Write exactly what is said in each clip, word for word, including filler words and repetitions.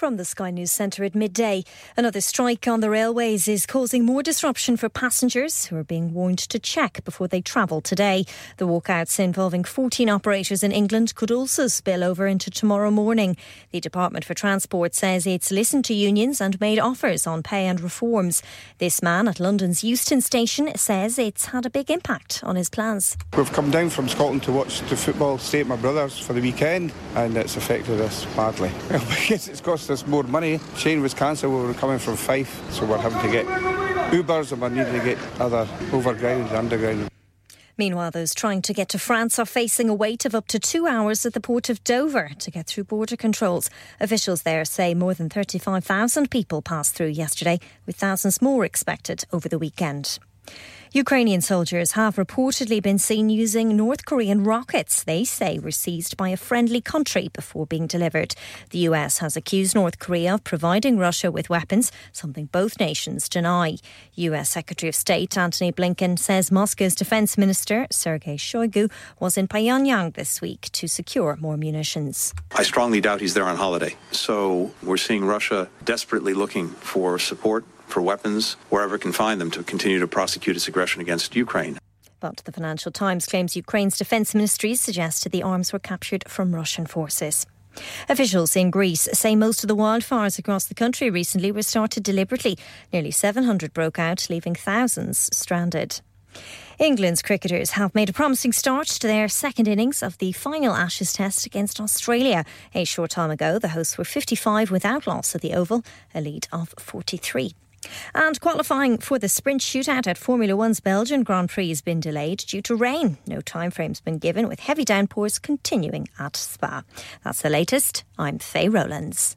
From the Sky News Centre at midday, another strike on the railways is causing more disruption for passengers who are being warned to check before they travel today. The walkouts involving fourteen operators in England could also spill over into tomorrow morning. The Department for Transport says it's listened to unions and made offers on pay and reforms. This man at London's Euston Station says it's had a big impact on his plans. We've come down from Scotland to watch the football, stay at my brother's for the weekend, and it's affected us badly. Well, because it's cost us more money. Shane was cancelled. We were coming from Fife, so we're having to get Ubers and we're needing to get other overground and underground. Meanwhile, those trying to get to France are facing a wait of up to two hours at the port of Dover to get through border controls. Officials there say more than thirty-five thousand people passed through yesterday, with thousands more expected over the weekend. Ukrainian soldiers have reportedly been seen using North Korean rockets they say were seized by a friendly country before being delivered. The U S has accused North Korea of providing Russia with weapons, something both nations deny. U S Secretary of State Antony Blinken says Moscow's Defense Minister Sergei Shoigu was in Pyongyang this week to secure more munitions. I strongly doubt he's there on holiday. So we're seeing Russia desperately looking for support, for weapons, wherever it can find them, to continue to prosecute its aggression against Ukraine. But the Financial Times claims Ukraine's defence ministries suggested the arms were captured from Russian forces. Officials in Greece say most of the wildfires across the country recently were started deliberately. Nearly seven hundred broke out, leaving thousands stranded. England's cricketers have made a promising start to their second innings of the final Ashes Test against Australia. A short time ago, the hosts were fifty-five without loss at the Oval, a lead of forty-three. And qualifying for the sprint shootout at Formula One's Belgian Grand Prix has been delayed due to rain. No time frame's been given, with heavy downpours continuing at Spa. That's the latest. I'm Faye Rowlands.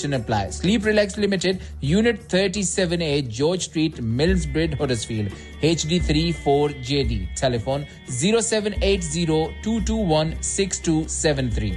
apply. Sleep Relax Limited, Unit thirty-seven A, George Street, Millsbridge, Huddersfield, H D three four J D. Telephone oh seven eight oh, two two one, six two seven three.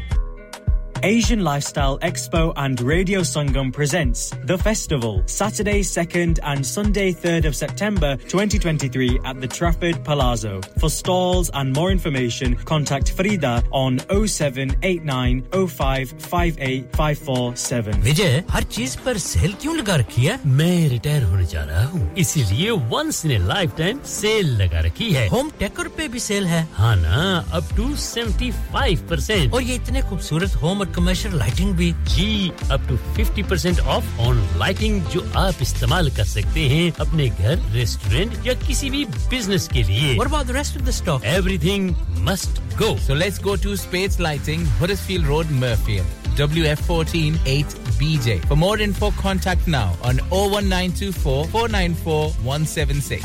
Asian Lifestyle Expo and Radio Sangam presents The Festival, Saturday second and Sunday third of September twenty twenty-three at the Trafford Palazzo. For stalls and more information, contact Frida on oh seven eight nine, oh five five eight five four seven. Vijay, har cheez par sale kyun laga rakhi hai? Main retire hone ja raha hu, isliye once in a lifetime sale laga rakhi hai. Home decor pe bhi sale hai, ha na, up to seventy-five percent. Aur ye itne khoobsurat home commercial lighting bhi ji up to fifty percent off on lighting jo aap istemal kar sakte hain apne ghar restaurant ya kisi bhi business ke liye. What about the rest of the stock? Everything must go. So let's go to Space Lighting, Huddersfield Road, Murfield, W F one four eight B J. For more info, contact now on oh one nine two four, four nine four one seven six.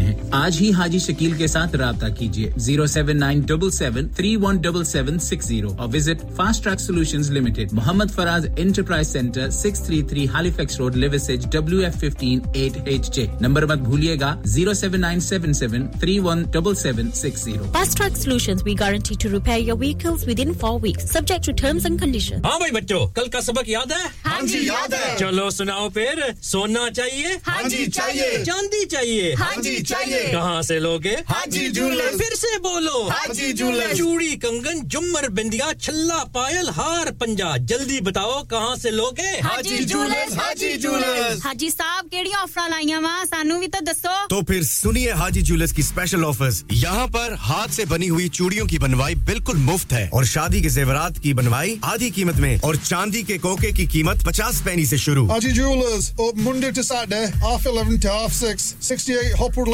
हैं आज ही हाजी शकील के साथ राब्ता कीजिए zero seven nine seven seven three one seven seven six zero और visit fast track solutions limited Mohammad Faraz enterprise centre six thirty-three Halifax road Liversedge W F one five eight H J number मत भूलिएगा zero seven nine seven seven three one seven seven six zero Fast Track Solutions we guarantee to repair your vehicles within four weeks subject to terms and conditions हां भाई बच्चों कल का सबक याद है हां जी याद है चलो सुनाओ फिर सोना चाहिए हां जी चाहिए चांदी चाहिए हां जी चाहिए कहां से लोगे हाजी जूलर्स फिर से बोलो हाजी जूलर्स चूड़ी कंगन झुमर बिंदिया छल्ला पायल हार पंजा जल्दी बताओ कहां से लोगे हाजी जूलर्स हाजी जूलर्स हाजी साहब केडी ऑफर लाईया वा सानू भी तो दसो तो फिर सुनिए हाजी जूलर्स की स्पेशल ऑफर्स यहां पर हाथ से बनी हुई चूड़ियों की बनवाई बिल्कुल मुफ्त है और शादी के ज़ेवरात की बनवाई आधी कीमत में और चांदी के कोके की कीमत fifty पैसे से शुरू Haji Jewellers open Monday to Saturday half eleven to half six sixty-eight Hopwood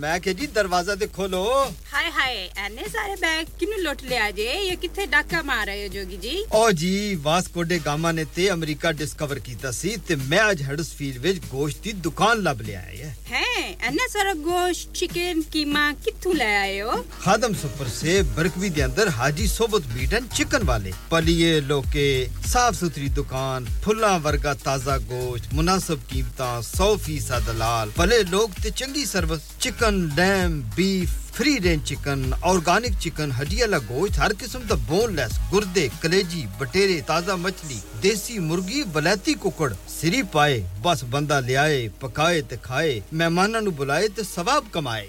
मैं कह जी दरवाजा दे खोलो हाय हाय इतने सारे बैग किने लुट ले आजे ये किथे डाका मार रहे हो जोगी जी ओ जी वास्को डे गामा ने ते अमेरिका डिस्कवर कीता सी ते मैं आज हडर्सफील्ड विच गोश्त दी दुकान लब ले आए है हैं इतने सारा गोश्त चिकन कीमा किथु ले आए हो खादम सुपर से बरकवी दे अंदर हाजी सोबत मीट एंड चिकन वाले पलिए लोके साफ सुथरी दुकान फुल्ला वर्गा ताजा गोश्त मुनासिब कीमतां one hundred percent दलाल भले लोग ते चंगी service Chicken, lamb, beef, free range chicken, organic chicken, हड्डी वाला गोश्त, हर किस्म का boneless, गुर्दे, कलेजी, बटेरे, ताजा मछली, देसी मुर्गी, बलाती कुकड़, सिरी पाए, बस बंदा ले आए, पकाए ते खाए, मेहमानां नु बुलाए ते सवाब कमाए।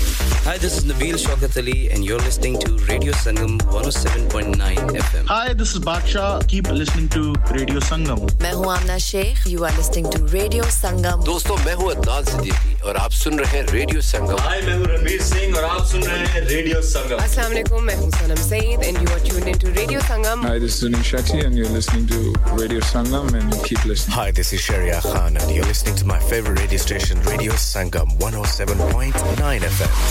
Hi, this is Nabeel Shaukat Ali, and you're listening to Radio Sangam one oh seven point nine F M. Hi, this is Baksha. Keep listening to Radio Sangam. मैं हूँ Amna Sheikh. You are listening to Radio Sangam. दोस्तों, मैं हूँ अदनान सिद्दीकी और आप सुन रहे हैं Radio Sangam. Hi, मैं हूँ रणवीर सिंह और आप सुन रहे हैं Radio Sangam. अस्सलाम वालेकुम, मैं हूँ Sanam Saeed, and you are tuned into Radio Sangam. Hi, this is Sunil Shetty, and you're listening to Radio Sangam, and you keep listening. Hi, this is Sherry Khan, and you're listening to my favorite radio station, Radio Sangam one oh seven point nine F M.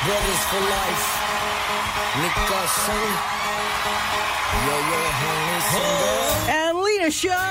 Brothers for life, Nika Singh, yo yo Halifax Road, and Lenisha.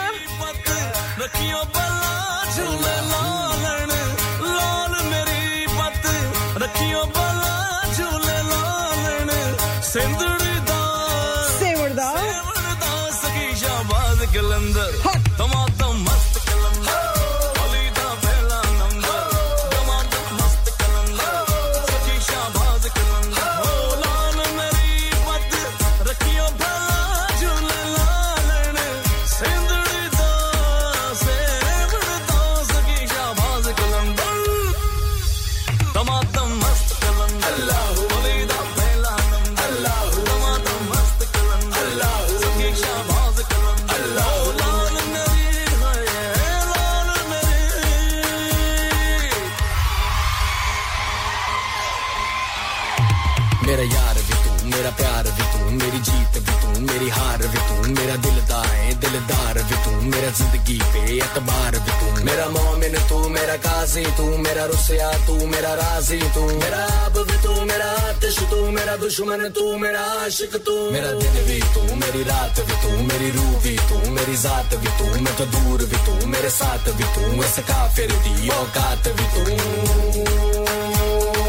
जिंदगी पे एतबार भी तू मेरा मोमिन तू मेरा काजी तू मेरा रुसिया तू मेरा राजी तू मेरा अब भी तू मेरा आतिश तू मेरा दुश्मन तू मेरा आशिक तू मेरा दिन भी तू मेरी रात भी तू मेरी रूह भी तू मेरी जात भी तू मैं तो दूर भी तू मेरे साथ भी तू ऐसा काफिर दी औकात भी तू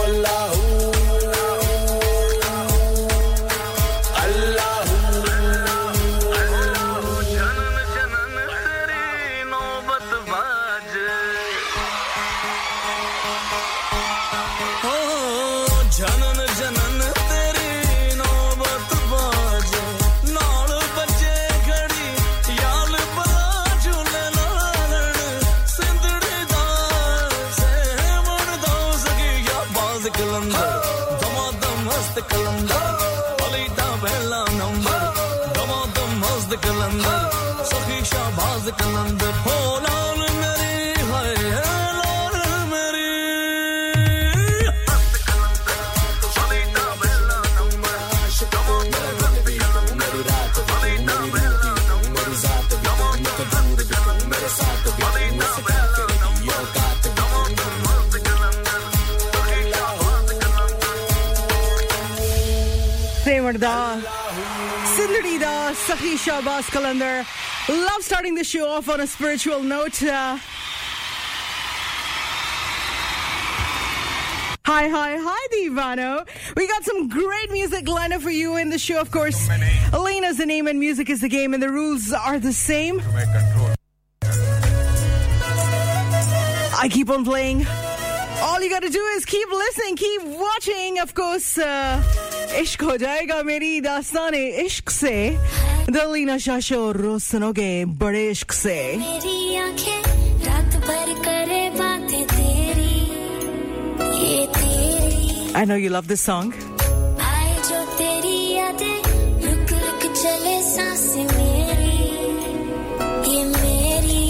अल्लाह अल्लाह Calendar. Love starting the show off on a spiritual note. Uh, hi, hi, hi, Divano. We got some great music lineup for you in the show, of course. Elena's the name and music is the game and the rules are the same. I keep on playing. All you got to do is keep listening, keep watching. Of course, uh, Ishq ho jayega meri dastaane Ishq se. Dalina Shasho Rosanoge Barishk se Meri aankhein raat bhar kare baatein teri ye teri I know you love this song Aaye jo teri yaadein ruk ruk chale saansein meri ye meri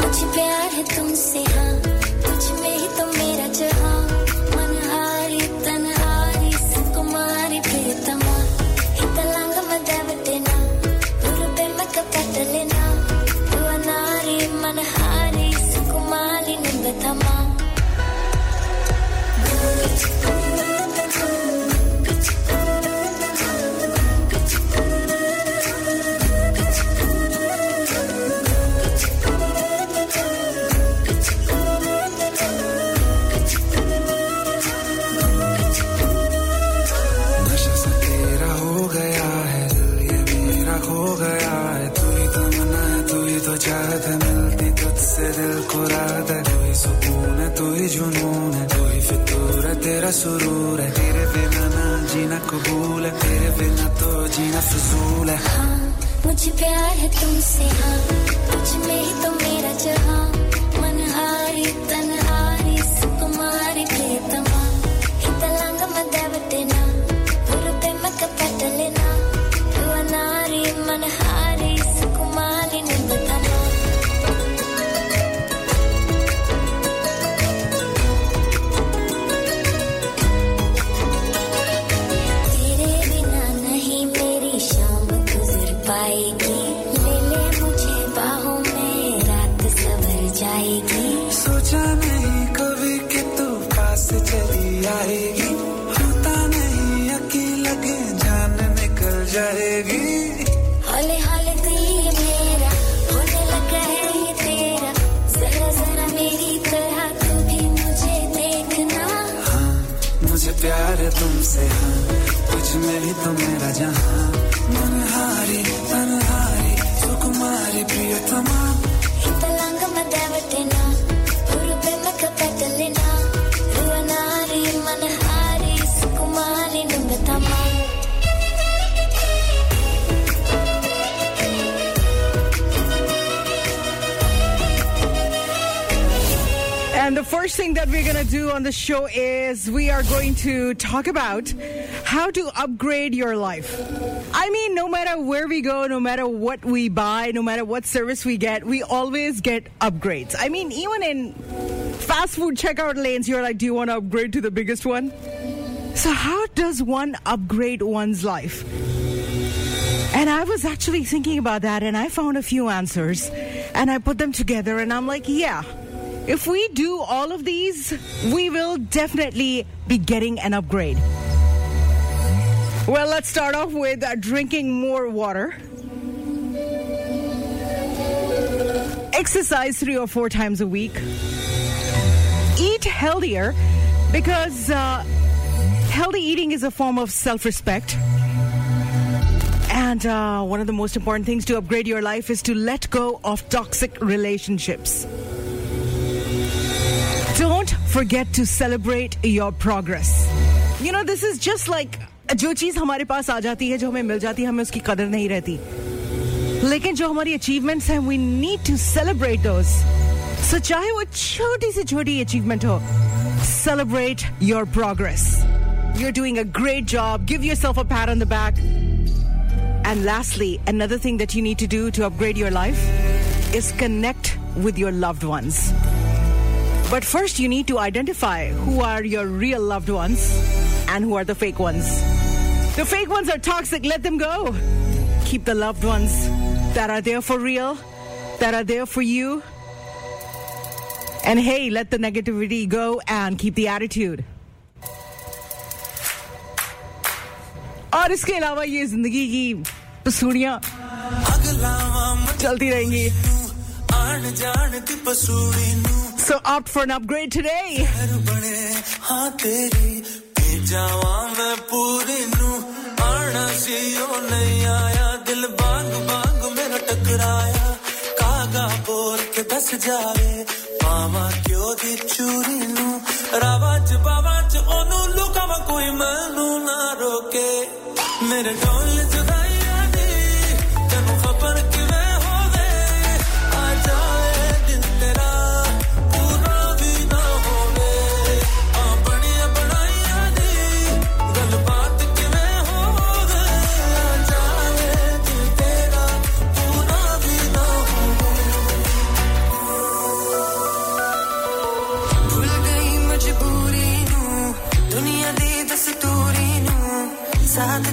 Mujhe pyar hai tumse haan tujhme hi to mera jahan سرور ہے تیرے بنا نہ جینا قبول ہے تیرے بنا تو جینا فضول ہے ہاں مجھے پیار ہے تم سے ہاں تجھ میں ہی تو میرا جہاں منہاری تنہاری سکماری بےتما ہتلنگ مدوتنا غربے مکپٹلنا تو اناری منہاری سکماری نبتا तुमसे हाँ तुझ में ही तो मेरा जहाँ मनहारी तनहारी सुकुमारी प्रियतमा हितलंग मदवटना उर्बे मकपटलना रुनारी मनहारी सुकुमारी नबतमा And the first thing that we're going to do on the show is we are going to talk about how to upgrade your life. I mean, no matter where we go, no matter what we buy, no matter what service we get, we always get upgrades. I mean, even in fast food checkout lanes, you're like, do you want to upgrade to the biggest one? So how does one upgrade one's life? And I was actually thinking about that and I found a few answers and I put them together and I'm like, yeah. If we do all of these, we will definitely be getting an upgrade. Well, let's start off with uh, drinking more water. Exercise three or four times a week. Eat healthier because uh, healthy eating is a form of self-respect. And uh, one of the most important things to upgrade your life is to let go of toxic relationships. Don't forget to celebrate your progress. You know, this is just like जो चीज हमारे पास आ जाती है, जो हमें मिल जाती है, हमें उसकी कदर नहीं रहती. लेकिन जो हमारी achievements हैं, we need to celebrate those. So चाहे वो छोटी से छोटी achievement हो, celebrate your progress. You're doing a great job. Give yourself a pat on the back. And lastly, another thing that you need to do to upgrade your life is connect with your loved ones. But first, you need to identify who are your real loved ones and who are the fake ones. The fake ones are toxic. Let them go. Keep the loved ones that are there for real, that are there for you. And hey, let the negativity go and keep the attitude. और इसके अलावा ये जिंदगी की पसूड़ियां चलती रहेंगी. So opt for an upgrade today. मेरे ढोल जुदाइयां दे तनु खबर कि मैं होवे आ जाए दिन तेरा पूरा भी ना होवे आ बढ़िया बढ़ाइयां दे गल बात कि मैं होवे आ जाए दिन तेरा पूरा भी ना होवे भूल गई मजबूरी नू दुनिया दी दस्तूरी नू साथ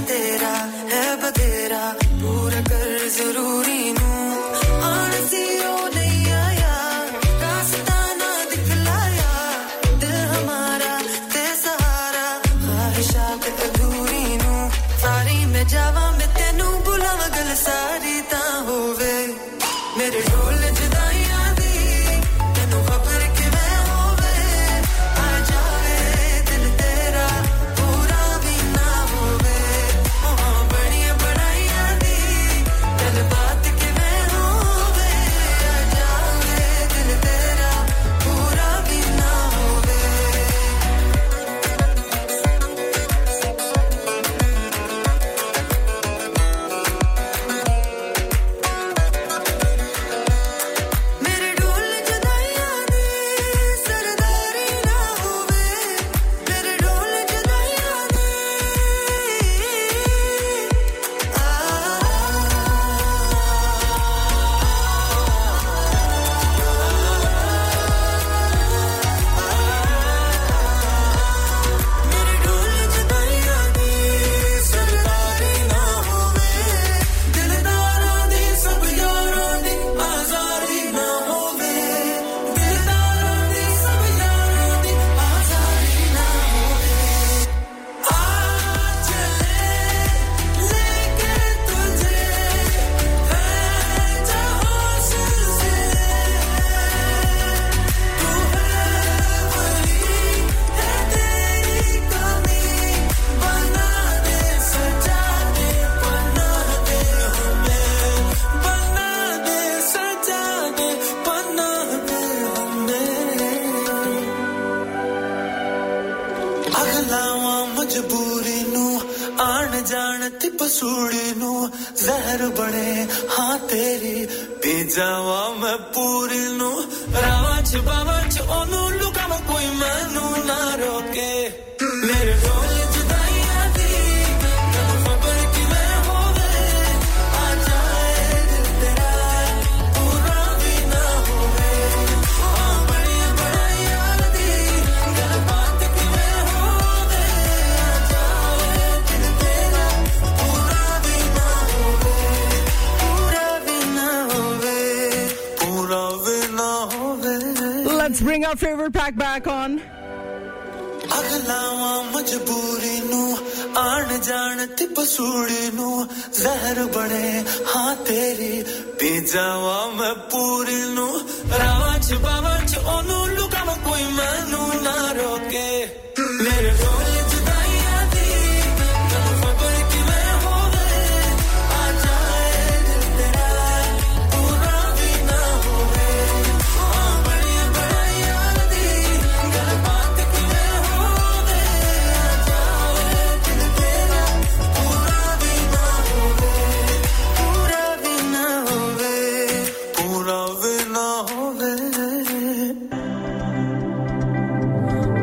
back on.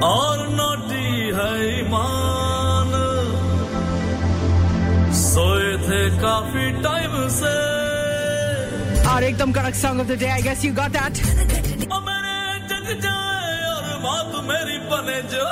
और नोटी है काफी टाइम से और एकदम कड़क song of the day I guess you got that ओ मेरे जग जाए और मौत मेरी बने जो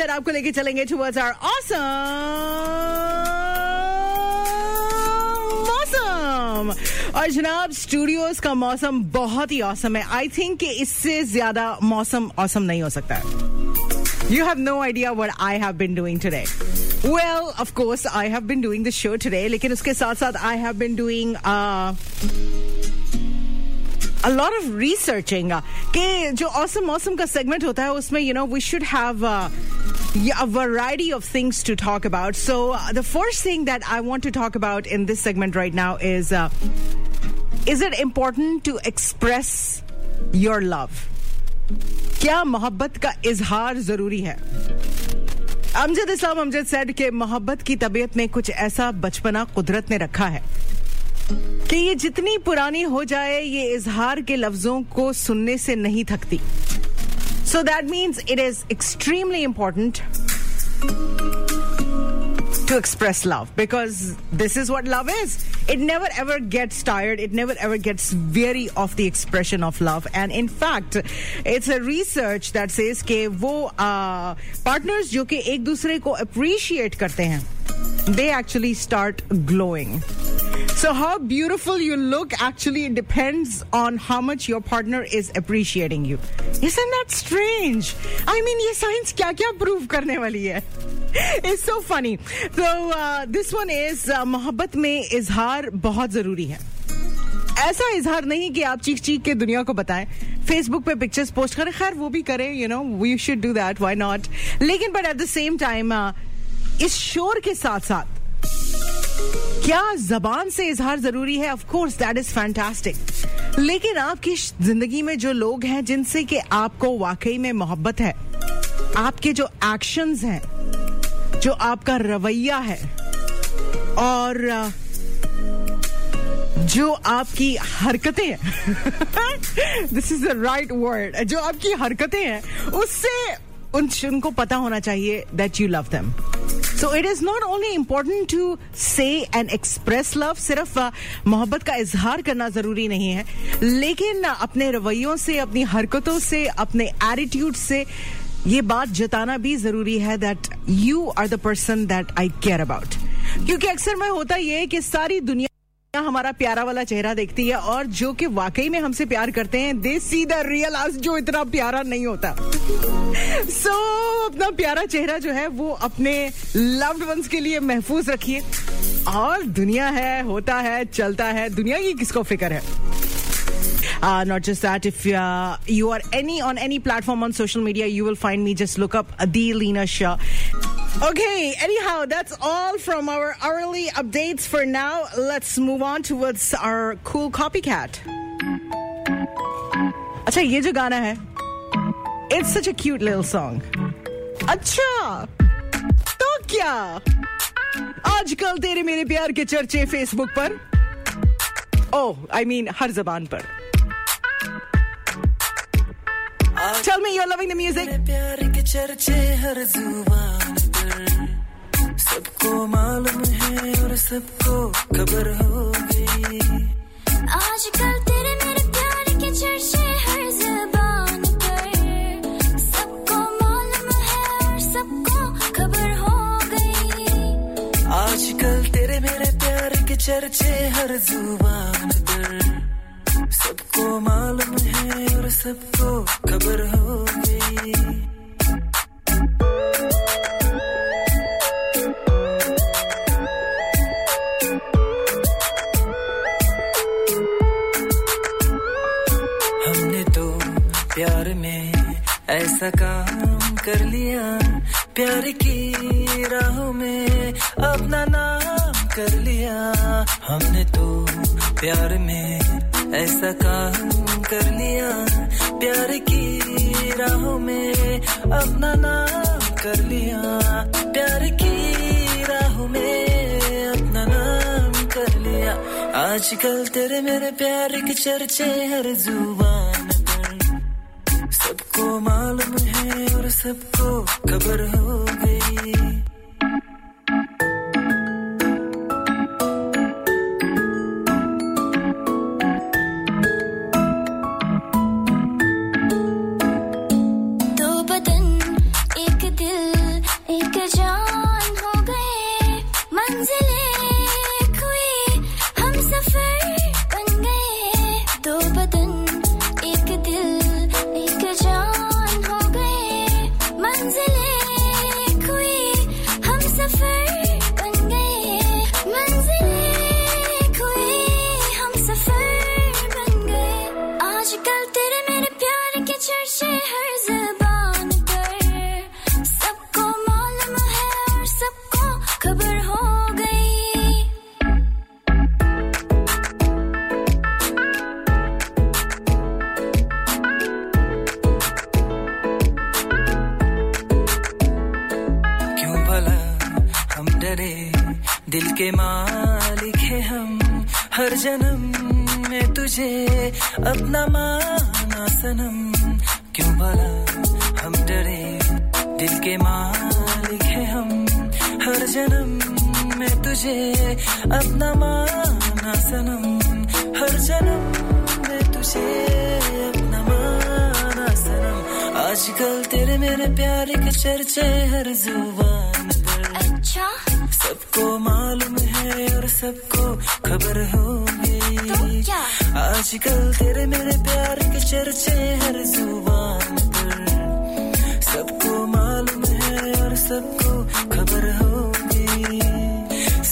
that aapko leke chalenge towards our awesome awesome aur janab studios ka mausam bahut hi awesome hai I think ke isse zyada mausam awesome nahi ho sakta hai you have no idea what I have been doing today well of course I have been doing the show today lekin uske sath sath I have been doing uh a lot of researching ke jo awesome awesome ka segment hota hai usme you know we should have uh, Yeah, a variety of things to talk about. So uh, the first thing that I want to talk about in this segment right now is, uh, is it important to express your love? Kya mohabbat ka izhaar zaruri hai? Amjad Islam Amjad said ke mohabbat ki tabiyat mein kuch aisa bachpana qudrat ne rakha hai. Ke ye jitni purani ho jaye, ye izhaar ke lafzon ko sunne se nahi thakti. So that means it is extremely important to express love, because this is what love is. It never ever gets tired. It never ever gets weary of the expression of love. And in fact, it's a research that says ke wo uh, partners jo ke ek dusre ko appreciate karte hain, they actually start glowing. So how beautiful you look actually depends on how much your partner is appreciating you. Isn't that strange? I mean, ye science kya kya prove karne wali hai. It's so funny. So uh, this one is uh, mohabbat mein izhar bahut zaruri hai. ऐसा इजहार नहीं कि आप चीख-चीख के दुनिया को बताएं, Facebook पे पिक्चर्स पोस्ट करें, खैर वो भी करें, you know, we should do that, why not? लेकिन but at the same time uh, इस शोर के साथ-साथ क्या ज़बान से इजहार ज़रूरी है? Of course, that is fantastic. लेकिन आपकी ज़िंदगी में जो लोग हैं जिनसे कि आपको वाकई में मोहब्बत है, आपके जो एक्शंस हैं, जो आपका रवैया है और जो आपकी हरकतें हैं, this is the right word, जो आपकी हरकतें हैं, उससे उन उनको पता होना चाहिए that you love them. So it is not only important to say and express love, सिर्फ मोहब्बत का इजहार करना ज़रूरी नहीं है, लेकिन अपने रवैयों से, अपनी हरकतों से, अपने एटीट्यूड से ये बात जताना भी ज़रूरी है that you are the person that I care about. क्योंकि अक्सर मैं होता ये है कि सारी दुनिया हमारा प्यारा वाला चेहरा देखती है और जो कि वाकई में हमसे प्यार करते हैं, they see the real us जो इतना प्यारा नहीं होता. So अपना प्यारा चेहरा जो है वो अपने loved ones के लिए महफूज रखिए. और दुनिया है, होता है, चलता है, दुनिया की किसको फिक्र है? uh, Not just that, if uh, you are any on any platform on social media, you will find me. Just look up the Lina Shah. Okay, anyhow, that's all from our hourly updates for now. Let's move on towards our cool copycat. अच्छा ये जो गाना है, it's such a cute little song. अच्छा तो क्या आजकल तेरे मेरे प्यार के चर्चे फेसबुक पर, oh I mean हर ज़बान पर. Tell me you're loving the music. तेरे प्यार के चर्चे हर ज़बान पर, सबको मालूम है और सबको खबर हो गई, आजकल तेरे मेरे प्यार के चर्चे हर ज़बान. आजकल तेरे मेरे प्यार के चर्चे हर जुबान पर, सबको मालूम है और सबको खबर हो गई. हमने तो प्यार में ऐसा काम कर लिया, प्यार की राहों में अपना नाम कर लिया, हमने तो प्यार में ऐसा काम कर लिया, प्यार की राहों में अपना नाम कर लिया, प्यार की राहों में अपना नाम कर लिया. आजकल तेरे मेरे प्यार के चर्चे हर जुबान पर, सबको मालूम है और सबको खबर हो गई. अपना माना सनम, क्यों भला हम डरे, दिल के मालिक हैं हम, हर जन्म मैं तुझे अपना माना सनम हर जन्म मैं तुझे अपना माना सनम आजकल तेरे मेरे प्यार के चर्चे हर जुबान पर अच्छा सबको मालूम है और सबको खबर होगी आजकल तेरे मेरे प्यार के चर्चे हर जुबान पर सबको मालूम है और सबको खबर होगी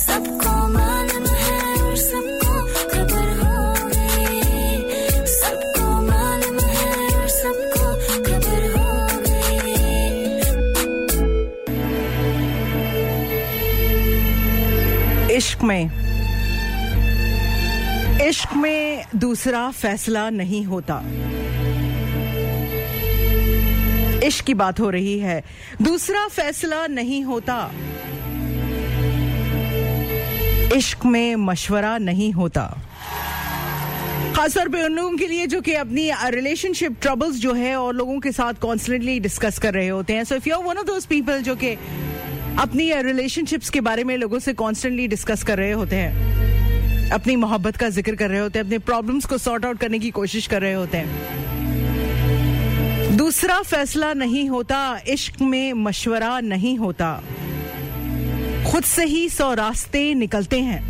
सबको मालूम है और सबको खबर होगी सबको मालूम है और सबको खबर होगी इश्क में इश्क में दूसरा फैसला नहीं होता इश्क की बात हो रही है दूसरा फैसला नहीं होता इश्क में मशवरा नहीं होता खास तौर पे उन लोगों के लिए जो कि अपनी रिलेशनशिप ट्रबल्स जो है और लोगों के साथ कॉन्स्टेंटली डिस्कस कर रहे होते हैं so if you are one of those people जो कि अपनी रिलेशनशिप्स के बारे में लोगों से कॉन्स्टेंटली डिस्कस कर रहे होते हैं अपनी मोहब्बत का जिक्र कर रहे होते हैं अपने प्रॉब्लम्स को सॉर्ट आउट करने की कोशिश कर रहे होते हैं दूसरा फैसला नहीं होता इश्क में मशवरा नहीं होता खुद से ही सौ रास्ते निकलते हैं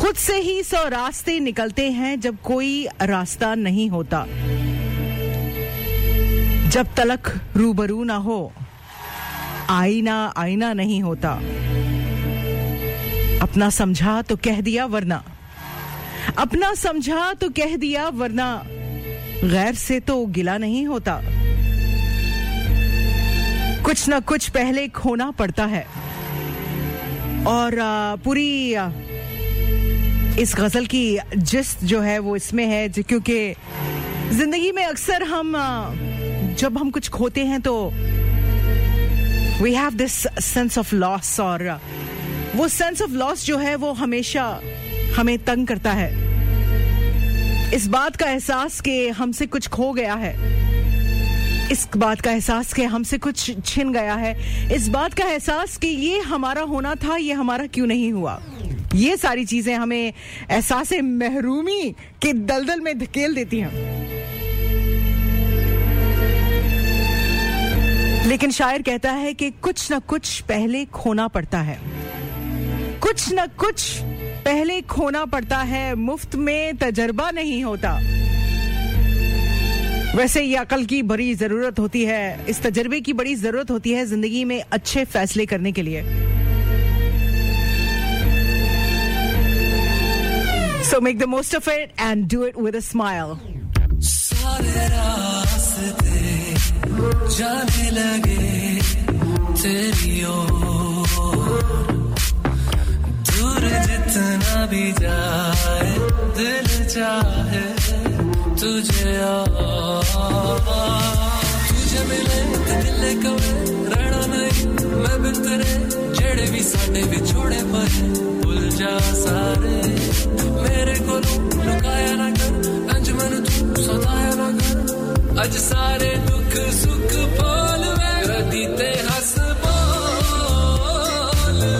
खुद से ही सौ रास्ते निकलते हैं जब कोई रास्ता नहीं होता जब तलक रूबरू ना हो आईना आईना नहीं होता अपना समझा तो कह दिया वरना अपना समझा तो कह दिया वरना गैर से तो गिला नहीं होता कुछ ना कुछ पहले खोना पड़ता है और पूरी इस गजल की जिस्त जो है वो इसमें है क्योंकि जिंदगी में अक्सर हम जब हम कुछ खोते हैं तो we have this sense of loss और वो सेंस ऑफ लॉस जो है वो हमेशा हमें तंग करता है इस बात का एहसास कि हमसे कुछ खो गया है इस बात का एहसास कि हमसे कुछ छिन गया है इस बात का एहसास कि ये हमारा होना था ये हमारा क्यों नहीं हुआ ये सारी चीजें हमें एहसास महरूमी के दलदल में धकेल देती हैं लेकिन शायर कहता है कि कुछ ना कुछ पहले खोना पड़ता है कुछ ना कुछ पहले खोना पड़ता है मुफ्त में तजर्बा नहीं होता वैसे ये अकल की बड़ी जरूरत होती है इस तजर्बे की बड़ी जरूरत होती है जिंदगी में अच्छे फैसले करने के लिए So make the most of it and do it with a smile सारे रास्ते जाने लगे तेरी ओर जितना भी जाए दिल चाहे तुझे तुझे मिले ते दिल कवे रहना नहीं मैं बिन तेरे जेड़े भी साडे विछोड़े पर भूल जा सारे मेरे कोलों लुकाया ना कर अंज मैनूं तू सताया ना कर अज सारे दुख सुख भूल वे रदी ते हंस बोल वे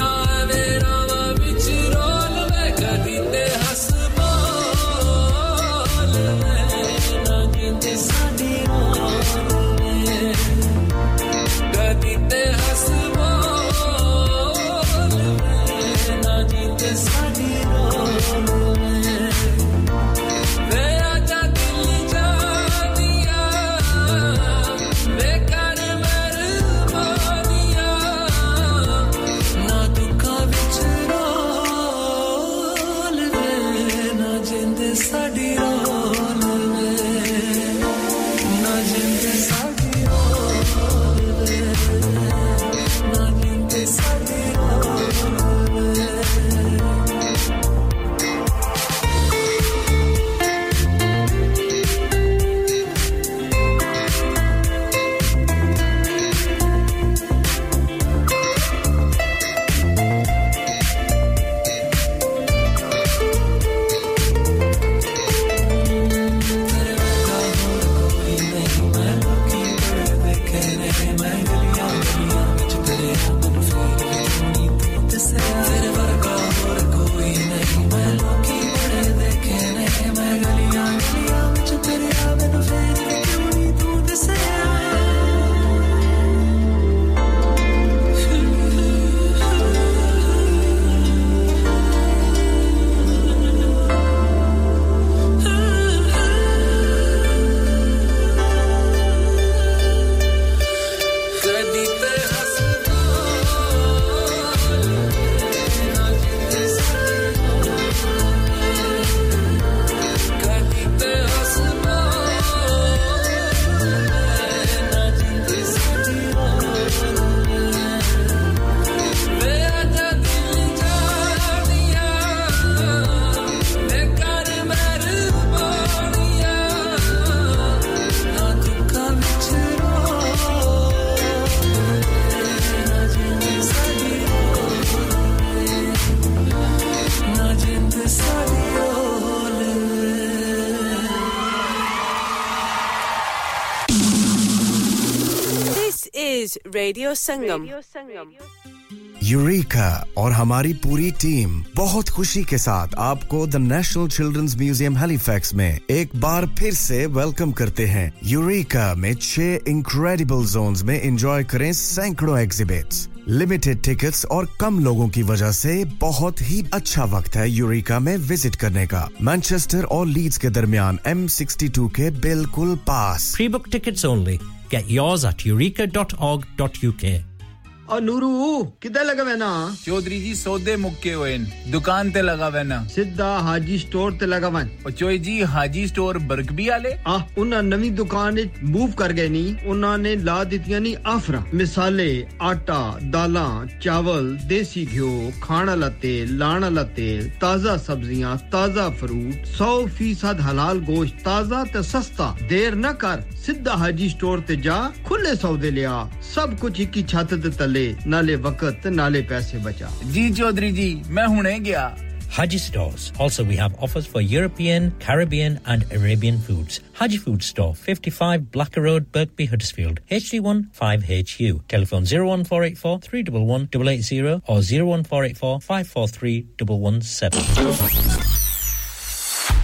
No is Radio Sangam. Radio Sangam. Eureka और हमारी पूरी टीम बहुत खुशी के साथ आपको The National Children's Museum Halifax में एक बार फिर से वेलकम करते हैं Eureka में six incredible zones में enjoy करें सैकड़ों exhibits Limited tickets और कम लोगों की वजह से बहुत ही अच्छा वक्त है यूरेका में विजिट करने का मैनचेस्टर और लीड्स के दरमियान M sixty-two के बिल्कुल पास Free book tickets only. Get yours at eureka dot org dot U K. और नूरू किधर लगा वैना चौधरी जी सौदे मुक्के होएन दुकान ते लगा वैना सीधा हाजी स्टोर ते लगा वन और चोई जी हाजी स्टोर बर्गबी वाले आ उन्हां नवी दुकान इच मूव कर गए नी उन्हां ने ला दितियां नी आफरा मिसाले आटा दालां चावल देसी घियो खाना लते लाना लते ताजा सब्जियां ताजा फ्रूट one hundred percent हलाल गोश्त ताजा ते सस्ता देर न कर सीधा हाजी स्टोर ते जा खुले सौदे लिया सब कुछ इक्की छत दे तले नाले वक्त नाले पैसे बचा जी चौधरी जी मैं हुने गया Haji Stores. Also, we have offers for European, Caribbean and Arabian foods. Haji Food Store, fifty-five Blacker Road, Birkby, Huddersfield, H D one five H U. Telephone zero one four eight four three one one eight eight zero or zero one four eight four five four three one one seven.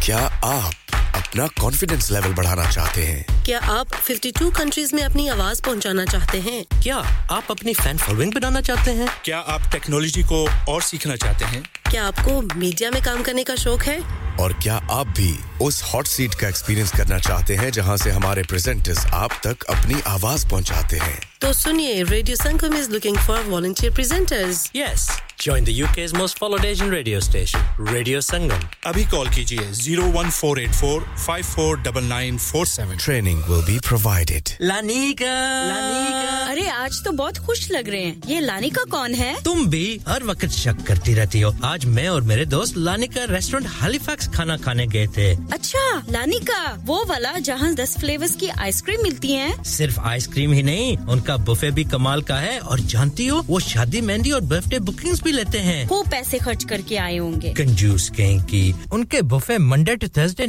क्या आप अपना confidence level बढ़ाना चाहते हैं क्या आप fifty-two countries में अपनी आवाज पहुंचाना चाहते हैं क्या आप अपनी फैन फॉलोइंग बनाना चाहते हैं क्या आप टेक्नोलॉजी को और सीखना चाहते हैं क्या आपको मीडिया में काम करने का शौक है और क्या आप भी उस हॉट सीट का एक्सपीरियंस करना चाहते हैं जहां से हमारे प्रेजेंटर्स आप तक अपनी आवाज पहुंचाते हैं तो सुनिए radio Sangam is looking for volunteer presenters yes Join the U K's most followed Asian radio station, Radio Sangam. Abhi call kijiye zero one four eight four five four nine nine four seven. Training will be provided. Lanika! Lanika! अरे आज तो बहुत खुश लग रहे हैं। ये Lanika कौन है? तुम भी हर वक्त शक करती रहती हो। आज मैं और मेरे दोस्त लानिका रेस्टोरेंट हैलिफैक्स खाना खाने गए थे। अच्छा, लानिका, वो वाला जहाँ ten फ्लेवर्स की आइसक्रीम मिलती हैं? सिर्फ आइसक्रीम ही नहीं, उनका बुफे भी कमाल का है और जानती हो, वो शादी मेहंदी और बर्थडे बुकिंग्स भी लेते हैं वो पैसे खर्च करके आए होंगे कंजूस कहीं की उनके buffet Monday to Thursday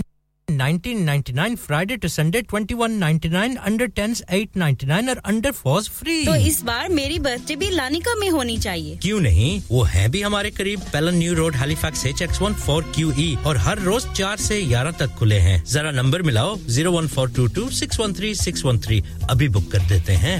nineteen ninety-nine Friday to Sunday twenty-one ninety-nine under tens eight ninety-nine और under fours free तो इस बार मेरी बर्थडे भी लानिका में होनी चाहिए क्यों नहीं वो है भी हमारे करीब Pellon New Road Halifax H X one four Q E और हर रोज four से eleven तक खुले हैं जरा नंबर मिलाओ zero one four two two six one three six one three अभी बुक कर देते हैं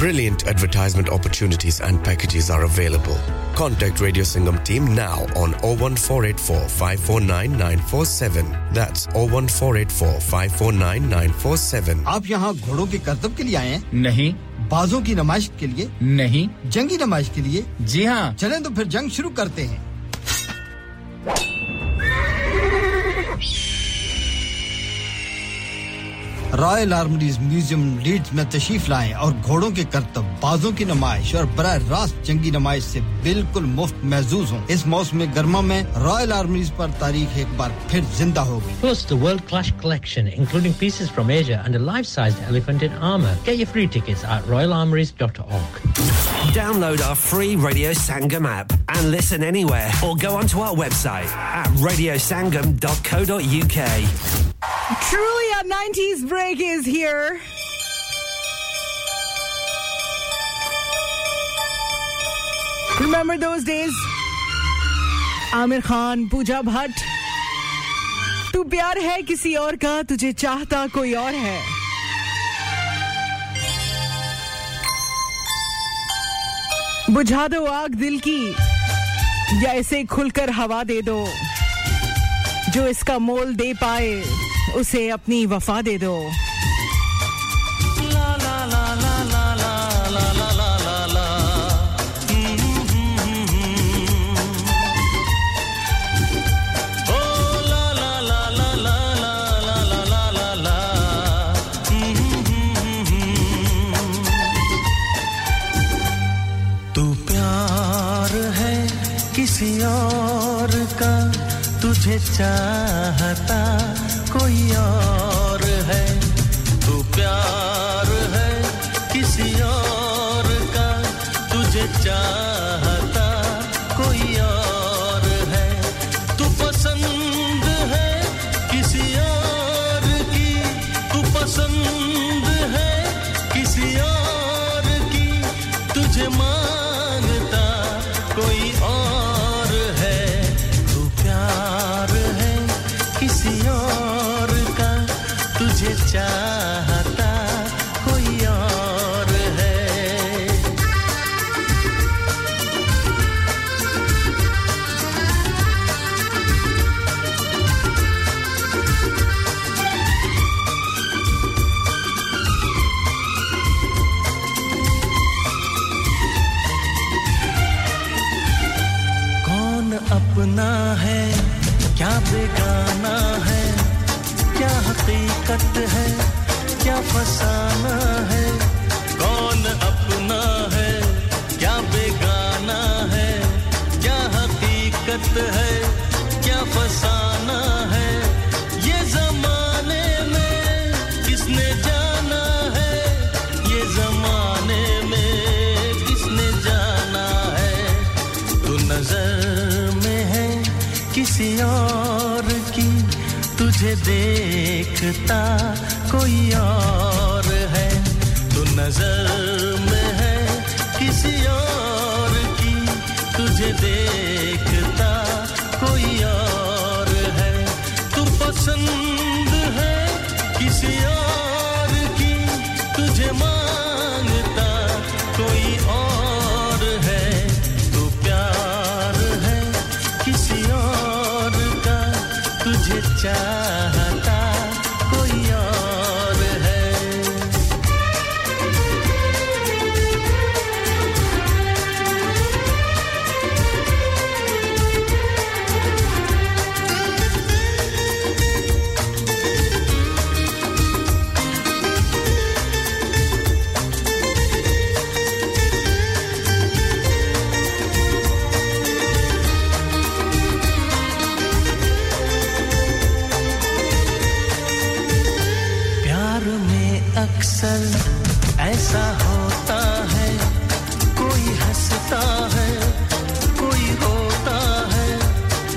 Brilliant advertisement opportunities and packages are available. Contact Radio Sangam team now on zero one four eight four five four nine nine four seven. That's zero one four eight four five four nine nine four seven. आप यहाँ घोड़ों के करतब के लिए आए हैं? नहीं. बाजों की नमाइश के लिए? नहीं. जंगी नमाइश के लिए? जी हाँ. चलें तो फिर जंग शुरू करते हैं. रॉयल आर्मरीज म्यूजियम लीड्स में तशरीफ लाएं और घोड़ों के करतब बाजों की नमाइश और बराह रास्त जंगी नमाइश से बिल्कुल मुफ्त महसूस हों इस मौसम गर्मा में रॉयल आर्मरीज पर तारीख एक बार फिर जिंदा होगी Plus the world class collection including pieces from Asia and a life sized elephant in armor get your free tickets at royal armories dot org Download our free Radio Sangam app and listen anywhere or go onto our website at radio sangam dot co dot U K Truly a nineties break is here. Remember those days? Amir Khan, Pooja Bhatt. Tu pyar hai kisi aur ka, tujhe chahta koi aur hai. Bujha do aag dil ki, ya ise khul kar hawa de do. जो इसका मोल दे पाए उसे अपनी वफा दे दो तू प्यार है किसी और का तुझे चाहता कोई और है तू प्यार है किसी और का तुझे चाहता कोई और है तू पसंद है किसी और की तू पसंद है किसी और की तुझे मांगता कोई और है तू प्यार है किसी और का तुझे चाह अपना है क्या बेगाना है क्या हकीकत है क्या फसाना है कौन अपना है क्या बेगाना है क्या हकीकत है क्या फसाना है ये जमाने में किसने जाना है ये जमाने में किसने जाना है तू नजर किसी और की तुझे देखता कोई और है तू नजर में है किसी और की तुझे देखता कोई और है तू पसंद है किसी और की तुझे मांगता कोई और है तू प्यार है किसी और चाहता कोई और है अक्सर ऐसा होता है कोई हंसता है कोई रोता है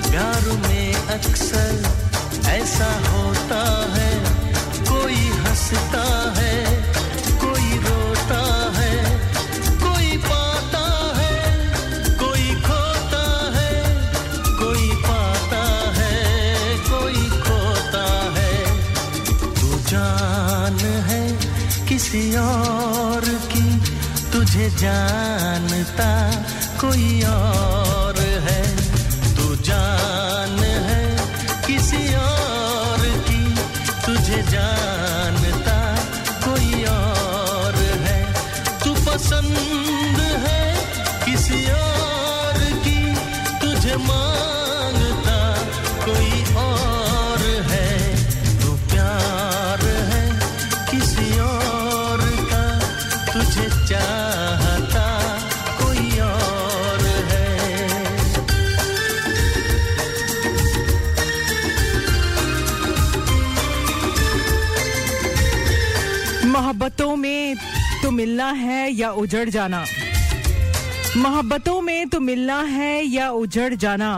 प्यार में अक्सर ऐसा होता है कोई हंसता है कोई रोता है कोई पाता है कोई खोता है कोई पाता है कोई खोता है तू जान है किसी और की तुझे जानता कोई और है तू जान है किसी और की तुझे जानता कोई और है तू पसंद है किसी और की तुझे मांगता कोई और है तू प्यार है किसी और तुझे चाहता कोई और है मोहब्बतों में तो मिलना है या उजड़ जाना मोहब्बतों में तो मिलना है या उजड़ जाना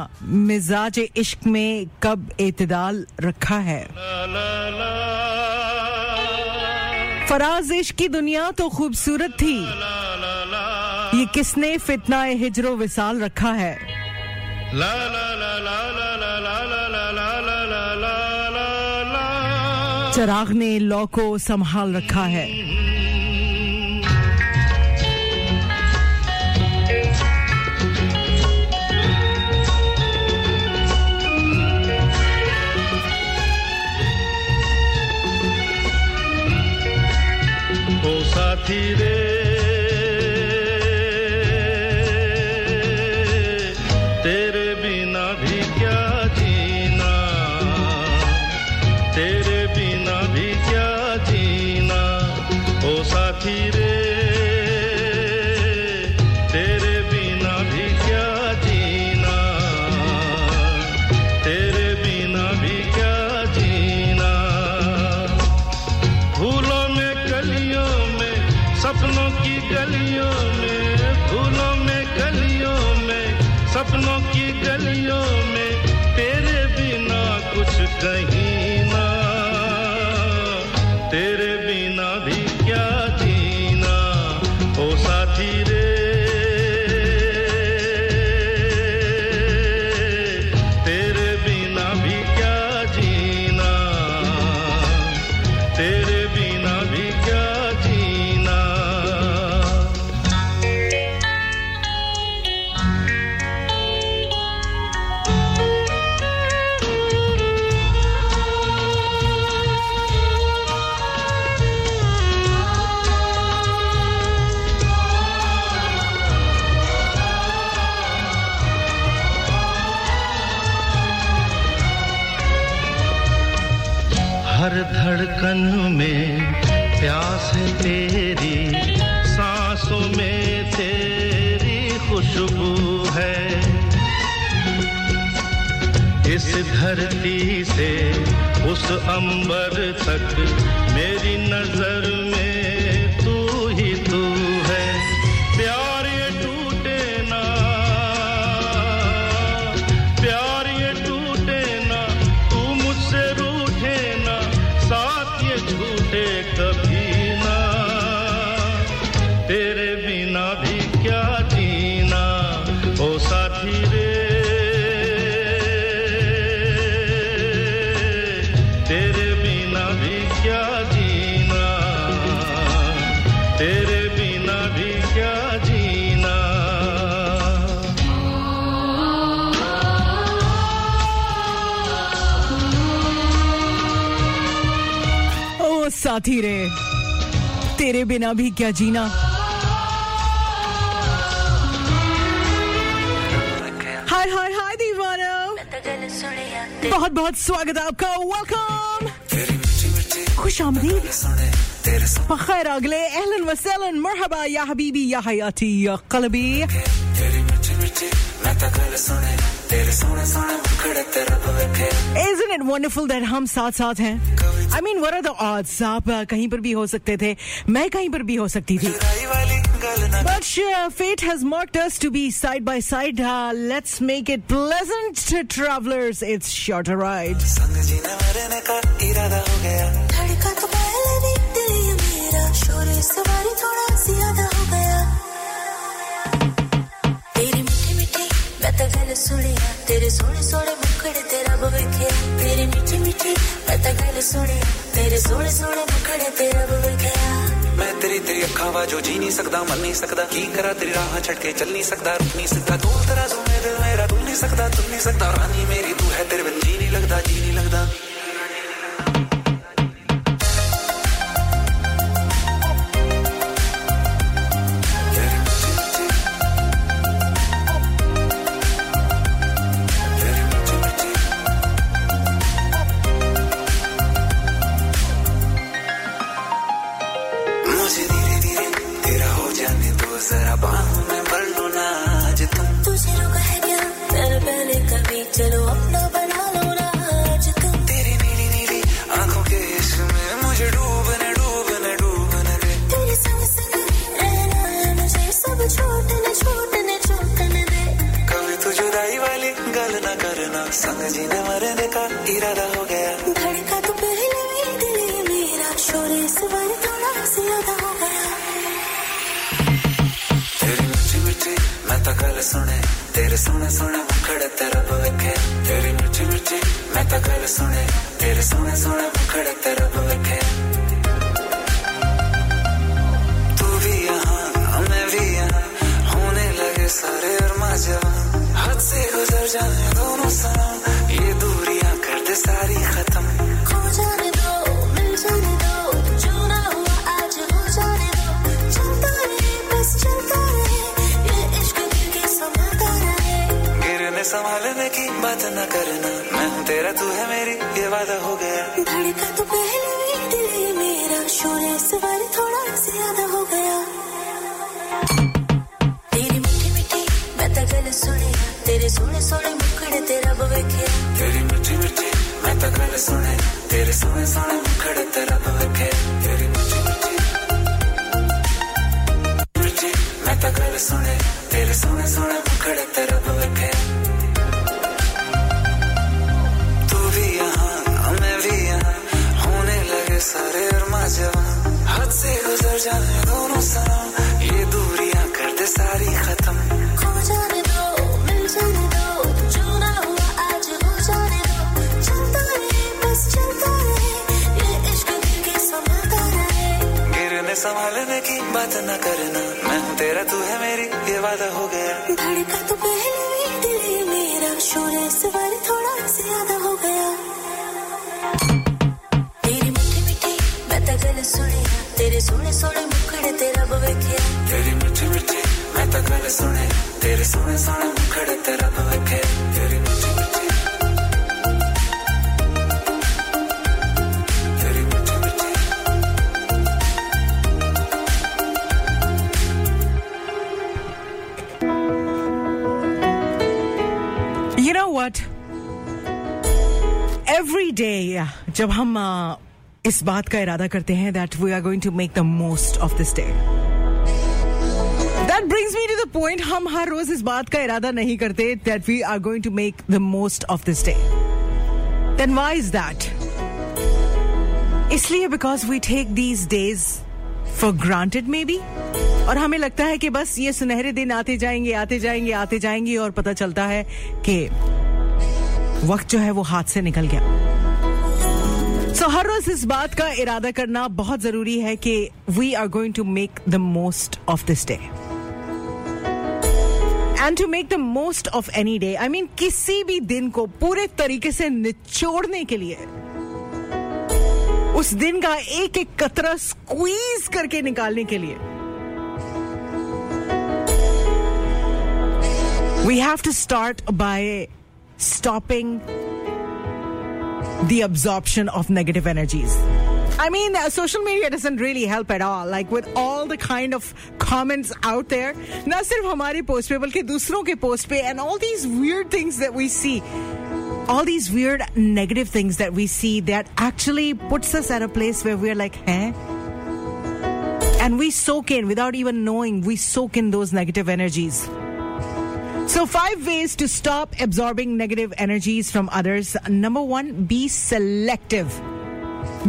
मिजाज इश्क में कब एतदाल रखा है ला ला ला फराज इश्क की दुनिया तो खूबसूरत थी ये किसने फितनाए हिजर व विसाल रखा है ला ला ला ला ला ला ला ला चिराग ने लौ को संभाल रखा है साथी रे तेरे बिना भी क्या जीना तेरे बिना भी क्या जीना ओ साथी रे तेरे बिना भी क्या जीना तेरे साथी रे तेरे बिना भी क्या जीना हाय हाय हाय दीवाना बहुत बहुत स्वागत आपका वेलकम खुश आमदीद बखैर अगले अहलन व सहलन मरहबा या हबीबी या हयाती या कलबी Isn't it wonderful that हम साथ-साथ हैं? I mean, what are the odds? आप कहीं पर भी हो सकते थे, मैं कहीं पर भी हो सकती थी. But uh, fate has marked us to be side by side. Uh, let's make it pleasant, travelers. It's short a ride. सुनिया तेरे सोने सोने मुखड़े तेरा बवेखे तेरी मीठी मीठी मैं तो गल सुनिया तेरे सोने सोने मुखड़े तेरा बवेखे मैं तेरी तेरी अखां वाजो जी नहीं सकदा मर नहीं सकदा की करा तेरी राह छटके चल नहीं सकदा रुक नहीं सकदा तू तेरा जो मेरे मेरा तू नहीं सकदा तू नहीं सकदा रानी मेरी तू है तेरे बिन जी नहीं लगदा जी नहीं लगदा संग जीने मरने का इरादा हो गया धड़का तो पहले ही दिल मेरा शोरे सवार थोड़ा ज्यादा हो गया तेरी मीठी मीठी मैं तो गल सुने तेरे सोने सोने मुखड़े तेरा बवेखे तेरी मीठी मीठी मैं तो गल सुने तेरे सोने सोने मुखड़े तेरा बवेखे तू भी यहाँ मैं भी यहाँ होने लगे सारे अरमा जवां हाथ से गुजर जाए दोनों सनम ये दूरियां कर दे सारी खत्म खो जाने दो मिल जाने दो जो ना हुआ आज हो जाने दो चलता रहे बस चलता रहे ये इश्क दिल के संभालता रहे गिरने संभालने की बात ना करना मैं हूँ तेरा तू है मेरी ये वादा हो गया धड़का तो पहले ही दिल ही मेरा शोर इस बार थोड़ा ज्यादा हो गया तेरे सोने सोने मुखड़े तेरा बवेखे तेरी मीठी मीठी मैं तो गल सुने तेरे सोने सोने मुखड़े तेरा बवेखे तेरी मीठी मीठी मैं तो गल सुने तेरे सोने सोने मुखड़े तेरा बवेखे तू भी यहाँ मैं भी यहाँ होने लगे सारे अरमान जब हम uh, इस बात का इरादा करते हैं that we are going to make the most of this day. That brings me to the point हम हर रोज इस बात का इरादा नहीं करते that we are going to make the most of this day. Then why is that? इसलिए because we take these days for granted maybe. और हमें लगता है कि बस ये सुनहरे दिन आते जाएंगे आते जाएंगे आते जाएंगे और पता चलता है कि वक्त जो है वो हाथ से निकल गया. So, हर रोज इस बात का इरादा करना बहुत जरूरी है कि we are going to make the most of this day. And to make the most of any day, I mean, किसी भी दिन को पूरे तरीके से निचोड़ने के लिए, उस दिन का एक-एक कतरा स्क्वीज करके निकालने के लिए, we have to start by stopping the absorption of negative energies. I mean, uh, social media doesn't really help at all. Like with all the kind of comments out there, na sirf hamare post pe balki dusron ke post pe, and all these weird things that we see, all these weird negative things that we see that actually puts us at a place where we're like, eh? And we soak in without even knowing, we soak in those negative energies. So five ways to stop absorbing negative energies from others. Number one, be selective.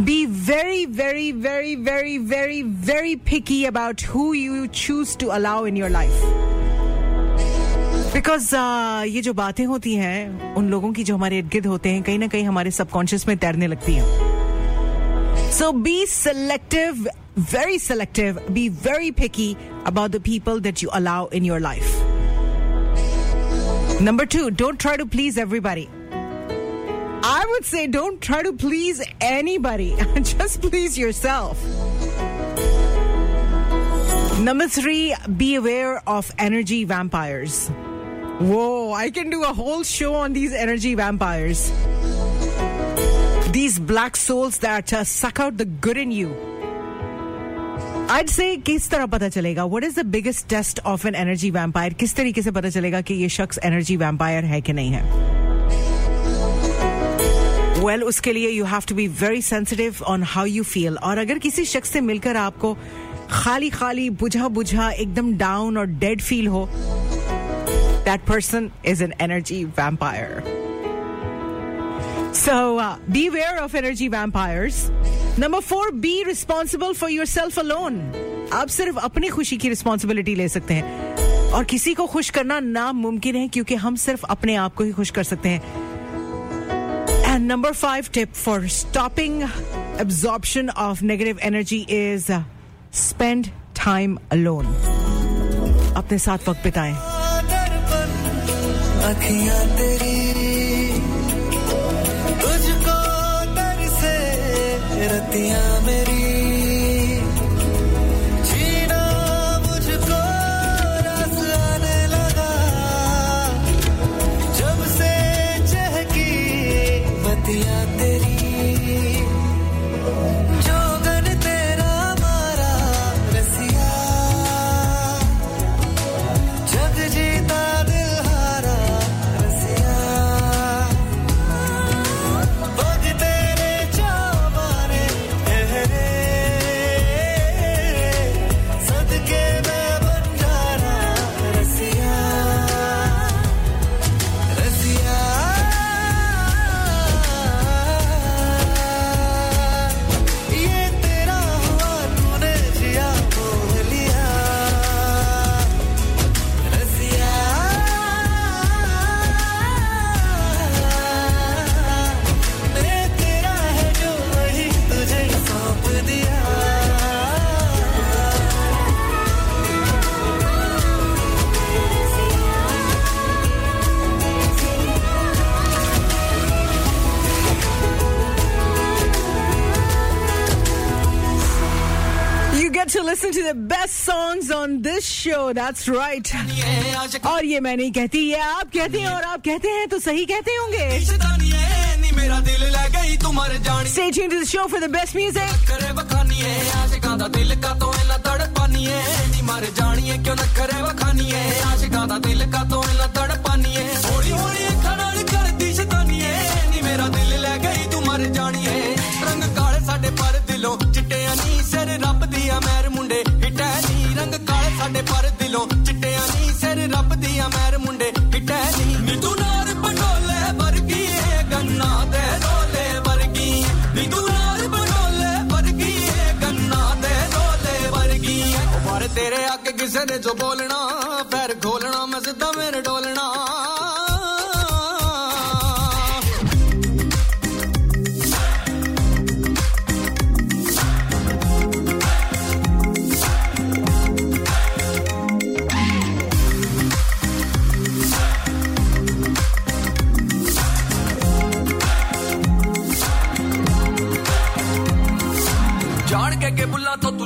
Be very, very, very, very, very, very picky about who you choose to allow in your life. Because uh, ये जो बातें होती हैं, उन लोगों की जो हमारे इर्द-गिर्द होते हैं, कहीं न कहीं हमारे subconscious में तैरने लगती हैं. So be selective, very selective. Be very picky about the people that you allow in your life. Number two, don't try to please everybody. I would say don't try to please anybody. Just please yourself. Number three, be aware of energy vampires. Whoa, I can do a whole show on these energy vampires. These black souls that uh, suck out the good in you. I'd say किस तरह पता चलेगा? What is the biggest test of an energy vampire? किस तरीके से पता चलेगा कि ये शख्स energy vampire है कि नहीं है? Well, उसके लिए you have to be very sensitive on how you feel. और अगर किसी शख्स से मिलकर आपको खाली-खाली, बुझा-बुझा, एकदम down और dead feel हो, that person is an energy vampire. So, uh, beware of energy vampires. Number four, be responsible for yourself alone. आप सिर्फ अपनी खुशी की responsibility ले सकते हैं और किसी को खुश करना नामुमकिन है क्योंकि हम सिर्फ अपने आप को ही खुश कर सकते हैं. And number five tip for stopping absorption of negative energy is uh, spend time alone. अपने साथ वक्त बिताएं. अखियां तेरी रतियां मेरी जीना मुझको रस आने लगा जब से चहकी बतियां तेरी जोगन तेरा मारा रसिया जग जीता दिल हारा रसिया पग तेरे Hey, hey, hey. get to listen to the best songs on this show. That's right. और ये मैं नहीं कहती ये आप कहते हैं और आप कहते हैं तो सही कहते होंगे. Stay tuned to the show for the best music. Dilo chitte ani sar rabb diya mer munde hitta ni rang kaale sade par dilo chitte ani sar rabb diya mer munde hitta ni ni tu nar banole vargi e ganna de role vargi ni tu nar banole vargi e ganna de role vargi par tere aage kise ne jo bolna pair kholna main sidha mere dolna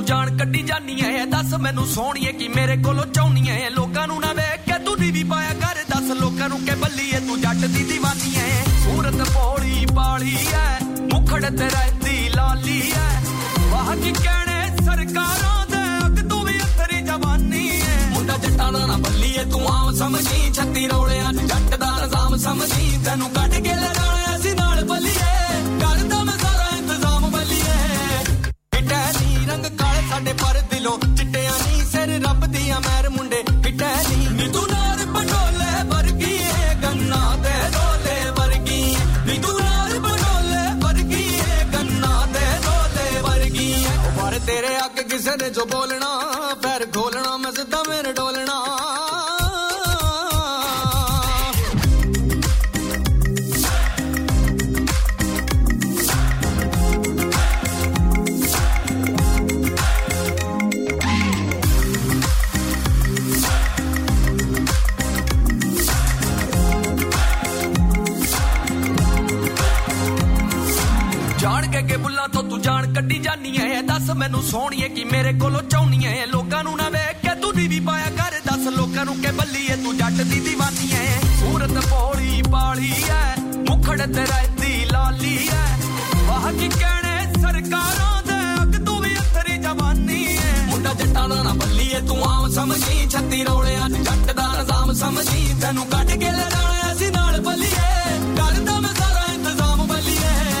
ਜਾਨ ਕੱਢੀ ਜਾਨੀ ਐ ਦੱਸ ਮੈਨੂੰ ਸੋਹਣੀਏ ਕੀ ਮੇਰੇ ਕੋਲੋਂ ਚਾਹਨੀ ਐ ਲੋਕਾਂ ਨੂੰ ਨਾ ਵੇਖ ਕੇ ਤੂੰ ਵੀ ਪਾਇਆ ਕਰ ਦੱਸ ਲੋਕਾਂ ਨੂੰ ਕਿ ਬੱਲੀ ਐ ਤੂੰ ਜੱਟ ਦੀ دیਵਾਨੀ ਐ ਸੂਰਤ ਪੋਲੀ ਪਾਲੀ ਐ ਮੁਖੜ ਤੇ ਰਹਿੰਦੀ ਲਾਲੀ ਐ ਵਾਹ ਕੀ ਕਹਿਣੇ ਸਰਕਾਰਾਂ ਦੇ ਅੱਗ ਤੂੰ ਵੀ ਅਥਰੀ ਜਵਾਨੀ ਐ ਮੁੰਡਾ ਜੱਟਾਂ ਦਾ ਨਾ ਬੱਲੀ ਐ ਤੂੰ ਆਮ ਸਮਝੀ ਛੱਤੀ ਰੌਲਿਆਂ ਚ ਜੱਟ ਦਾ ਨਜ਼ਾਮ ਸਮਝੀ ਤੈਨੂੰ ਕੱਢ ਕੇ ਲੜਾਣਾ ਅਸੀਂ ਨਾਲ ਬੱਲੀ ਐ ਕਰਦਾ ਮੈਂ ਸਾਰਾ ਇੰਤਜ਼ਾਮ ਬੱਲੀ ਐ ਇਟਾ रंग काले साडे पर दिलों चिट्टे आनी सिर रब दिया मेर मुंडे पिटे नी नी तू नार पटोले वर्गी ए गन्ना दे रोले वर्गी नी तू नार पटोले वर्गी ए गन्ना दे रोले वर्गी ओ पर तेरे आगे किसे ने जो बोलना पैर खोलना मैं सीधा मेरे डोलना ਜਾਨ ਕੱਢੀ ਜਾਨੀ ਐ ਦੱਸ ਮੈਨੂੰ ਸੋਹਣੀਏ ਕੀ ਮੇਰੇ ਕੋਲੋਂ ਚਾਹਨੀ ਐ ਲੋਕਾਂ ਨੂੰ ਨਾ ਵੇਖ ਕੇ ਤੂੰ ਵੀ ਪਾਇਆ ਕਰ ਦੱਸ ਲੋਕਾਂ ਨੂੰ ਕਿ ਬੱਲੀ ਐ ਤੂੰ ਜੱਟ ਦੀ دیਵਾਨੀ ਐ ਸੂਰਤ ਪੋਲੀ ਪਾਲੀ ਐ ਮੁਖੜ ਤੇ ਰਹਿੰਦੀ ਲਾਲੀ ਐ ਵਾਹ ਕੀ ਕਹਿਣੇ ਸਰਕਾਰਾਂ ਦੇ ਅੱਗ ਤੂੰ ਵੀ ਅਥਰੀ ਜਵਾਨੀ ਐ ਮੁੰਡਾ ਜੱਟਾਂ ਦਾ ਨਾ ਬੱਲੀ ਐ ਤੂੰ ਆਮ ਸਮਝੀ ਛੱਤੀ ਰੌਲਿਆਂ ਚ ਜੱਟ ਦਾ ਨਜ਼ਾਮ ਸਮਝੀ ਤੈਨੂੰ ਕੱਢ ਕੇ ਲੜਾਣਾ ਅਸੀਂ ਨਾਲ ਬੱਲੀ ਐ ਕਰਦਾ ਮੈਂ ਸਾਰਾ ਇੰਤਜ਼ਾਮ ਬੱਲੀ ਐ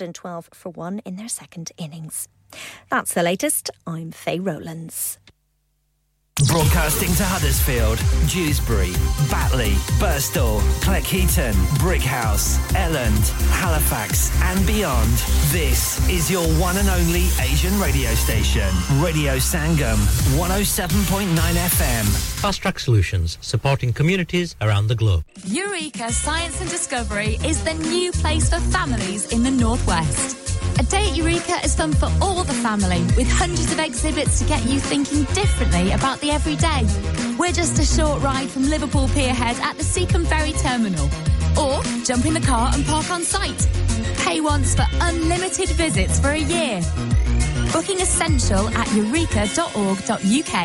one twelve for one in their second innings. That's the latest. I'm Faye Rowlands. Broadcasting to Huddersfield, Dewsbury, Batley, Birstall, Cleckheaton, Brickhouse, Elland, Halifax and beyond. This is your one and only Asian radio station. Radio Sangam, one oh seven point nine F M. Fast Track Solutions, supporting communities around the globe. Eureka Science and Discovery is the new place for families in the Northwest. A day at Eureka is fun for all the family, with hundreds of exhibits to get you thinking differently about the everyday. We're just a short ride from Liverpool Pierhead at the Seacombe Ferry Terminal. Or jump in the car and park on site. Pay once for unlimited visits for a year. Booking essential at eureka dot org dot U K.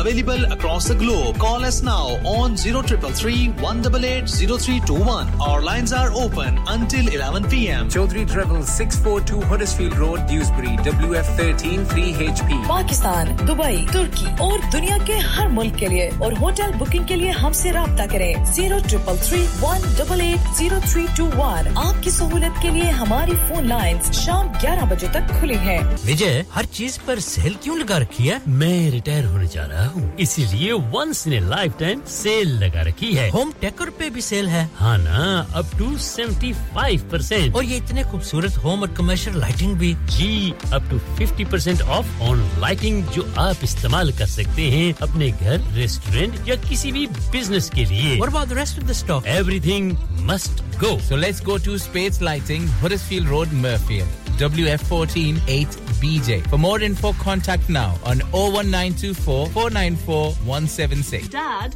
available across the globe. Call us now on zero triple three, one eight eight, zero three two one. Our lines are open until eleven p m. Chaudhry Travel, six four two Huddersfield Road, Dewsbury, W F one three three H P. Pakistan, Dubai, Turkey और दुनिया के हर मुल्क के लिए और hotel booking के लिए हमसे राब्ता करें zero triple three, one eight eight, zero three two one. आपकी सहूलियत के लिए हमारी फोन लाइंस शाम eleven बजे तक खुली हैं. विजय, हर चीज पर सेल क्यों लगा रखी है? मैं रिटायर होने जा रहा हूँ, इसीलिए once in a lifetime sale लगा रखी है. होम टेकर पे भी सेल है, हाँ ना, up to seventy-five percent. और ये इतने खूबसूरत होम और कमर्शियल लाइटिंग भी, जी, up to fifty percent off on lighting जो आप इस्तेमाल कर सकते हैं अपने घर, रेस्टोरेंट या किसी भी बिजनेस के लिए. What about the rest of the stock? Everything must go. So let's go to Space Lighting, Huddersfield Road, Murfield, W F one four eight B J. For more info, contact now on zero one nine two four, four nine four one seven six. Dad,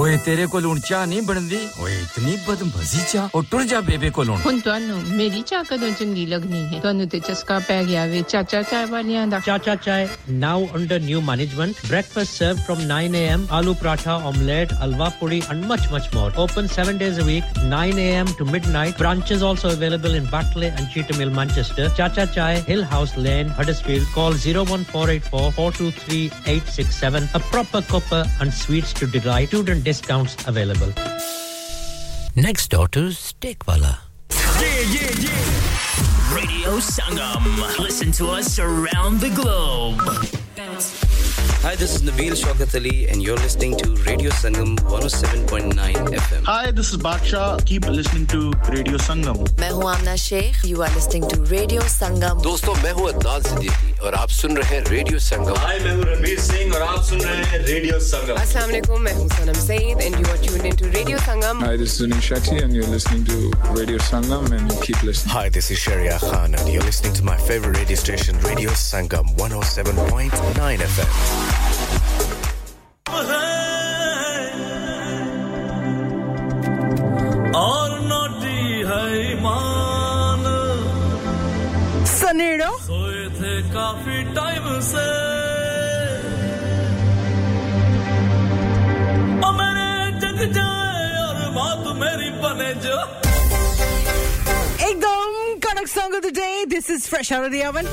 ओए तेरे को लूण चा नहीं बनदी, ओए इतनी बदमजी चा और टुर जा बेबे को लूण. हुन तनु मेरी चा कदों चंगी लगनी है, तनु ते चस्का पै गया वे. चाचा चाय वालियां दा चाचा चाय now under new management. Breakfast served from nine A M aloo paratha, omelette, alwa puri and much much more. Open seven days a week, nine A M to midnight. Branches also available in Batley and Cheetham Hill, Manchester. Chacha Chai, Hill House Lane, Huddersfield. Call zero one four eight four, four two three eight six seven. A proper cuppa and sweets to delight. Student discounts available. Next door to Steakwala. Yeah, yeah, yeah. Radio Sangam. Listen to us around the globe. Hi, this is Nabeel Shaukat Ali and you're listening to Radio Sangam one oh seven point nine F M. Hi, this is Baksha. Keep listening to Radio Sangam. मैं हूँ Amna Sheikh. You are listening to Radio Sangam. दोस्तों, मैं हूँ अदनान सिद्दीकी और आप सुन रहे हैं Radio Sangam. Hi, मैं हूँ रणवीर सिंह और आप सुन रहे हैं Radio Sangam. Assalamu alaikum. मैं हूँ Sanam Saeed and you are tuned into Radio Sangam. Hi, this is Sunil Shetty and you're listening to Radio Sangam and you keep listening. Hi, this is Sherry Khan and you're listening to my favorite radio station, Radio Sangam one oh seven point nine F M. और नोटी है ईमान सनेड़ो सोए थे काफी time से ओ मेरे जग जाए और बात मेरी Ekdum Kanak song of the day. This is fresh out of the oven.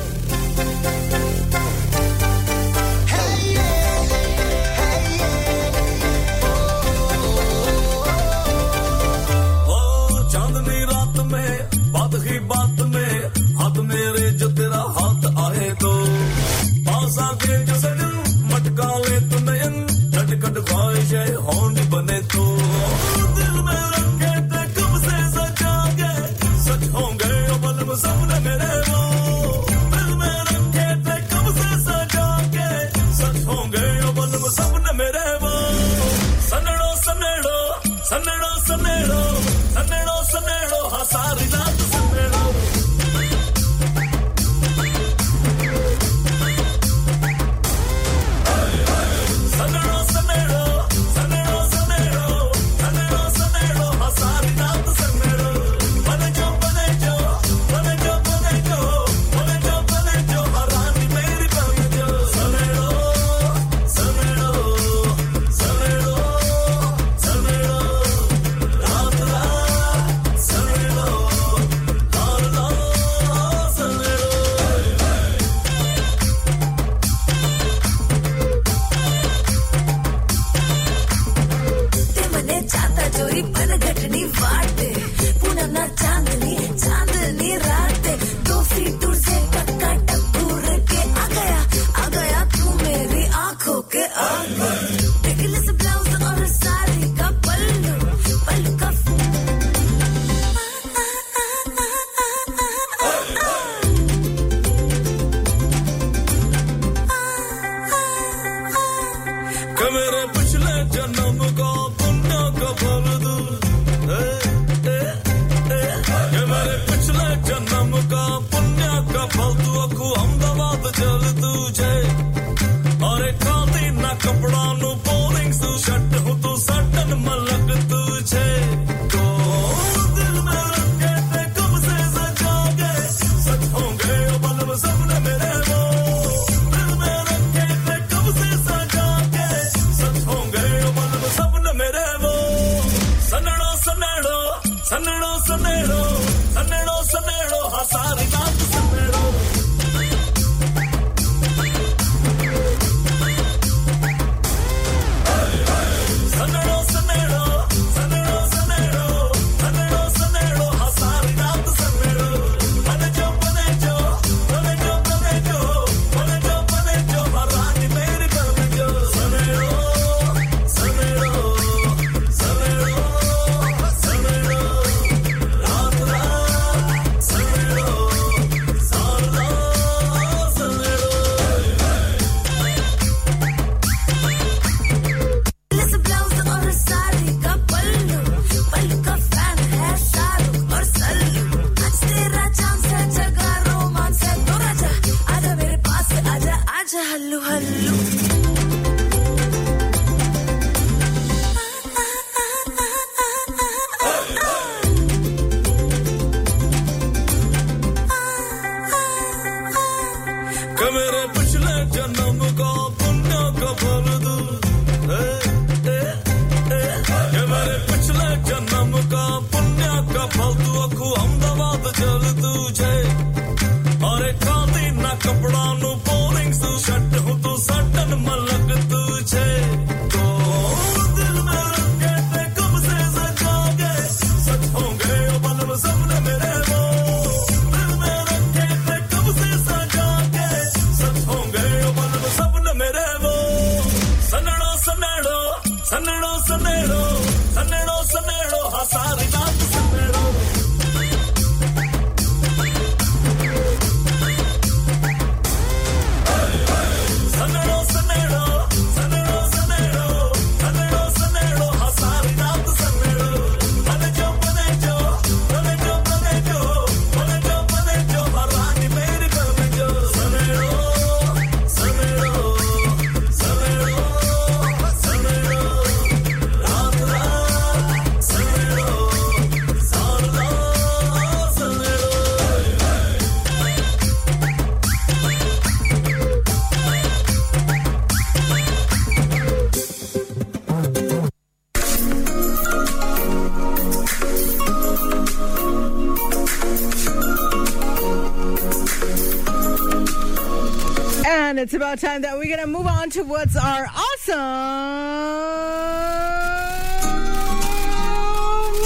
on. It's about time that we're going to move on towards our awesome.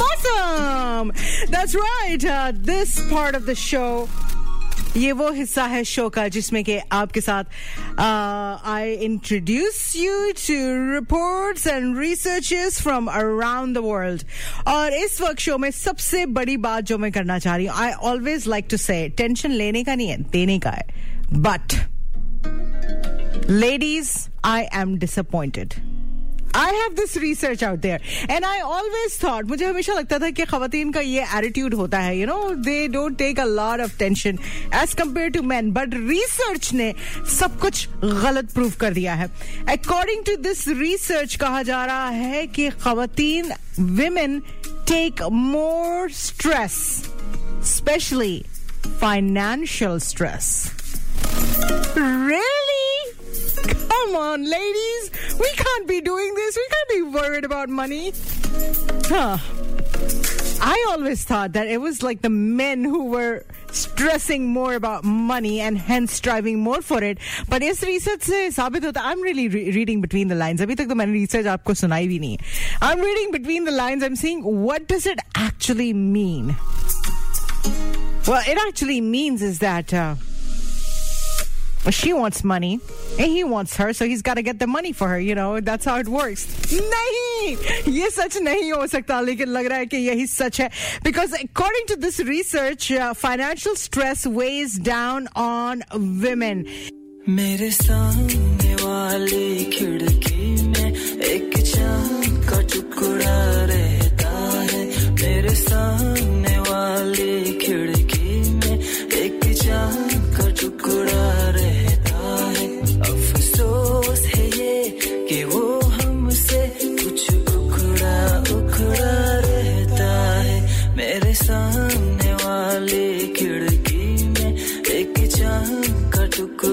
Awesome. That's right. Uh, this part of the show. ये वो हिस्सा है show का जिसमें के आपके साथ I introduce you to reports and researches from around the world. और इस वक्त शो में सबसे बड़ी बात जो मैं करना चाह रही हूँ, I always like to say tension लेने का नहीं है, देने का है. But ladies, I am disappointed. I have this research out there and I always thought मुझे हमेशा लगता था कि ख्वातीन का ये attitude होता है, you know, they don't take a lot of tension as compared to men, but research ने सब कुछ गलत prove कर दिया है. According to this research कहा जा रहा है कि ख्वातीन, women take more stress, especially financial stress. Really? Come on, ladies. We can't be doing this. We can't be worried about money. Huh. I always thought that it was like the men who were stressing more about money and hence striving more for it. But this research says, I'm really re- reading between the lines. Abhi tak to maine research aapko sunai bhi nahi. I'm reading between the lines. I'm seeing what does it actually mean? Well, it actually means is that... Uh, She wants money and he wants her, so he's got to get the money for her, you know, that's how it works. Nahi! Ye sach nahi ho sakta, lekin lag raha hai ki yahi sach hai. Because according to this research, uh, financial stress weighs down on women. Mere saamne wali khidki mein ek chaand ka tukda rehta hai. Mere saamne wali khidki mein ek chaand ka tukda सामने वाले खिड़की में एक चांद का टुकड़ा रहता है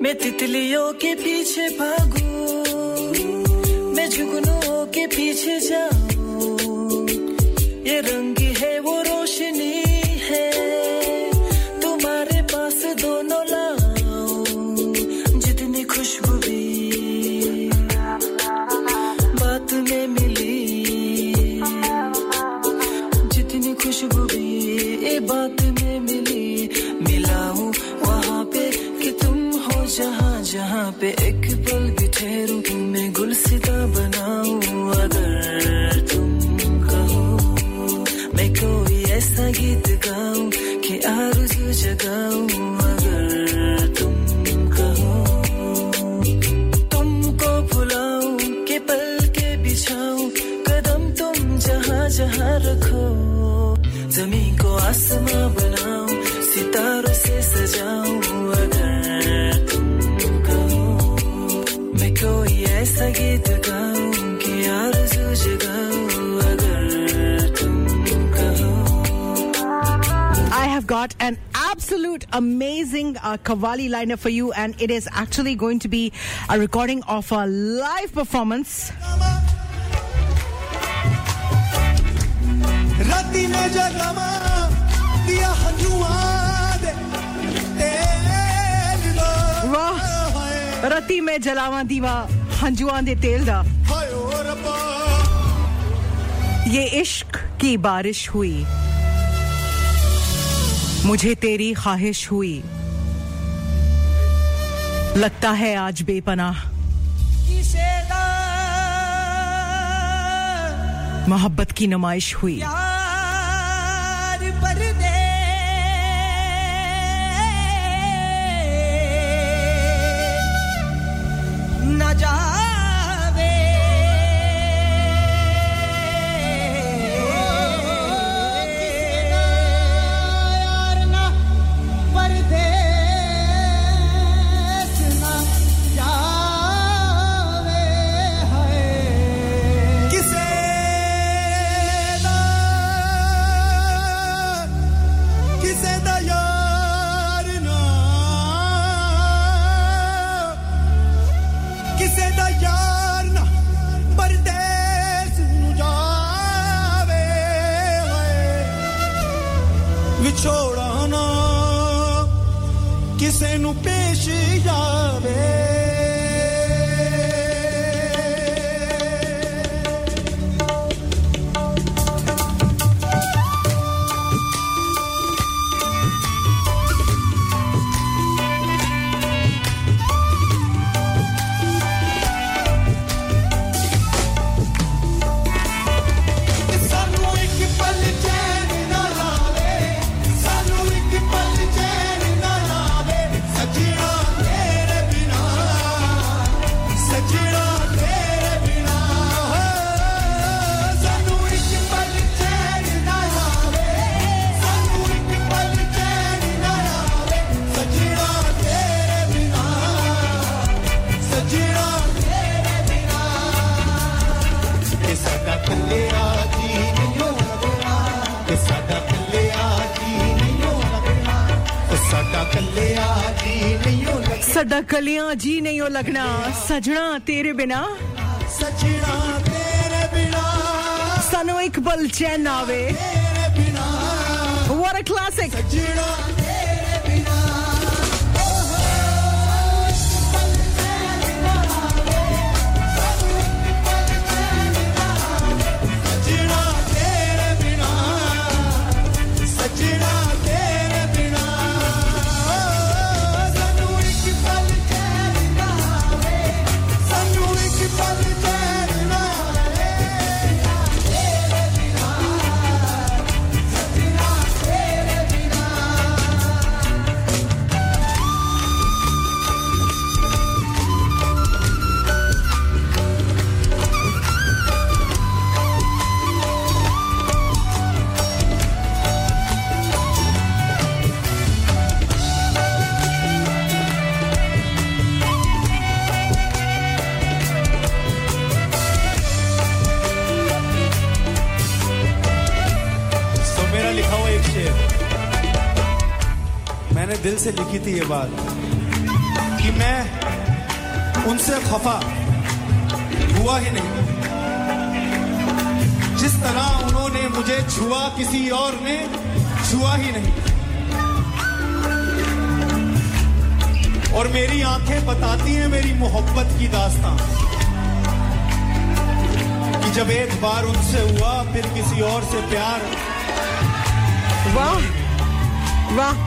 मैं तितलियों के पीछे भागूं मैं जुगनुओं के पीछे जाऊं ये रंगी है वो रोशनी है तुम्हारे पास दोनों लाऊं जितनी खुशबू भी बात में मिली जितनी खुशबू भी ये बात में मिली मिलाऊं वहाँ पे कि तुम हो जहाँ जहाँ पे एक पल भी ठहरूं तुम्हें गुलसिता बनाऊं अगर ऐसा गीत गाऊं कि आरज़ू जगाऊं अगर तुम कहो तुमको भुलाऊं के पल के बिछाऊं कदम तुम जहां जहां रखो ज़मीन को आसमां बनाऊं सितारों से सजाऊं अगर तुम कहो मैं कोई ऐसा गीत गाऊं कि आरज़ू जगाऊं Got an absolute amazing uh, Qawwali lineup for you, and it is actually going to be a recording of a live performance. Rati mein jalawan diwa hanjuan de tel da. Ye ishq ki barish hui. मुझे तेरी ख्वाहिश हुई लगता है आज बेपनाह मोहब्बत की नुमाइश हुई यार पर्दे ना जावे ਵਿਛੋੜਾਣਾ ਕਿਸੇ ਨੂੰ ਪੇਸ਼ ਜਾਵੇ सदा कलियां जी नहीं हो लगना सजना तेरे बिना सजना तेरे बिना सानू एक पल चैन आवे तेरे बिना व्हाट अ क्लासिक सजना तेरे बिना सजना तेरे बिना सजना मैंने दिल से लिखी थी ये बात कि मैं उनसे खफा हुआ ही नहीं जिस तरह उन्होंने मुझे छुआ किसी और ने छुआ ही नहीं और मेरी आंखें बताती हैं मेरी मोहब्बत की दास्तां कि जब एक बार उनसे हुआ फिर किसी और से प्यार वाह वाह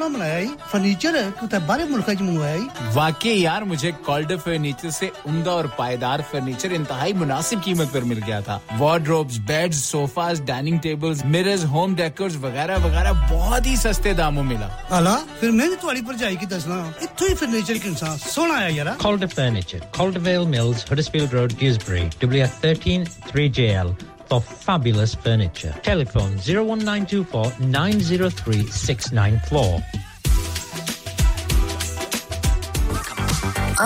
बनाया है फर्नीचर है तो बाहर मुल्क का मंगवाया है वाकई यार मुझे कॉल्डर फर्नीचर से उम्दा और पायदार फर्नीचर इंतहाई मुनासिब कीमत पर मिल गया था wardrobes beds sofas dining tables mirrors home decors वगैरह वगैरह बहुत ही सस्ते दामों मिला आला फिर मैं भी तुम्हारी पर जाएगी दसना इतने ही फर्नीचर के इंसान सोना आया यार Calder furniture Calderwell mills Huddersfield road Dewsbury W F one three three J L of fabulous furniture. Telephone zero one nine two four nine zero three six nine four.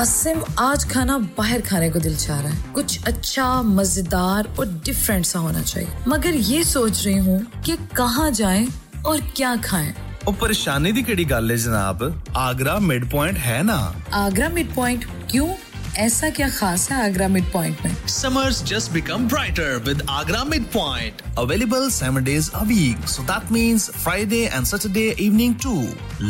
Asim आज खाना बाहर खाने को दिल चाह रहा है कुछ अच्छा मजेदार और डिफरेंट सा होना चाहिए मगर ये सोच रही हूं कि कहां जाएं और क्या खाएं ओ परेशानी दी केड़ी गल है जनाब आगरा मिड पॉइंट है ना आगरा मिड पॉइंट क्यों ऐसा क्या खास है Agra Midpoint में? Summers just become brighter with Agra Midpoint. Available seven days a week. So that means Friday and Saturday evening too.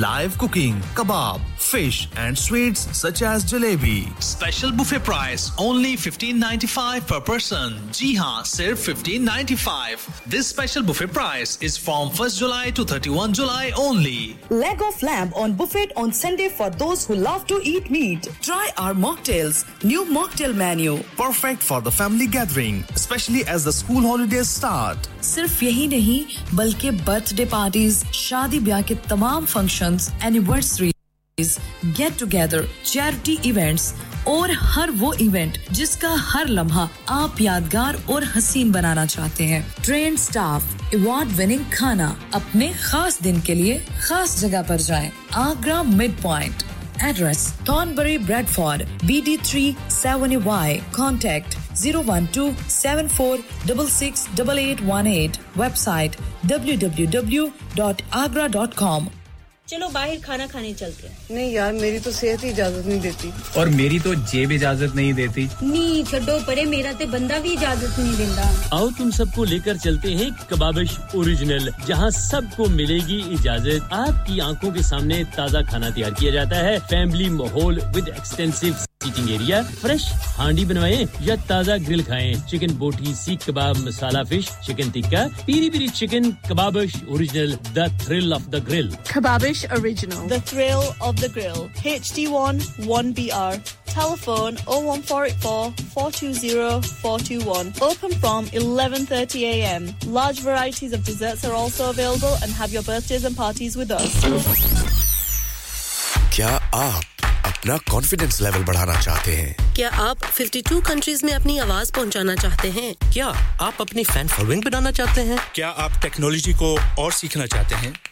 Live cooking, kebab, fish and sweets such as jalebi. Special buffet price only fifteen ninety-five per person. Ji haan, sirf fifteen ninety-five. This special buffet price is from first of July to thirty-first of July only. Leg of lamb on buffet on Sunday for those who love to eat meat. Try our mocktails. meals. New mocktail menu. Perfect for the family gathering, especially as the school holidays start. सिर्फ यही नहीं, बल्कि birthday parties, शादी ब्याह के तमाम functions, anniversaries, get together, charity events. और हर वो इवेंट जिसका हर लम्हा आप यादगार और हसीन बनाना चाहते हैं ट्रेन स्टाफ अवार्ड विनिंग खाना अपने खास दिन के लिए खास जगह पर जाएं Agra mid point address Thornbury Bradford B D three seven Y contact zero one two seven four six six eight eight one eight website w w w dot agra dot com चलो बाहर खाना खाने चलते हैं नहीं यार मेरी तो सेहत ही इजाजत नहीं देती और मेरी तो जेब इजाजत नहीं देती नहीं छोड़ो परे मेरा ते बंदा भी इजाजत नहीं देता आओ तुम सबको लेकर चलते हैं कबाबिश ओरिजिनल जहां सबको मिलेगी इजाजत आपकी आंखों के सामने ताजा खाना तैयार किया जाता है फैमिली माहौल with extensive Seating area, fresh handi बनवाएं या ताजा ग्रिल खाएं, chicken boti, seekh kebab, masala fish, chicken tikka, piri piri chicken, Kababish Original, the thrill of the grill. Kababish Original, the thrill of the grill. H D one one B R. Telephone oh one four eight four, four two zero, four two one. Open from eleven thirty a m. Large varieties of desserts are also available, and have your birthdays and parties with us. क्या आप अपना confidence level बढ़ाना चाहते हैं क्या आप fifty-two countries में अपनी आवाज पहुंचाना चाहते हैं क्या आप अपनी फैन फॉलोइंग बनाना चाहते हैं क्या आप टेक्नोलॉजी को और सीखना चाहते हैं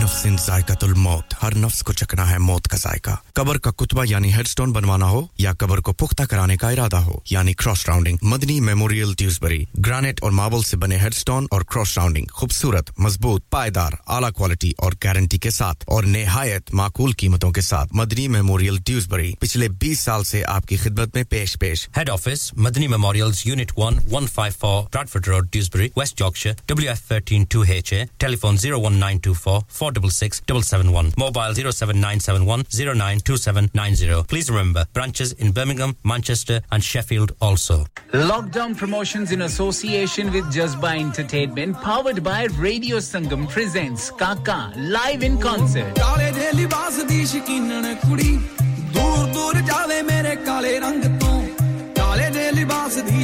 nafsin zaiqatul maut. Har nafs ko chakna hai maut ka zaiqa. Qabar ka kutba yani headstone banwana ho ya qabar ko pukhta karane ka irada ho yani cross rounding. Madani Memorial Dewsbury. Granite aur marble se bane headstone aur cross rounding. Khoobsurat, mazboot, paidar, ala quality aur guarantee ke saath aur nihayat maakul qeematon ke saath. Madani Memorial Dewsbury. Pichle twenty saal se aapki khidmat mein pesh pesh. Head office Madani Memorials Unit one, one five four Bradford Road, Dewsbury, West Yorkshire, W F one three two H A. Telephone zero one nine two four, four six six seven seven one. Mobile zero seven nine seven one, zero nine two seven nine zero. Please remember, branches in Birmingham, Manchester and Sheffield also. Lockdown Promotions in association with Jazba Entertainment, powered by Radio Sangam, presents Kaka live in concert.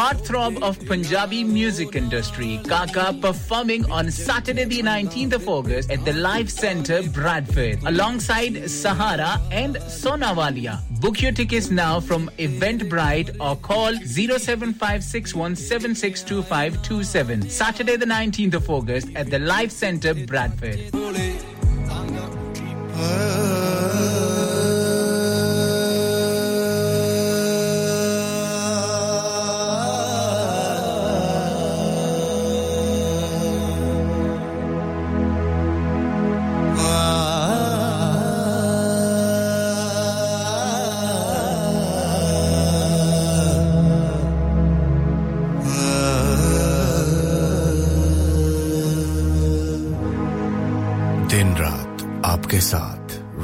Heartthrob of Punjabi music industry, Kaka performing on Saturday the nineteenth of August at the Live Centre, Bradford, alongside Sahara and Sonawalia. Book your tickets now from Eventbrite or call zero seven five six one seven six two five two seven. Saturday the nineteenth of August at the Live Centre, Bradford.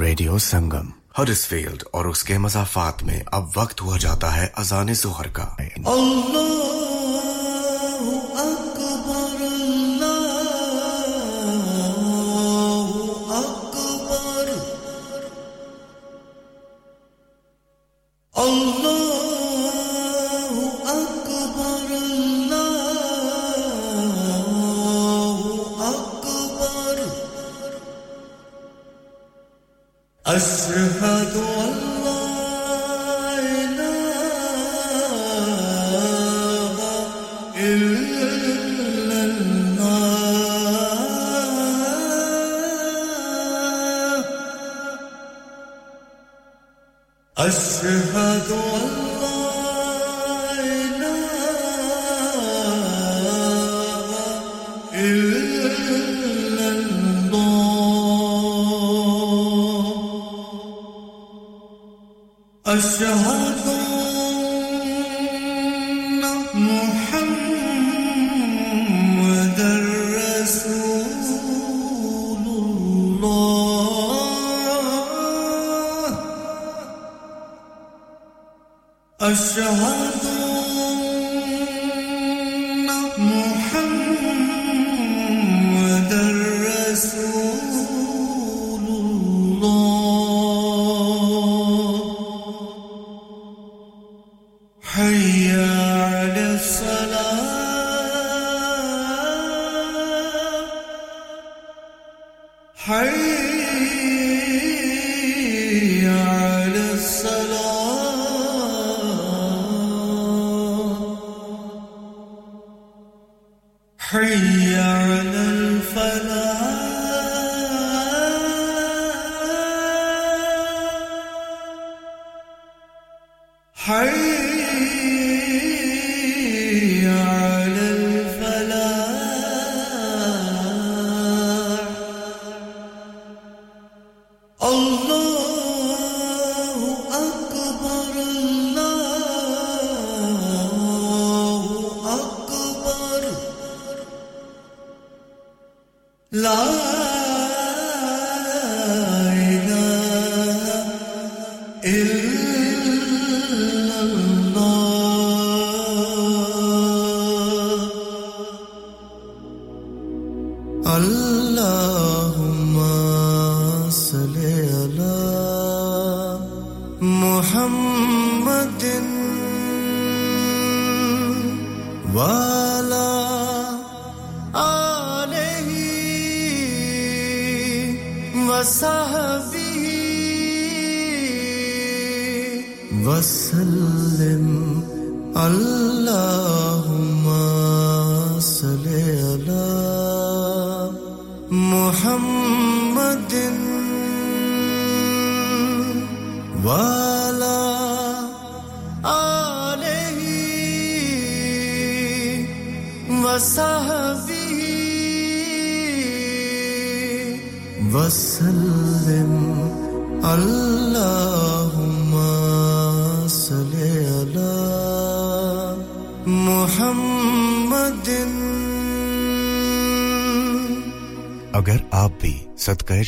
Radio Sangam Huddersfield और उसके मज़ाफ़ात में अब वक्त हुआ जाता है अज़ान ज़ुहर का Thank you. أشهد أن محمد رسول الله أشهد أن محمد رسول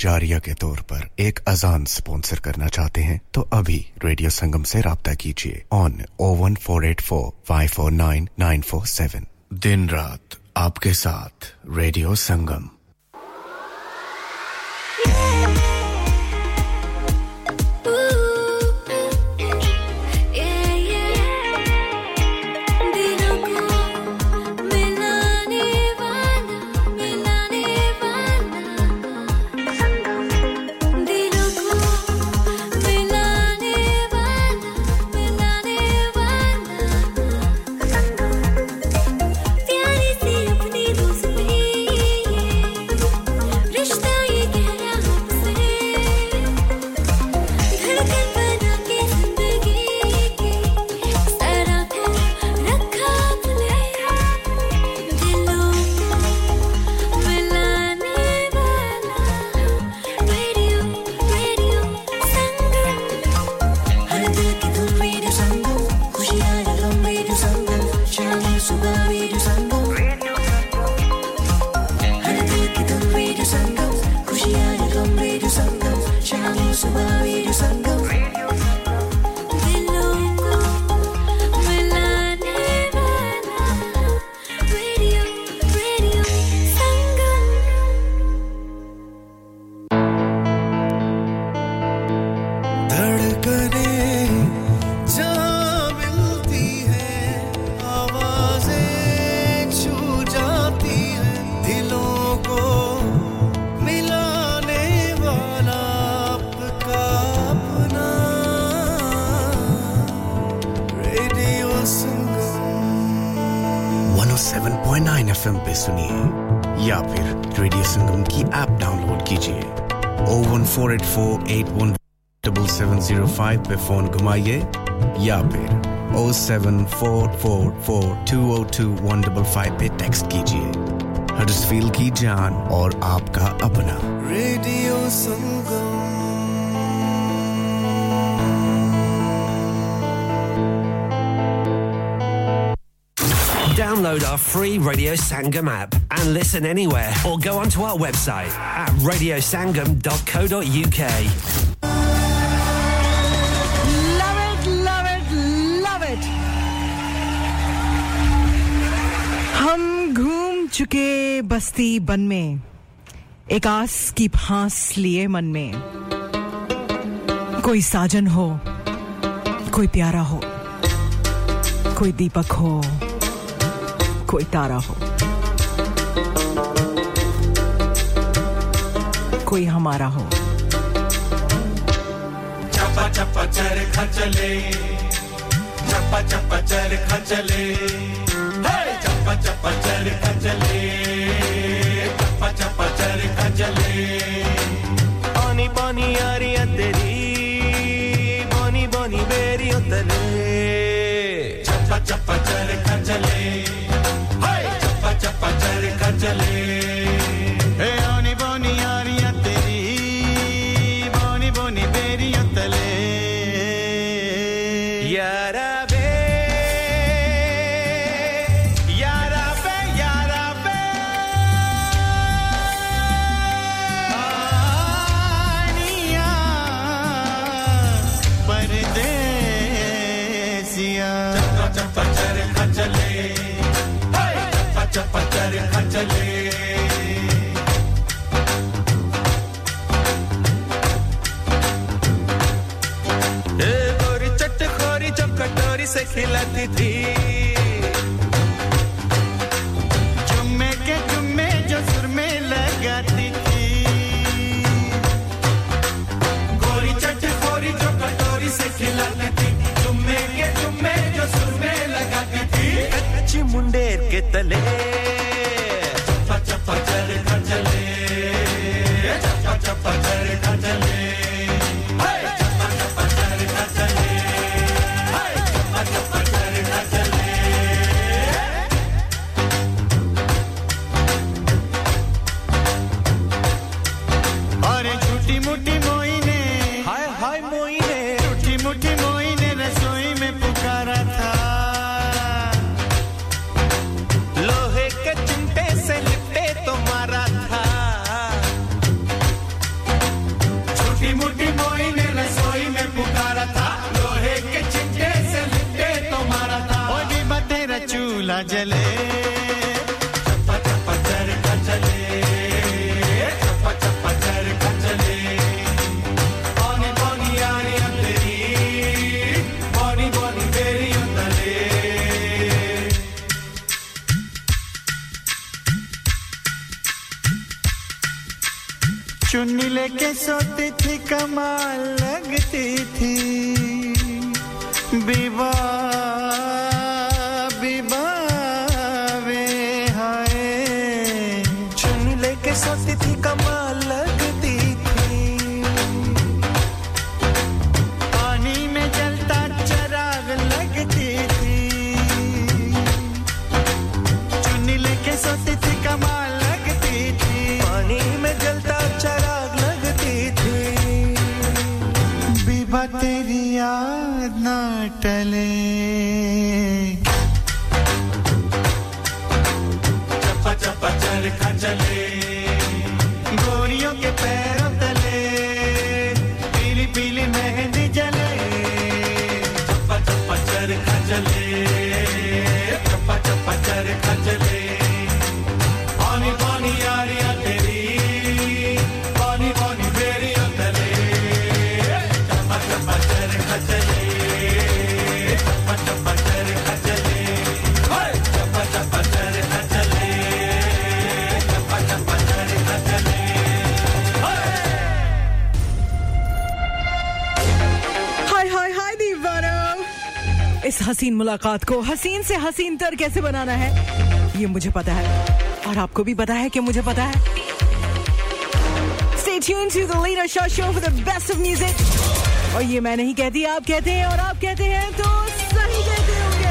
जारिया के तौर पर एक अजान स्पॉन्सर करना चाहते हैं तो अभी रेडियो संगम से राब्ता कीजिए on oh one four eight four, five four nine, nine four seven. दिन रात आपके साथ radio Sangam. four eight four, eight one seven zero five पे फोन घुमाइए या फिर oh seven four four four, two oh two, one five five पे text कीजिए. हडर्सफील्ड की जान और आपका अपना radio Sangam. download our free Radio Sangam app and listen anywhere, or go onto our website at radio sangam dot co dot u k. चुके बस्ती बन में एक आस की भांस लिए मन में कोई साजन हो कोई प्यारा हो कोई दीपक हो कोई तारा हो कोई हमारा हो चप्पा चप्पा चरखा चले चप्पा चप्पा चरखा चले Chappa chappa charikha chale, chappa chappa charikha chale. Boni boni yaariyan teri, boni boni beriyon tale. Chappa chappa charikha chale, hey. Chappa chappa charikha chale. Hey, boni boni yaariyan teri, boni boni beriyon tale. Yaara. Chappa charikha chale, ye gori chatkhori jab katori se khilati thi, jumme ke jumme jo sur mein lagati thi, gori chatkhori jo katori se khilati thi, jumme ke jumme jo sur mein lagati thi. Chi mundeer ke tale chappa chappa charikha chale chappa chappa charikha chale hey chappa chappa charikha chale hey chappa chappa charikha chale are chhuti muti moine hi hi moine chhuti muti moine rasoi mein pukara tha चूल्हा जले चप्पा चप्पा चरखा चले चप्पा चप्पा चरखा चले बोनी बोनी यारी अंतरी बोनी बोनी बेरी अंतरे चुन्नी लेके सोती थी कमाल लगती थी विवा Tale Chappa chappa charikha chale Goriyon ke pairon tale Peeli peeli mehndi jale Chappa chappa charikha chale Chappa chappa charikha chale Pani pani yaariyan teri Pani pani beriyon tale Chappa chappa charikha chale इस हसीन मुलाकात को हसीन से हसीन तर कैसे बनाना है ये मुझे पता है और आपको भी पता है कि मुझे पता है Stay tuned to the Later Show show for the best of music और ये मैं नहीं कहती आप कहते हैं और आप कहते हैं तो सही कहते होंगे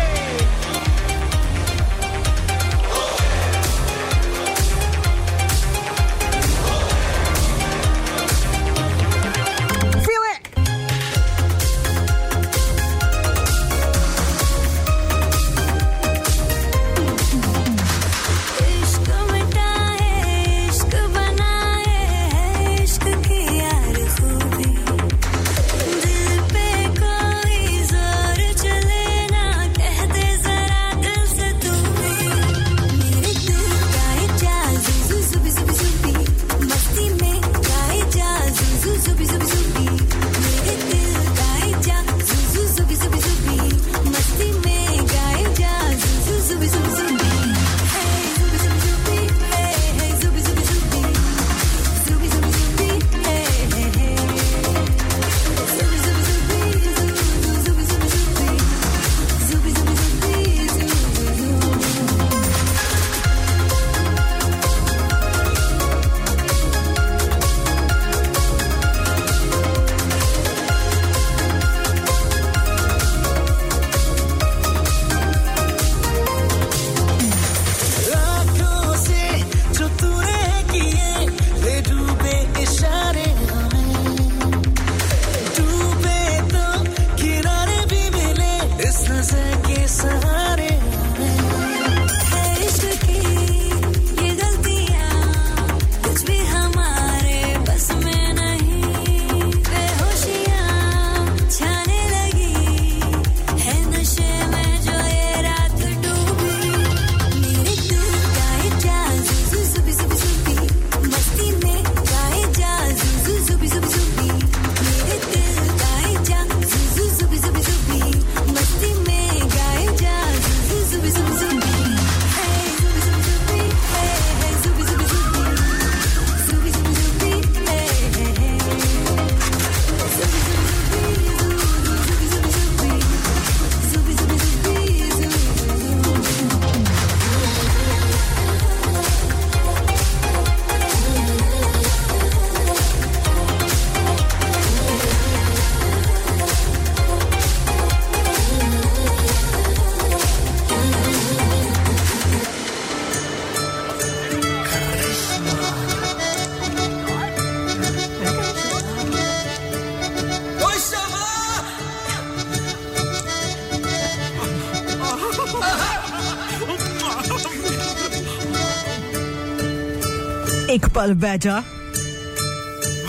एक पल बैठा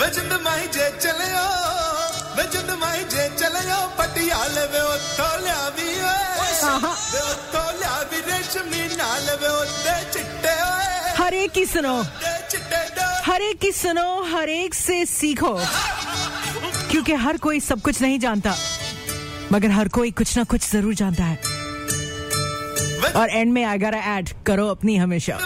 वजन माई जे चलयो वजन माई जे चलयो पटियाले वे ओ तोल्या भी वे ओ तोल्या भी रेशमी नाल वे ओ ते चिट्टे हर एक की सुनो हर एक की सुनो हर एक से सीखो क्योंकि हर कोई सब कुछ नहीं जानता मगर हर कोई कुछ ना कुछ जरूर जानता है और एंड में अगर ऐड करो अपनी हमेशा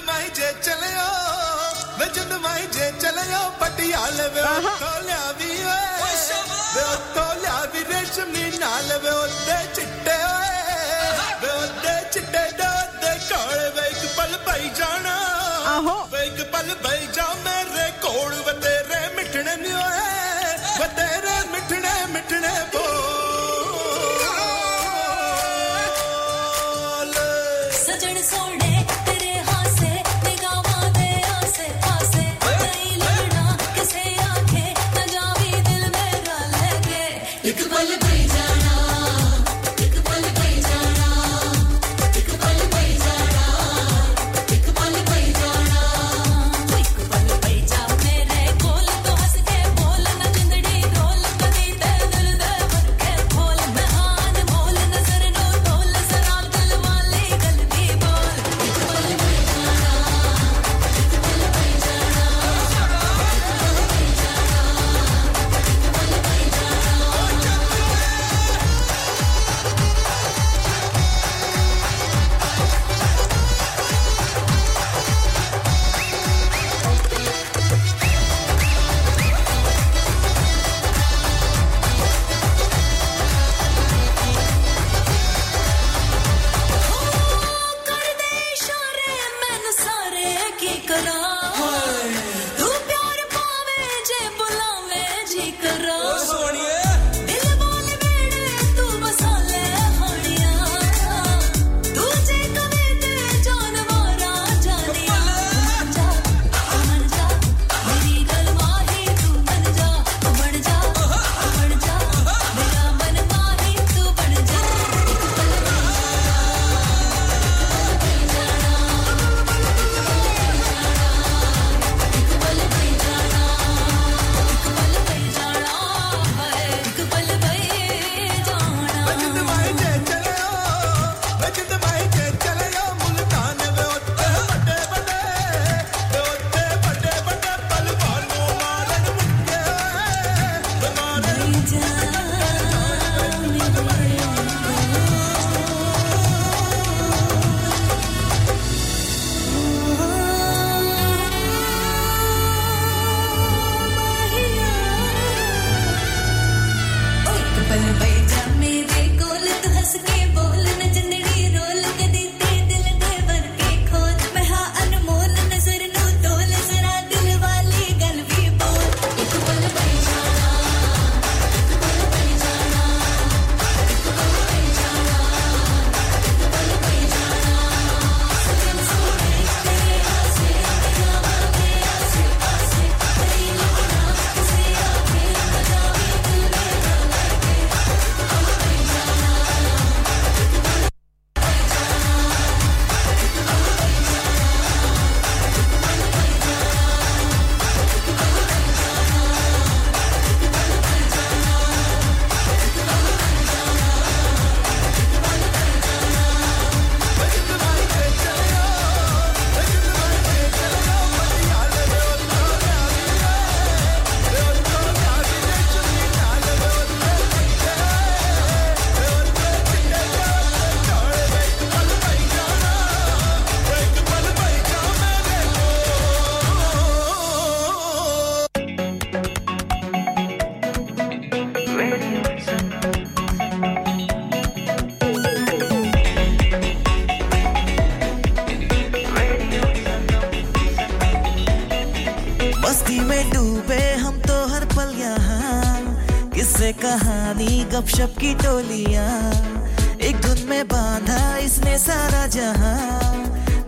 गपशप की टोलियां एक धुन में बांधा इसने सारा जहां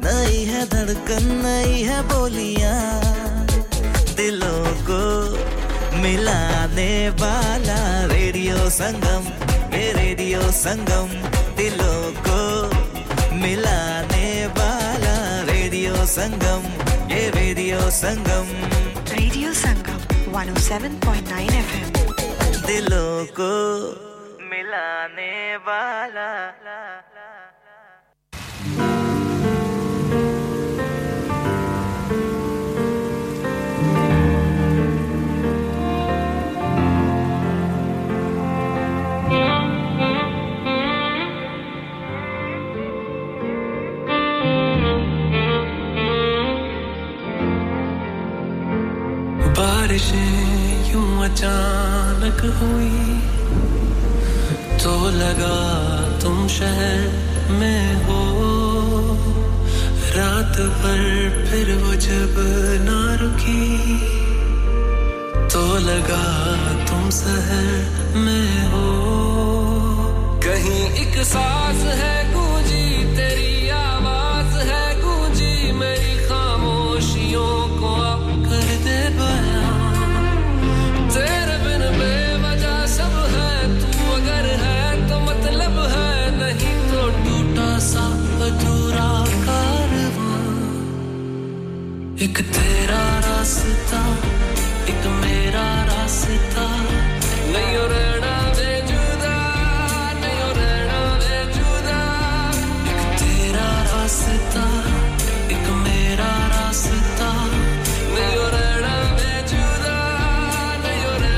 नई है धड़कन नई है बोलियां दिलों को मिलाने वाला रेडियो संगम ये रेडियो संगम दिलों को मिलाने वाला radio Sangam, ye Radio Sangam. Radio Sangam, one oh seven point nine F M. Dilon ko milane wala. बारिशें यूं अचानक हुई तो लगा तुम शहर में हो रात भर फिर वो जब ना रुकी तो लगा तुम शहर में हो कहीं एक सांस है गूंजी तेरी आवाज है गूंजी मेरी खामोशियों को अब कर दे बयां तेरे बिन बेवजह सब है तू अगर है तो मतलब है नहीं तो टूटा सा अधूरा कारवां एक तेरा रास्ता एक मेरा रास्ता नहीं और रहना बे जुदा नहीं और रहना बे जुदा एक तेरा रास्ता एक मेरा रास्ता नहीं और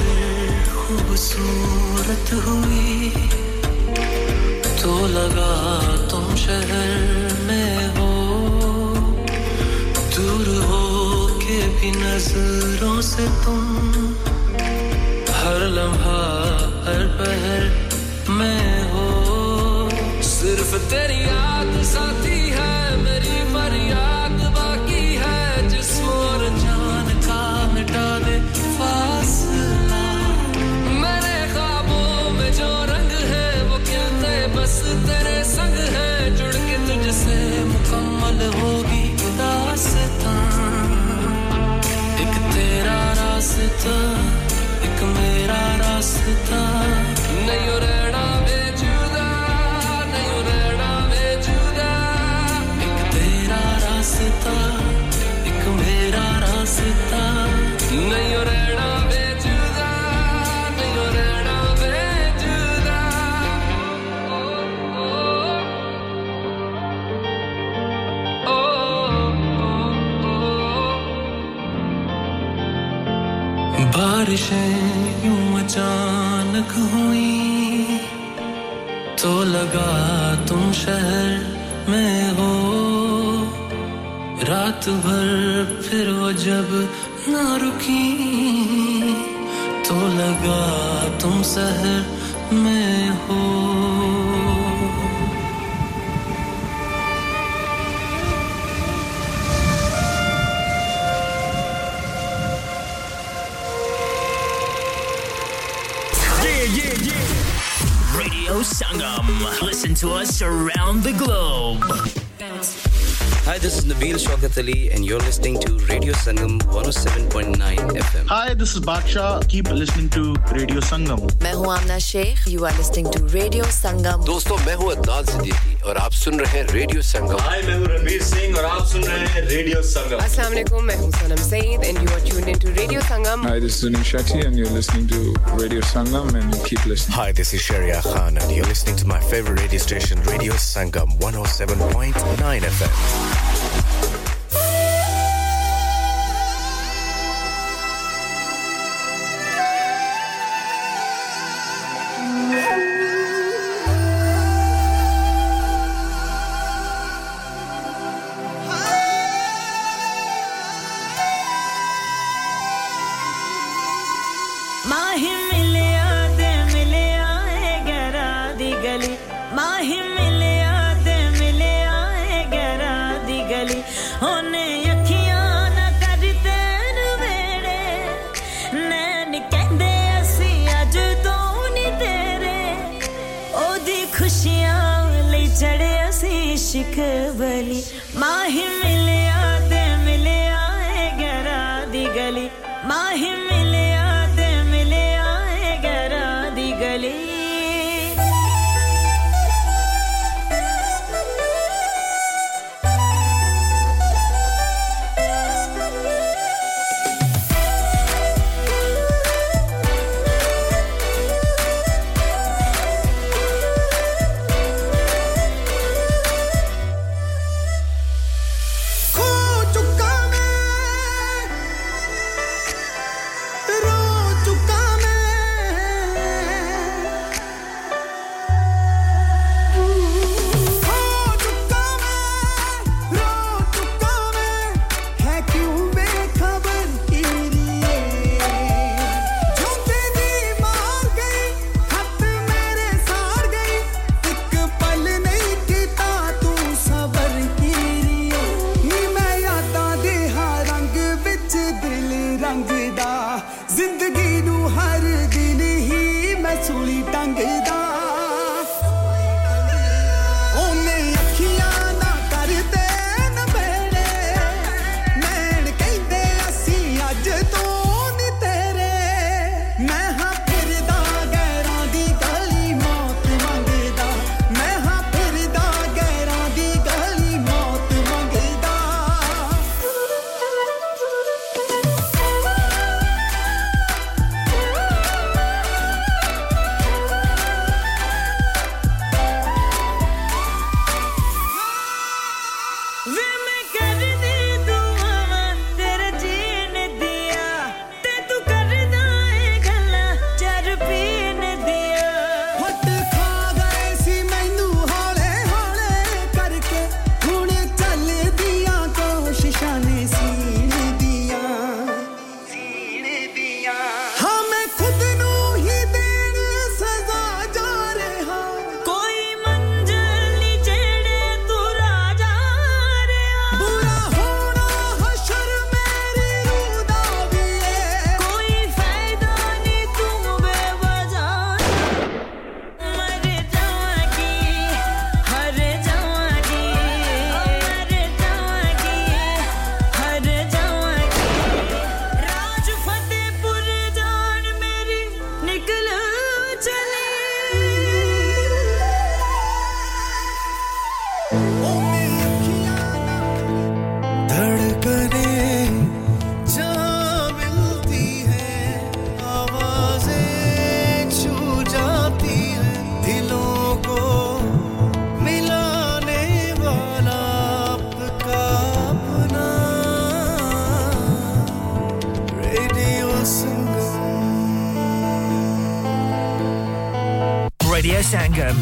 हुई तो लगा तुम शहर में हो दूर हो के भी नजरों से तुम हर लम्हा हर पहर में हो सिर्फ तेरी याद साथी है मेरी फरियाद बाकी है जिस्म और जान का मिटा दे फासला तेरे संग है जुड़ के तुझसे मुकम्मल होगी दास्तां एक तेरा रास्ता एक मेरा रास्ता नहीं रहना बेजुदा नहीं रहना बेजुदा एक तेरा रास्ता एक मेरा रास्ता नहीं रहना बारिशें यूं अचानक हुई तो लगा तुम शहर में हो रात भर फिर वो जब ना रुकी तो लगा तुम शहर में हो Sangam. Listen to us around the globe. Hi, this is Nabeel Shaukat Ali, and you're listening to Radio Sangam one oh seven point nine F M. Hi, this is Baksha. Keep listening to Radio Sangam. मैं हूँ Amna Sheikh. You are listening to Radio Sangam. दोस्तों मैं हूँ अदनान सिद्दीकी और आप सुन रहे हैं Radio Sangam. Hi, मैं हूँ रणवीर सिंह और आप सुन रहे हैं Radio Sangam. अस्सलाम वालेकुम मैं हूँ Sanam Saeed and you are tuned into Radio Sangam. Hi, this is Zunim Shetty and you're listening to Radio Sangam and you keep listening. Hi, this is Sherry Khan and you're listening to my favorite radio station Radio Sangam one oh seven point nine F M. Mahi mile aade mile aaye gara di gali Mahi बली माही मिले आते मिले आए गरा दी गली माही मिले आते मिले आए गरा दी गली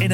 In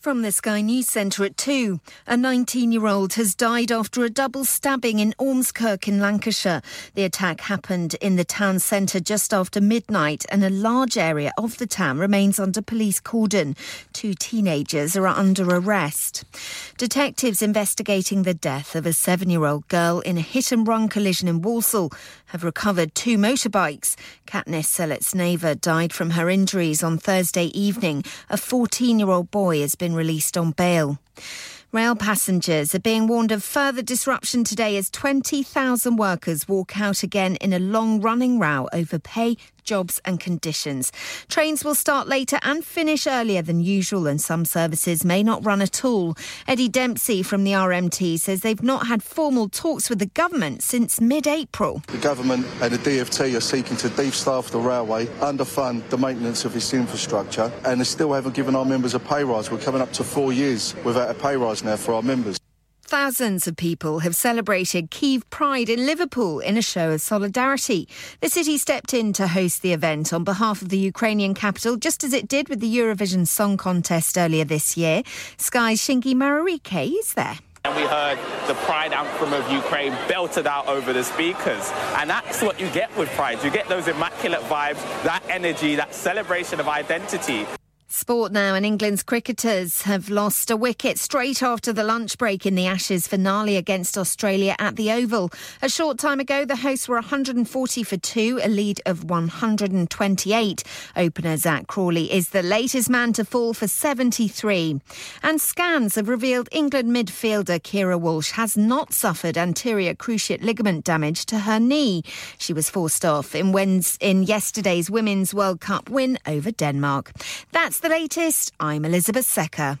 From the Sky News Centre at two, a nineteen-year-old has died after a double stabbing in Ormskirk in Lancashire. The attack happened in the town centre just after midnight and a large area of the town remains under police cordon. Two teenagers are under arrest. Detectives investigating the death of a seven-year-old girl in a hit-and-run collision in Walsall have recovered two motorbikes. Katniss Selets-Neva died from her injuries on Thursday evening. A fourteen-year-old boy has been released on bail. Rail passengers are being warned of further disruption today as twenty thousand workers walk out again in a long-running row over pay, jobs and conditions. Trains will start later and finish earlier than usual and some services may not run at all. Eddie Dempsey from the R M T says they've not had formal talks with the government since mid-April. The government and the D F T are seeking to de-staff the railway, underfund the maintenance of its infrastructure, and they still haven't given our members a pay rise. We're coming up to four years without a pay rise now for our members. Thousands of people have celebrated Kiev Pride in Liverpool in a show of solidarity. The city stepped in to host the event on behalf of the Ukrainian capital, just as it did with the Eurovision Song Contest earlier this year. Sky's Shingi Mararike is there. And we heard the Pride anthem of Ukraine belted out over the speakers. And that's what you get with Pride. You get those immaculate vibes, that energy, that celebration of identity. Sport now, and England's cricketers have lost a wicket straight after the lunch break in the Ashes finale against Australia at the Oval. A short time ago, the hosts were one hundred forty for two, a lead of one hundred twenty-eight. Opener Zach Crawley is the latest man to fall for seventy-three. And scans have revealed England midfielder Kira Walsh has not suffered anterior cruciate ligament damage to her knee. She was forced off in, wins- in yesterday's Women's World Cup win over Denmark. That's the latest. I'm Elizabeth Secker.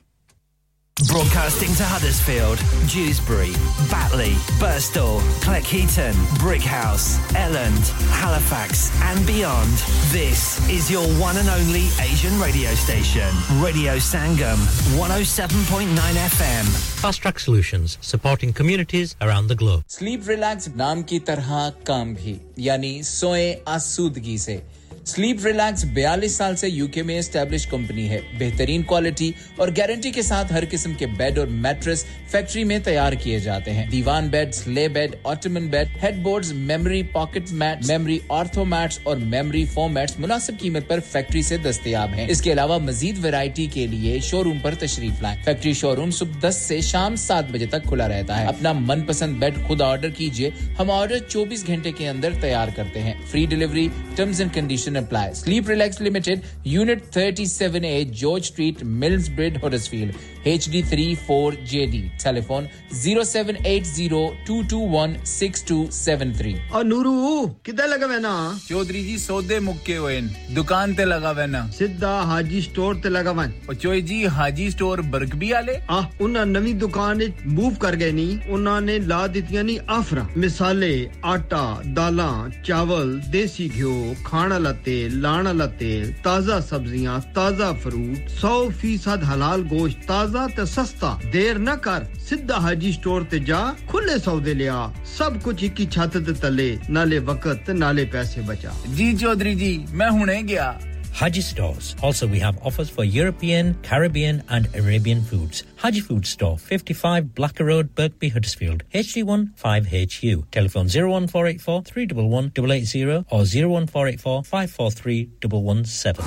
Broadcasting to Huddersfield, Dewsbury, Batley, Birstall, Cleckheaton, Brickhouse, Elland, Halifax and beyond. This is your one and only Asian radio station, Radio Sangam, one oh seven point nine F M. Fast Track Solutions, supporting communities around the globe. Sleep Relax naam ki tarha kaam bhi, yani soye aasudgi se. Sleep relax forty-two साल से UK में establish company है बेहतरीन quality और guarantee के साथ हर किस्म के बेड और मैट्रेस फैक्ट्री में तैयार किए जाते हैं divan bed sleigh bed ottoman bed headboards memory pocket mat memory ortho mats और मेमोरी फोम मैट्स मुनासिब कीमत पर फैक्ट्री से दस्तयाब हैं इसके अलावा मजीद वैरायटी के लिए शोरूम पर तशरीफ लाएं फैक्ट्री शोरूम सुबह ten से शाम seven बजे तक खुला रहता है अपना मनपसंद बेड खुद ऑर्डर कीजिए हम ऑर्डर twenty-four घंटे के अंदर तैयार करते हैं free delivery terms and condition apply. Sleep Relax Limited, Unit thirty-seven A, George Street, Millsbridge, Huddersfield, H D three four J D. Telephone zero seven eight zero two two one six two seven three. Oh, Nuru, kida laga hua hai na? Chaudhary ji saude mukke hue hain. Dukaan te laga hua hai na? Sidda Haji Store te laga hua hai. Oh, Chaudhary ji Haji Store Barkbi wale? Ah, unna navi dukaan vich move kar gaye ni. Unna ne la ditiyan ni afra. Misale, aata, dalan, chawal, desi ghyo, khana la तेल, लाना ला तेल, ताजा सब्जियां, ताजा fruit, one hundred percent हलाल गोश्त, ताजा ते सस्ता, देर न कर, सीधा हाजी स्टोर ते जा, खुले सौदे ले आ, सब कुछ एक ही छत ते तले, नाले वक्त, नाले पैसे बचा। जी चौधरी जी, मैं हुने गया। Haji Stores. Also, we have offers for European, Caribbean and Arabian foods. Haji Food Store, fifty-five Blacker Road, Birkby, Huddersfield, H D one five H U. Telephone zero one four eight four three one one eight eight zero or zero one four eight four five four three one one seven.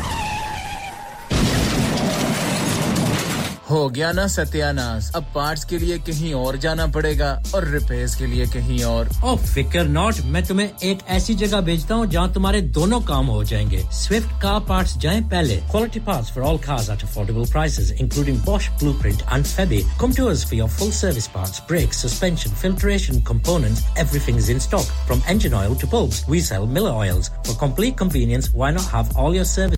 हो गया ना सत्यानाश अब parts के लिए कहीं और जाना पड़ेगा और रिपेयर्स के लिए कहीं और ओ फिकर नॉट मैं तुम्हें एक ऐसी जगह भेजता हूं जहां तुम्हारे दोनों काम हो जाएंगे स्विफ्ट कार पार्ट्स जाएं पहले quality parts for all cars at affordable prices including Bosch Blueprint and Febi come to us for your full service parts brakes suspension filtration components everything is in stock from engine oil to bulbs we sell Miller Oils for complete convenience why not have all your service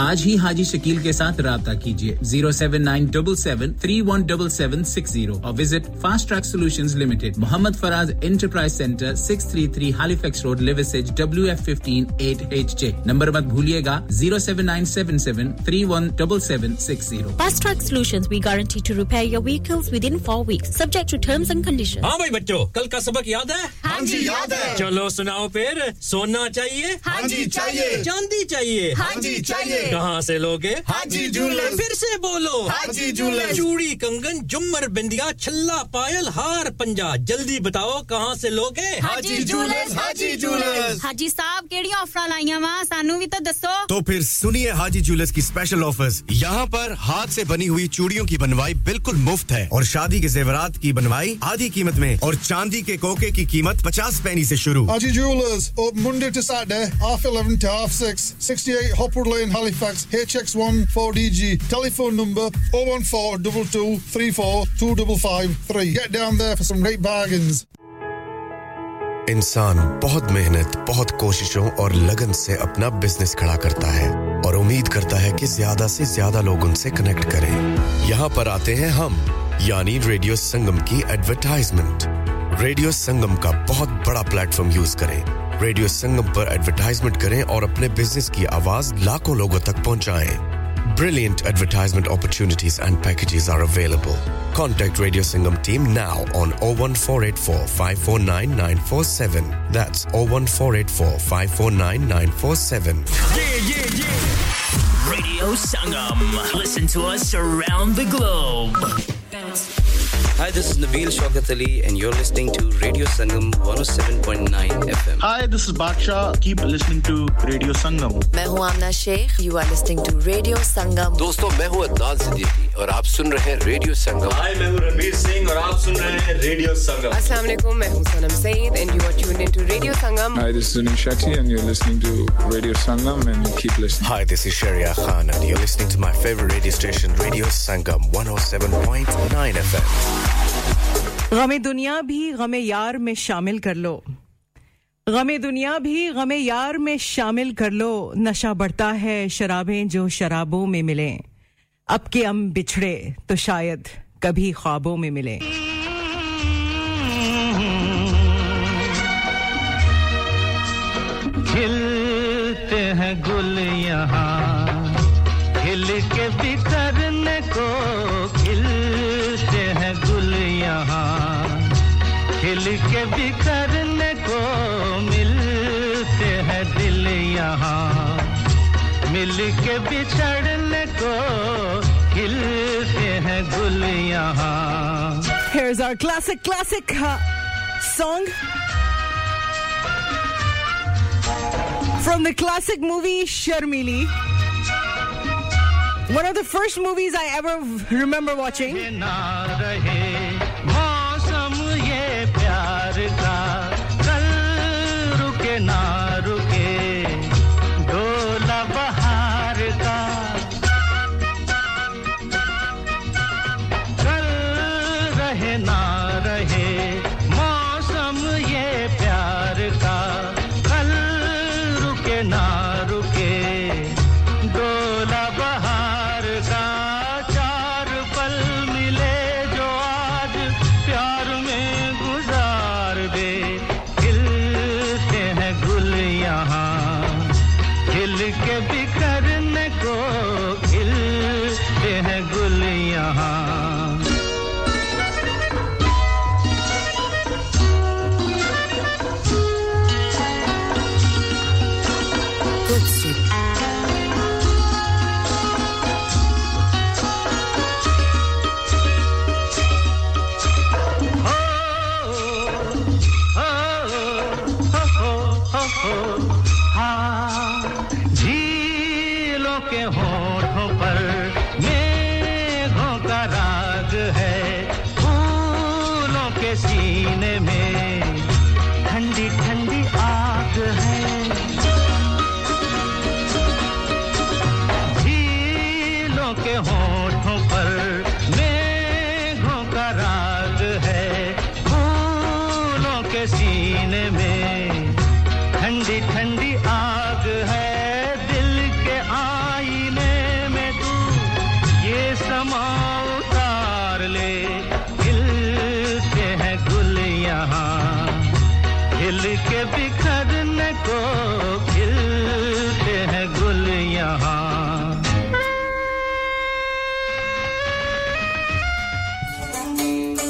आज ही हाजी शकील के साथ राबता कीजिए zero seven nine seven seven three one seven seven six zero और visit fast track solutions limited Mohammad Faraz enterprise centre six thirty-three Halifax road Liversedge W F one five eight H J number मत भूलिएगा zero seven nine seven seven three one seven seven six zero fast track solutions we guarantee to repair your vehicles within four weeks subject to terms and conditions हां भाई बच्चों कल का सबक याद है हाँ जी याद है चलो सुनाओ फिर सोना चाहिए हाँ जी चाहिए चांदी चाहिए हाँ जी चाहिए कहां से लोगे हाजी जूलर्स फिर से बोलो हाजी जूलर्स चूड़ी कंगन झुमर बिंदिया छल्ला पायल हार पंजा जल्दी बताओ कहां से लोगे हाजी जूलर्स हाजी जूलर्स हाजी साहब केडी ऑफर लाईयां वा सानू भी तो दसो तो फिर सुनिए हाजी जूलर्स की स्पेशल ऑफर्स यहां पर हाथ से बनी हुई चूड़ियों की बनवाई बिल्कुल मुफ्त है और शादी के ज़ेवरात की बनवाई आधी कीमत में और चांदी के कोके की कीमत पचास पैसे से शुरू Haji Jewellers open Monday to Saturday half eleven to half six sixty-eight Hopwood Lane Halifax H X one four D G telephone number oh one four two two three four two five five three get down there for some great bargains इंसान बहुत मेहनत, बहुत कोशिशों और लगन से अपना business खड़ा करता है और उम्मीद करता है कि ज्यादा से ज्यादा लोग उनसे कनेक्ट करें। यहाँ पर आते हैं हम, यानी रेडियो संगम की एडवर्टाइजमेंट। रेडियो संगम का बहुत बड़ा प्लेटफॉर्म यूज करें। रेडियो संगम पर एडवर्टाइजमेंट करें और अपने बिजनेस की आवाज लाखों लोगों तक पहुंचाएं। Brilliant advertisement opportunities and packages are available. Contact Radio Sangam team now on oh one four eight four, five four nine, nine four seven. That's oh one four eight four, five four nine, nine four seven. Yeah, yeah, yeah. Radio Sangam. Listen to us around the globe. Hi, this is Nabeel Shaukat Ali and you're listening to Radio Sangam one oh seven point nine F M. Hi, this is Baksha. Keep listening to Radio Sangam. मैं हूँ Amna Sheikh. You are listening to Radio Sangam. दोस्तों, मैं हूँ अदनान सिद्दीकी और आप सुन रहे हैं Radio Sangam. Hi, मैं हूँ रणवीर सिंह और आप सुन रहे हैं Radio Sangam. अस्सलाम वालेकुम, मैं हूँ Sanam Saeed and you are tuned into Radio Sangam. Hi, this is Zunin Shetty and you're listening to Radio Sangam and keep listening. Hi, this is Sherry Khan and you're listening to my favorite radio station Radio Sangam one oh seven point nine F M. गमे दुनिया भी गमे यार में शामिल कर लो गमे दुनिया भी गमे यार में शामिल कर लो नशा बढ़ता है शराबें जो शराबों में मिले अब के हम बिछड़े तो शायद कभी ख्वाबों में मिले खिलते हैं गुल यहाँ खिल के बिखरने को खिलते हैं गुल यहाँ खिल के बिखरने को मिलते हैं दिल यहाँ मिल के बिछड़ने को खिलते हैं गुल यहाँ Here's our classic classic uh, song from the classic movie Sharmili One of the first movies I ever remember watching.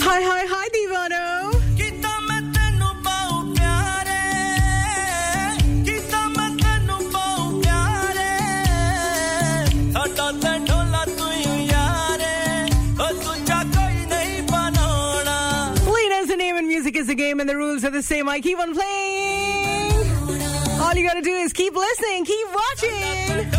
Hi, hi, hi, Divano. and the rules are the same. I keep on playing. All you gotta do is keep listening, keep watching.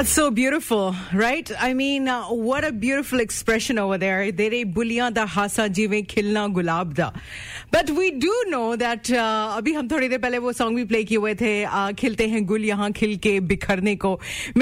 That's so beautiful, right? I mean, uh, what a beautiful expression over there. Dere buliyan da hasa jive khilna gulab da. But we do know that uh, abhi hum thodi der pehle wo song bhi play kiye hue the, uh, khilte hain gul yahan khil ke bikharne ko,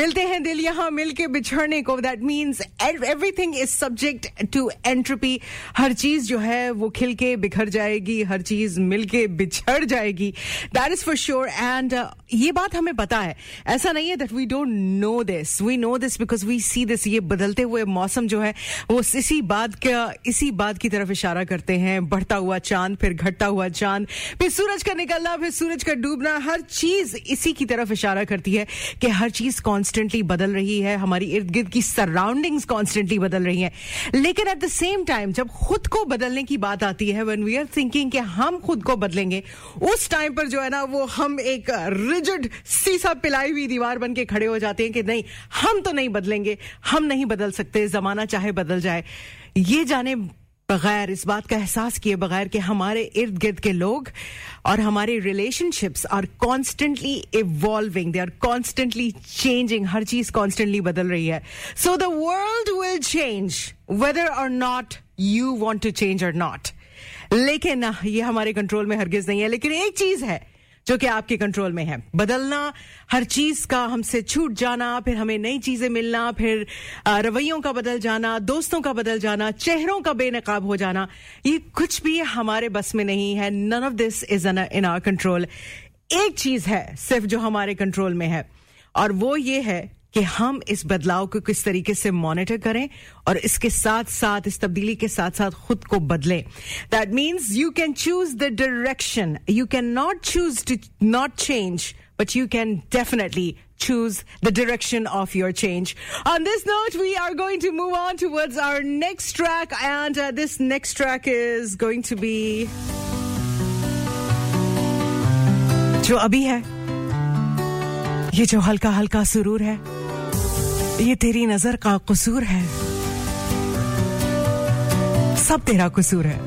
milte hain dil yahan milke bichhadne ko. That means everything is subject to entropy. Har cheez jo hai wo khil ke bikhar jayegi, har cheez milke bichhad jayegi. That is for sure. And uh, ye baat hame pata hai, aisa nahi hai that we don't know this. We know this because we see this. ये बदलते हुए मौसम जो है वो इसी बात का इसी बात की तरफ इशारा करते हैं. बढ़ता हुआ चांद, फिर घटता हुआ चांद, फिर सूरज का निकलना, फिर सूरज का डूबना, हर चीज इसी की तरफ इशारा करती है कि हर चीज कांस्टेंटली बदल रही है. हमारी इर्द-गिर्द की सराउंडिंग्स कांस्टेंटली बदल रही हैं. लेकिन एट द सेम टाइम जब खुद को बदलने की बात आती है, व्हेन वी आर थिंकिंग कि हम खुद को बदलेंगे, उस टाइम पर जो है ना वो हम एक रिजिड सीसा पिलाई हुई दीवार बन के खड़े हो जाते हैं कि नहीं, हम तो नहीं बदलेंगे, हम नहीं बदल सकते, जमाना चाहे बदल जाए. ये जाने बगैर, इस बात का एहसास किए बगैर कि हमारे इर्द-गिर्द के लोग और हमारे relationships are constantly evolving, they are constantly changing. हर चीज कांस्टेंटली बदल रही है. So the world will change whether or not you want to change or not. लेकिन ये हमारे कंट्रोल में हरगिज नहीं है. लेकिन एक चीज है जो कि आपके कंट्रोल में है, बदलना, हर चीज का हमसे छूट जाना, फिर हमें नई चीजें मिलना, फिर रवैयों का बदल जाना, दोस्तों का बदल जाना, चेहरों का बेनकाब हो जाना. ये कुछ भी हमारे बस में नहीं है. None of this is in our control. एक चीज है सिर्फ जो हमारे कंट्रोल में है, और वो ये है कि हम इस बदलाव को किस तरीके से मॉनिटर करें और इसके साथ-साथ, इस तब्दीली के साथ-साथ खुद को बदलें. That means you can choose the direction. You cannot choose to not change, but you can definitely choose the direction of your change. On this note, we are going to move on towards our next track, and uh, this next track is going to be जो अभी है, ये जो हल्का हल्का सुरूर है, ये तेरी नजर का कसूर है, सब तेरा कसूर है.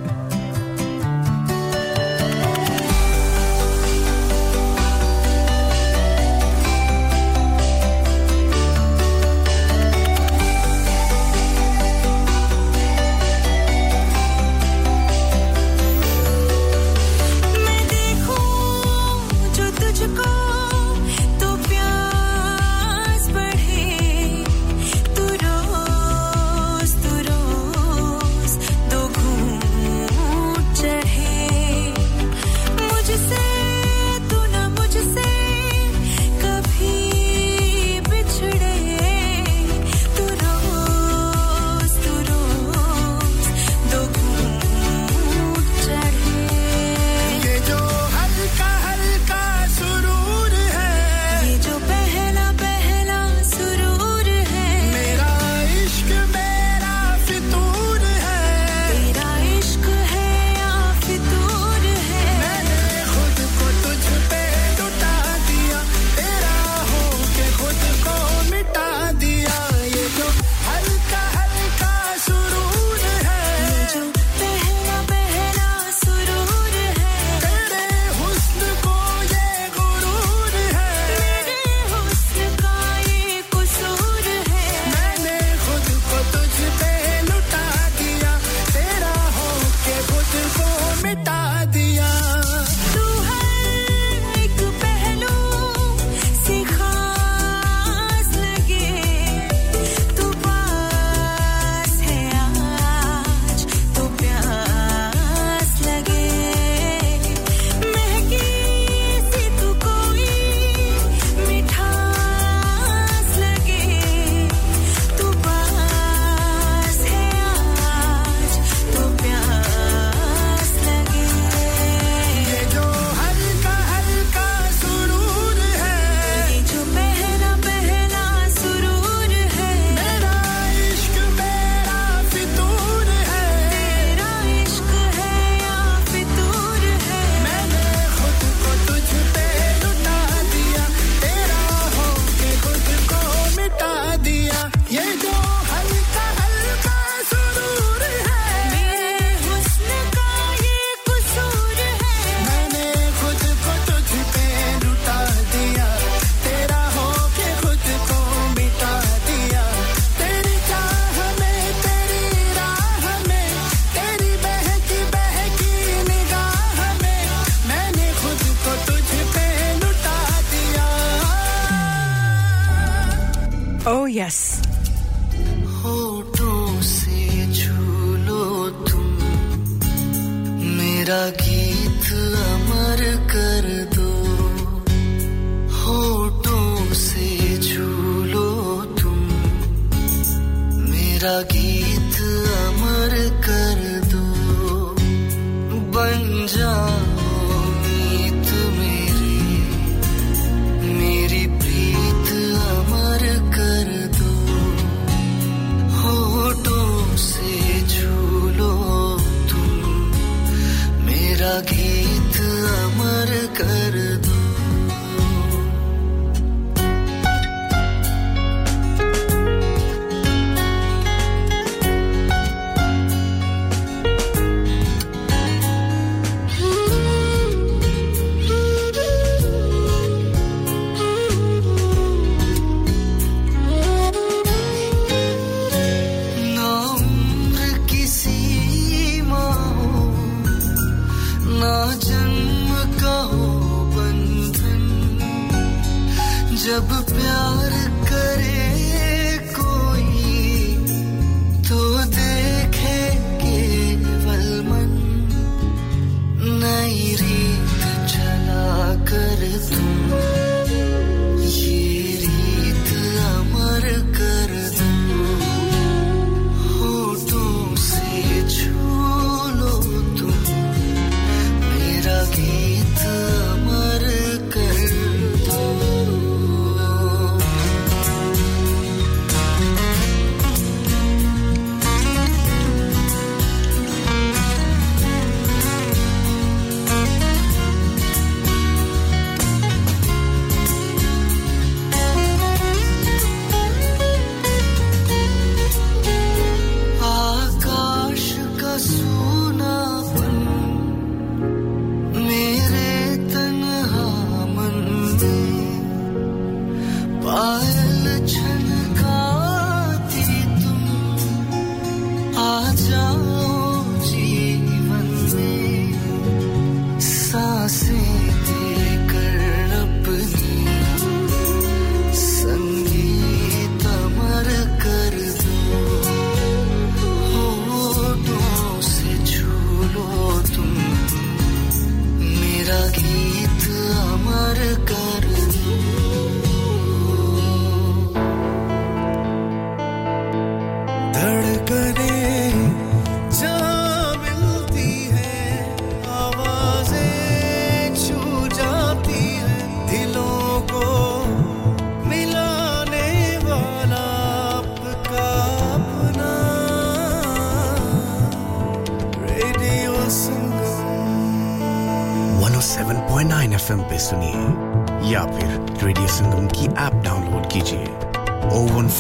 us.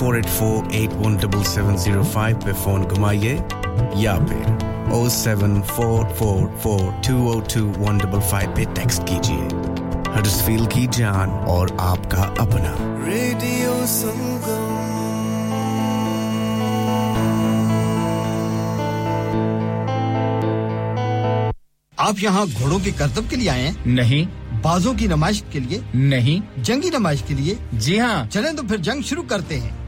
four eight four, eight one seven seven zero five पे फोन घुमाइए या फिर oh seven four four four two oh two one five पे टेक्स्ट कीजिए हडर्सफील्ड की जान और आपका अपना रेडियो संगम आप यहां घोड़ों के करतब के लिए आए हैं नहीं बाजों की नमाज के लिए नहीं जंगी नमाज के लिए जी हां चलें तो फिर जंग शुरू करते हैं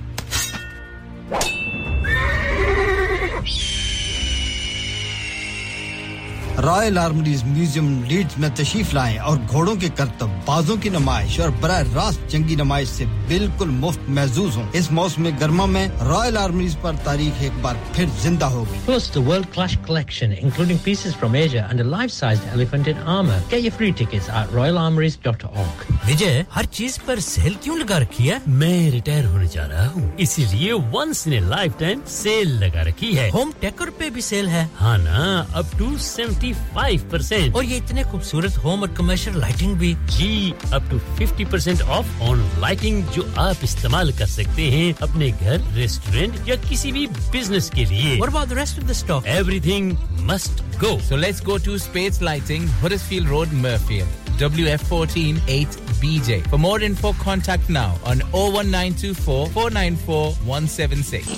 रॉयल आर्मरीज म्यूजियम लीड्स में तशरीफ लाएं और घोड़ों के करतब बाजों की नमाइश और बराह रास्त जंगी नमाइश से बिल्कुल मुफ्त महसूस हों इस मौसम गर्मा में रॉयल आर्मरीज पर तारीख एक बार फिर जिंदा होगी Plus the world clash collection including pieces from Asia and a life-sized elephant in armor get your free tickets at royal armories dot org विजय हर चीज पर सेल क्यों लगा रखी है मैं रिटायर होने जा रहा हूं इसीलिए once in a lifetime sale लगा रखी है होम टेकर पे भी सेल है हां ना up to seventy-five percent और ये इतने खूबसूरत होम और कमर्शियल लाइटिंग भी जी up to fifty percent off on lighting जो आप इस्तेमाल कर सकते हैं अपने घर रेस्टोरेंट या किसी भी बिजनेस के लिए What about the rest of the stock? Everything must go. So let's go to Space Lighting, Huddersfield Road, Murfield. W F one four eight B J. For more info, contact now on oh one nine two four, four nine four one seven six.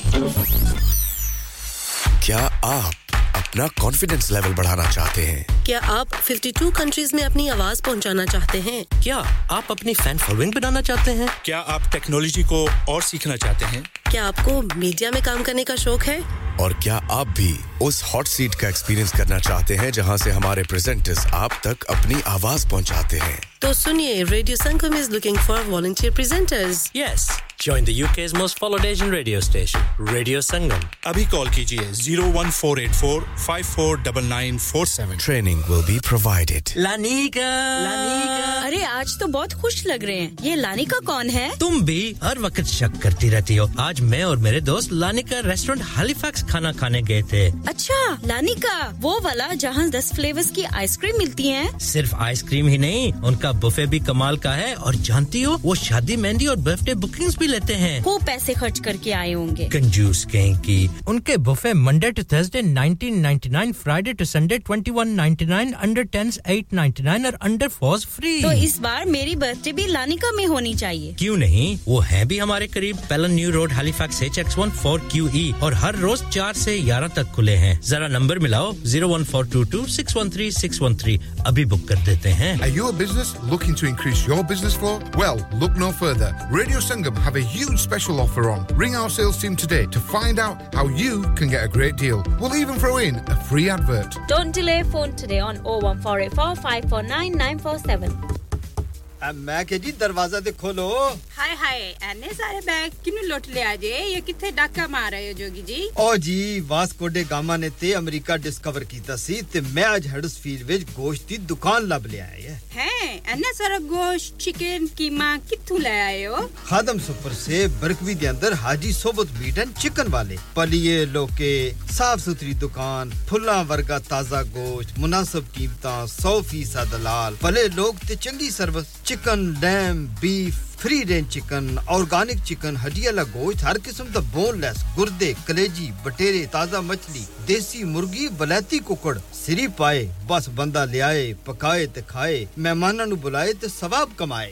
क्या आप अपना confidence level बढ़ाना चाहते हैं? क्या आप fifty-two countries में अपनी आवाज पहुंचाना चाहते हैं? क्या आप अपनी fan following बनाना चाहते हैं? क्या आप technology को और सीखना चाहते हैं? क्या आपको मीडिया में काम करने का शौक है? और क्या आप भी उस हॉट सीट का एक्सपीरियंस करना चाहते हैं जहां से हमारे प्रेजेंटर्स आप तक अपनी आवाज पहुंचाते हैं? तो सुनिए, radio Sangam is looking for volunteer presenters. Yes, join the U K's most followed Asian radio station, Radio Sangam. Abhi call kijiye zero one four eight four five four nine nine four seven. Training will be provided. Lanika, Lanika. अरे आज तो बहुत खुश लग रहे हैं. ये Lanika कौन है? तुम भी हर वक्त शक करती रहती हो. आज मैं और मेरे दोस्त लानिका रेस्टोरेंट हैलिफैक्स खाना खाने गए थे. अच्छा, लानिका वो वाला जहां ten फ्लेवर्स की आइसक्रीम मिलती है. सिर्फ आइसक्रीम ही नहीं, उनका बुफे भी कमाल का है. और जानती हो वो शादी मेहंदी और बर्थडे बुकिंग्स भी लेते हैं. वो पैसे खर्च करके आए होंगे कंजूस कहीं की. उनके buffet Monday to Thursday nineteen ninety-nine, Friday to Sunday twenty-one ninety-nine, under tens eight ninety-nine और अंडर फोर्स फ्री. तो इस बार मेरी बर्थडे भी लानिका में होनी चाहिए. क्यों नहीं, वो है भी हमारे करीब, Pellon New Road Halifax H X one four Q E और हर रोज four से eleven तक खुले हैं. जरा नंबर मिलाओ zero one four two two six one three six one three. अभी बुक कर देते हैं. Are you a business looking to increase your business flow? Well, look no further. Radio Sangam have a huge special offer on. Ring our sales team today to find out how you can get a great deal. We'll even throw in a free advert. Don't delay, phone today on zero one four eight four five four nine nine four seven. अम्मा के जी दरवाजा दे खोलो. हाय हाय इतने सारे bag किने लोट ले आजे. ये किथे डाका मार रहे हो जोगी जी? ओ जी, वास्को डे गामा ने ते अमेरिका डिस्कवर कीता सी ते मैं आज हडर्सफील्ड विच गोश्त दी दुकान लब ले आए है. हैं इतने सारा गोश्त चिकन कीमा किथु ले आए हो? खादम सुपर से बरकवी दे अंदर हाजी सोबत मीट एंड चिकन वाले पलिए लोके साफ सुथरी दुकान फुल्ला वर्गा ताजा गोश्त मुनासिब कीमतां one hundred percent दलाल भले लोग ते चंगी service Chicken, lamb, beef, free range chicken, organic chicken, हड्डी वाला गोश्त, हर किस्म का boneless, गुर्दे, कलेजी, बटेरे, ताजा मछली, देसी मुर्गी, बलाती कुकड़, सिरी पाए, बस बंदा ले आए, पकाए ते खाए, मेहमानां नु बुलाए ते सवाब कमाए.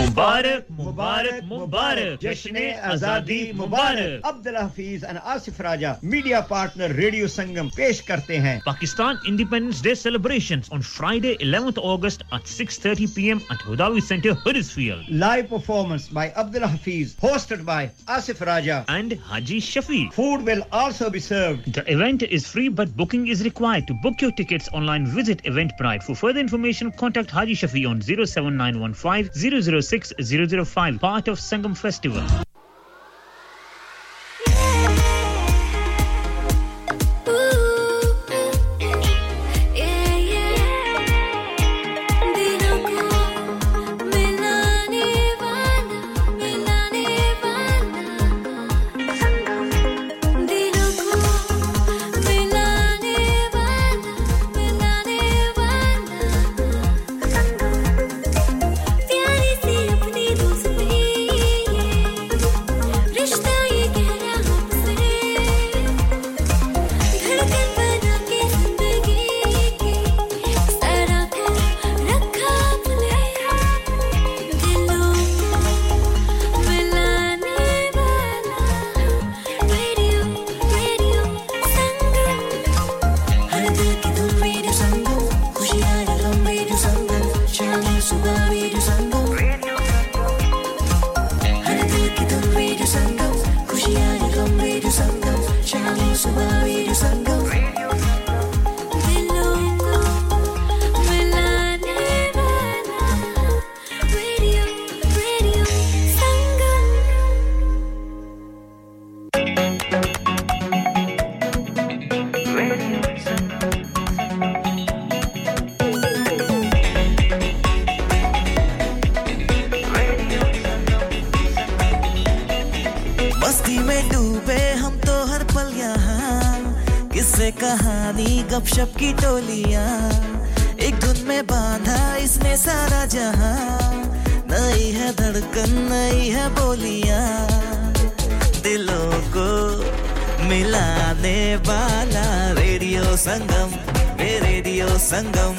Mubarak, Mubarak, Mubarak. Jashne Azadi Mubarak. Abdul Hafiz and Asif Raja, media partner Radio Sangam, pesh karte hain. Pakistan Independence Day celebrations on Friday, eleventh of August at six thirty p m at Hudawi Centre, Huddersfield. Live performance by Abdul Hafiz, hosted by Asif Raja and Haji Shafi. Food will also be served. The event is free, but booking is required. To book your tickets online, visit Eventbrite. For further information, contact Haji Shafi on zero seven nine one five zero zero six zero zero five, part of Sangam Festival. धुन में बांधा इसने सारा जहां नई है धड़कन नई है बोलियां दिलों को मिलाने वाला रेडियो संगम ये रेडियो संगम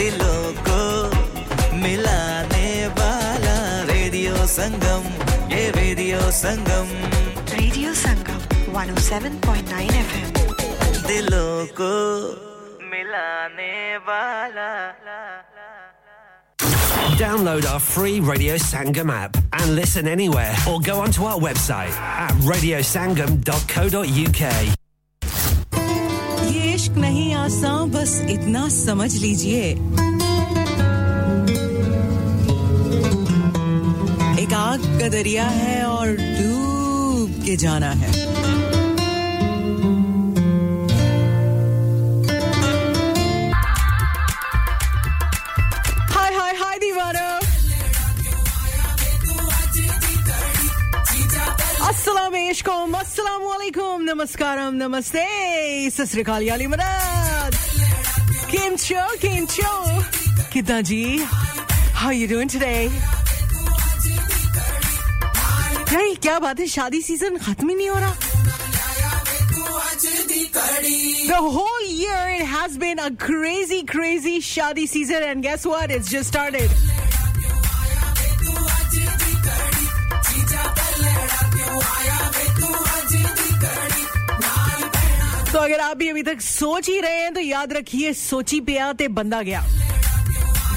दिलों को मिलाने वाला रेडियो संगम ये radio Sangam radio Sangam one oh seven point nine F M दिलों को मिलाने वाला Download our free Radio Sangam app and listen anywhere or go onto our website at radio sangam dot co dot U K ये इश्क नहीं आसान बस इतना समझ लीजिए एक आग का दरिया है और डूब के जाना है Assalamu alaikum, assalamu alaikum, namaskaram, namaste, sasrikali ali madad. Kim cho, kim cho. Kitna ji, how are you doing today? Hey, kya baat hai, shaadi season khatam hi nahi ho raha. The whole year it has been a crazy, crazy shaadi season and guess what, it's just started. तो अगर आप भी अभी तक सोच ही रहे हैं तो याद रखिए सोची पिया ते बंदा गया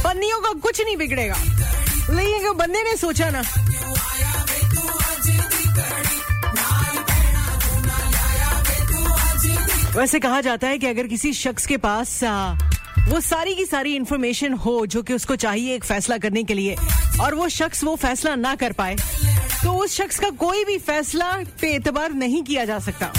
पन्नियों का कुछ नहीं बिगड़ेगा लेकिन अगर बंदे ने सोचा ना वैसे कहा जाता है कि अगर किसी शख्स के पास वो सारी की सारी इंफॉर्मेशन हो जो कि उसको चाहिए एक फैसला करने के लिए और वो शख्स वो फैसला ना कर पाए तो उस शख्स का कोई भी फैसला पे एतबार नहीं किया जा सकता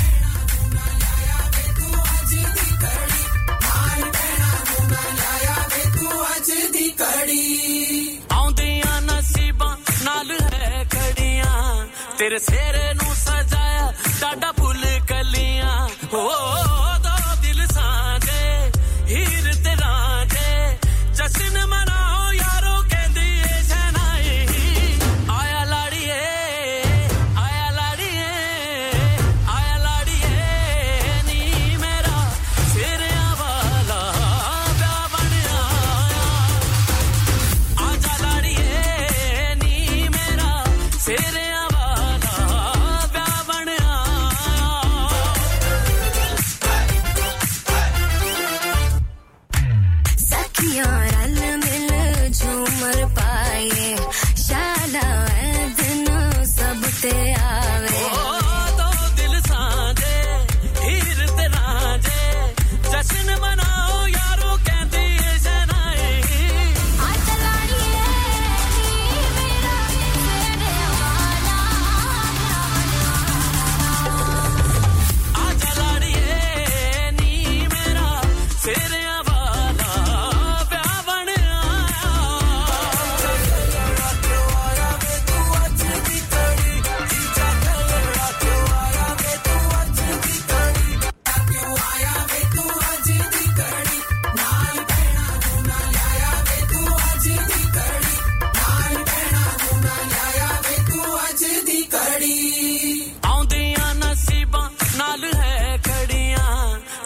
ਆਉਂਦੀਆਂ ਨਸੀਬਾਂ ਨਾਲ ਹੈ ਖੜੀਆਂ ਤੇਰੇ ਸਿਰੇ ਨੂੰ ਸਜਾਇਆ ਡਾਡਾ ਫੁੱਲ ਕਲੀਆਂ ਹੋ ਦੋ ਦਿਲ ਸਾਂਝੇ ਹੀਰ ਤੇ ਰਾਂਝੇ ਜਸ਼ਨ ਮਨਾਓ ਯਾਰੋ ਕਹਿੰਦੀ ਏ ਸ਼ਨਾਈ ਆਇਆ ਲਾੜੀਏ ਆਇਆ ਲਾੜੀਏ ਆਇਆ ਲਾੜੀਏ ਨੀ ਮੇਰਾ ਸਿਰਿਆਂ ਵਾਲਾ ਪਿਆ ਬਣਿਆ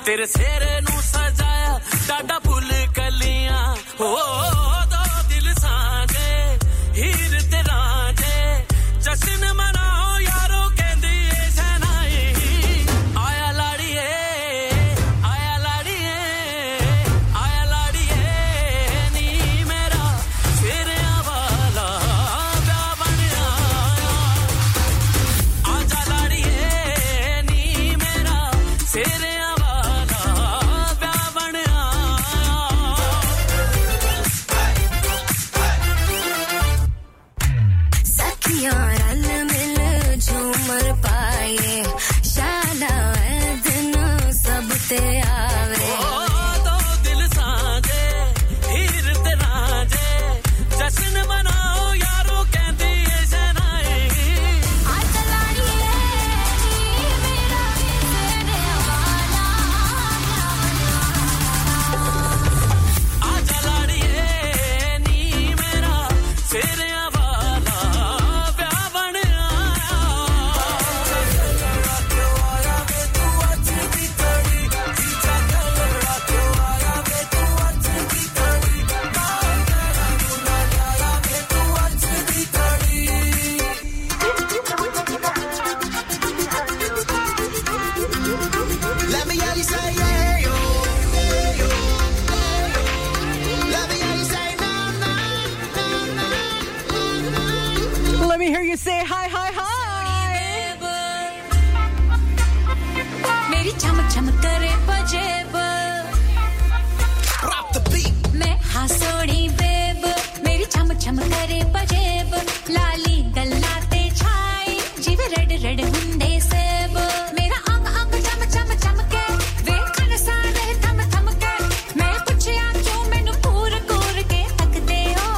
ਤੇਰੇ ਸਿਰੇ ਨੂੰ ਸਜਾਇਆ ਡਾਡਾ ਫੁੱਲ ਕਲੀਆਂ ਹੋ ਦੋ ਦਿਲ ਸਾਂਝੇ ਹੀਰ ਤੇ ਰਾਂਝੇ ਜਸ਼ਨ ਮਨਾਓ ਯਾਰੋ ਕਹਿੰਦੀ ਏ ਸ਼ਨਾਈ ਆਇਆ ਲਾੜੀਏ ਆਇਆ ਲਾੜੀਏ ਆਇਆ ਲਾੜੀਏ ਨੀ ਮੇਰਾ ਸਿਰਿਆਂ ਵਾਲਾ ਪਿਆ ਬਣਿਆ ਆ ਜਾ ਲਾੜੀਏ ਨੀ ਮੇਰਾ ਸਿਰਿਆਂ ਵਾਲਾ I'm say hi, hi, hi. Drop the beat. मैं हासोड़ी बेब मेरी चम चम करे पजेब लाली गल्लाते छाई जीव रेड रेड हुंदे सेब मेरा आंख आंख चम चम चमके वे कनसा रहे थम थम के मैं पूछया क्यों मेनू पूर कोर के तकते हो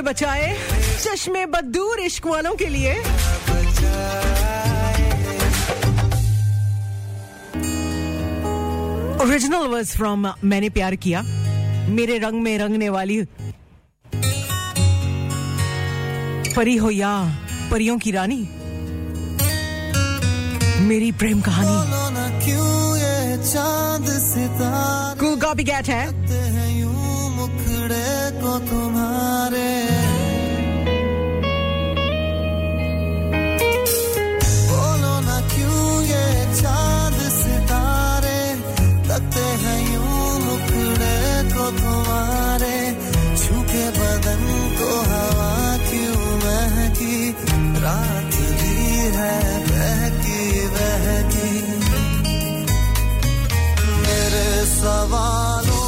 बचाए चश्मे बदूर इश्क वालों के लिए ओरिजिनल वर्स फ्रॉम मैंने प्यार किया मेरे रंग में रंगने वाली परी हो या परियों की रानी मेरी प्रेम कहानी कूल कॉपी कैट है को तुम्हारे बोलो ना क्यों ये चांद सितारे लगते हैं यूं मुखड़े को तुम्हारे छूके बदन को हवा क्यों महकी रात भी है बहकी बहकी मेरे सवालों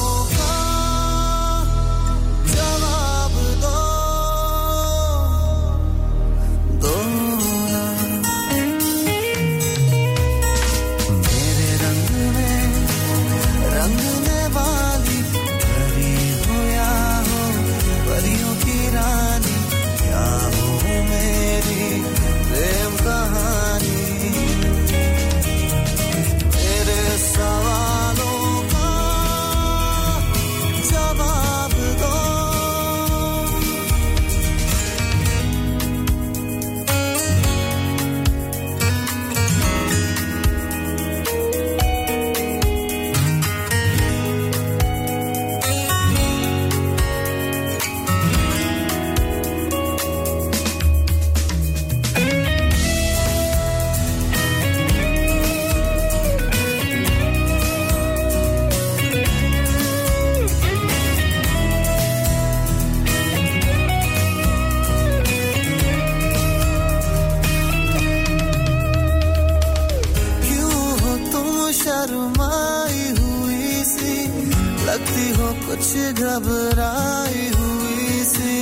घबराई हुई सी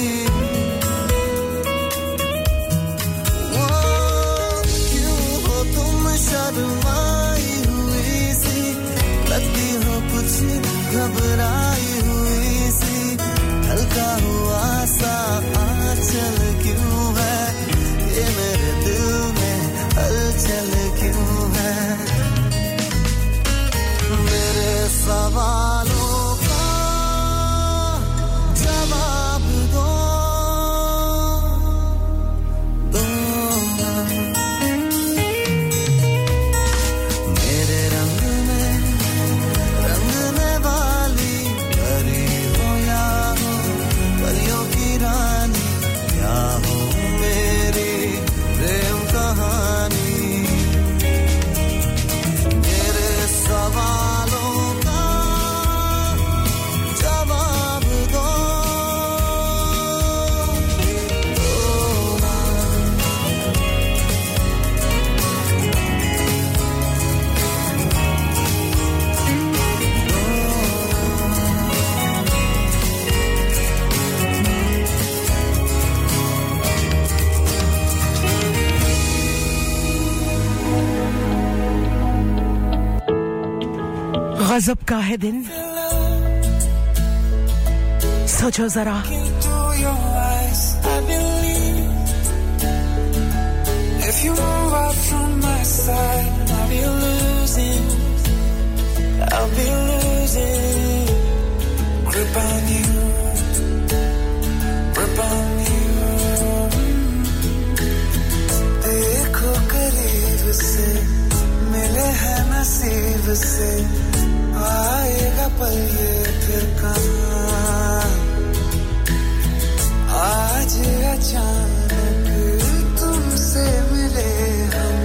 वो क्यों हो तुम शर्माई हुई सी लगती हो कुछ घबराई हुई सी हल्का हुआ सा आंचल क्यों है ये मेरे दिल में हलचल क्यों है गजब का है दिन सोचो जरा If you move out from my side I'll be losing I'll be losing Grip on you Grip on you Dekho kareeb se Mile hai naseeb se Aayega pal ye phir kahan Aaj achanak tumse mile hum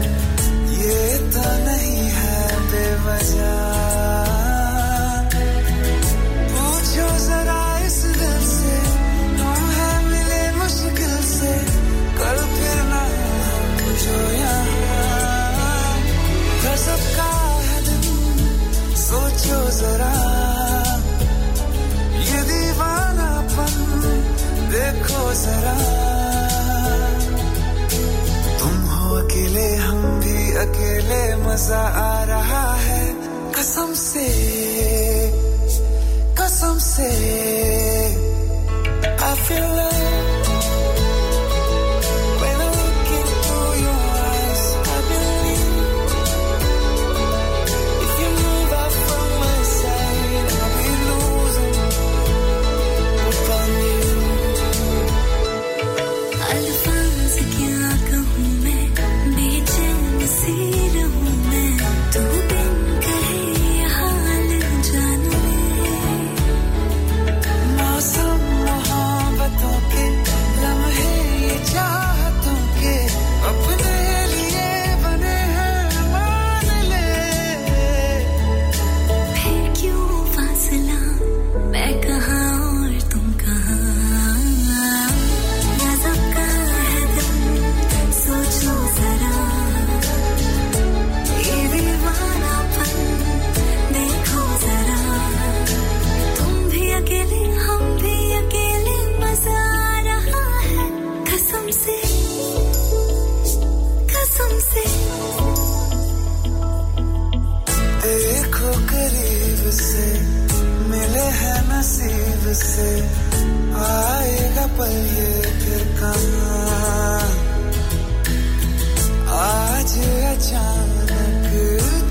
Ye to nahi hai bewajah Poochho zara is dil se Hum hai mile mushkil se Kal phir na hum jo yahan Ghazab ka hai din Socho zara Ye deewanapan Dekho zara अकेले हम भी अकेले मजा आ रहा है कसम से कसम से I feel love when I look into your eyes I believe if you move out from my side I'll be losing grip on you अल्फाज क्या कहूँ मैं बेचैन सी रहूँ मैं तू बिन कहे हाल जानूँ मैं मौसम मोहब्बतों के लम्हे ये चाहतों के अपने लिए बने हैं मान ले फिर क्यों फासला मैं कहाँ और तुम कहाँ देखो करीब से मिले हैं नसीब से आएगा पल ये फिर कहाँ आज अचानक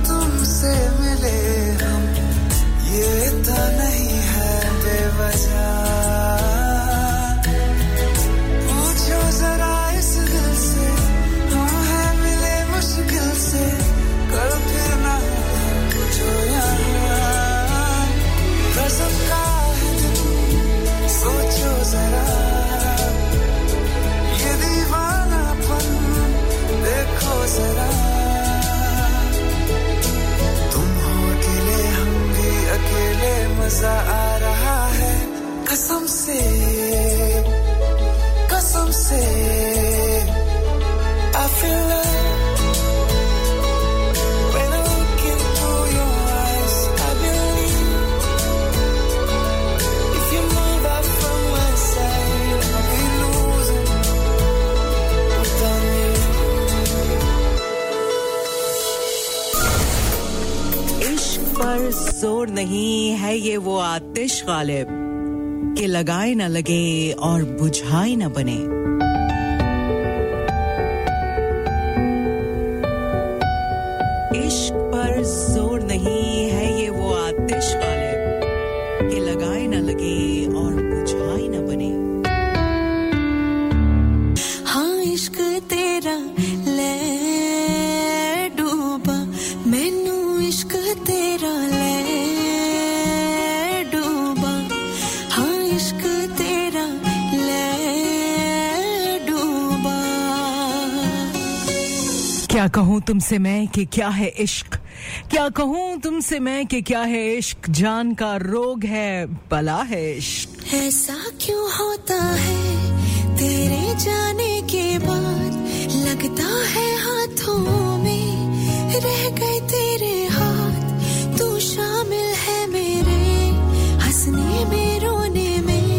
तुमसे मिले हम ये तो नहीं है बेवजह Zara tum ho akele hum bhi akele maza aa raha hai kasam se kasam se I feel love पर जोर नहीं है ये वो आतिश गालिब कि लगाए ना लगे और बुझाए ना बने इश्क पर जोर नहीं है ये वो आतिश गालिब कि लगाए ना लगे और बुझाए ना बने हाँ इश्क तेरा क्या कहूं तुमसे मैं कि क्या है इश्क क्या कहूं तुमसे मैं कि क्या है इश्क जान का रोग है बला है इश्क ऐसा क्यों होता है तेरे जाने के बाद लगता है हाथों में रह गए तेरे हाथ तू शामिल है मेरे हंसने में रोने में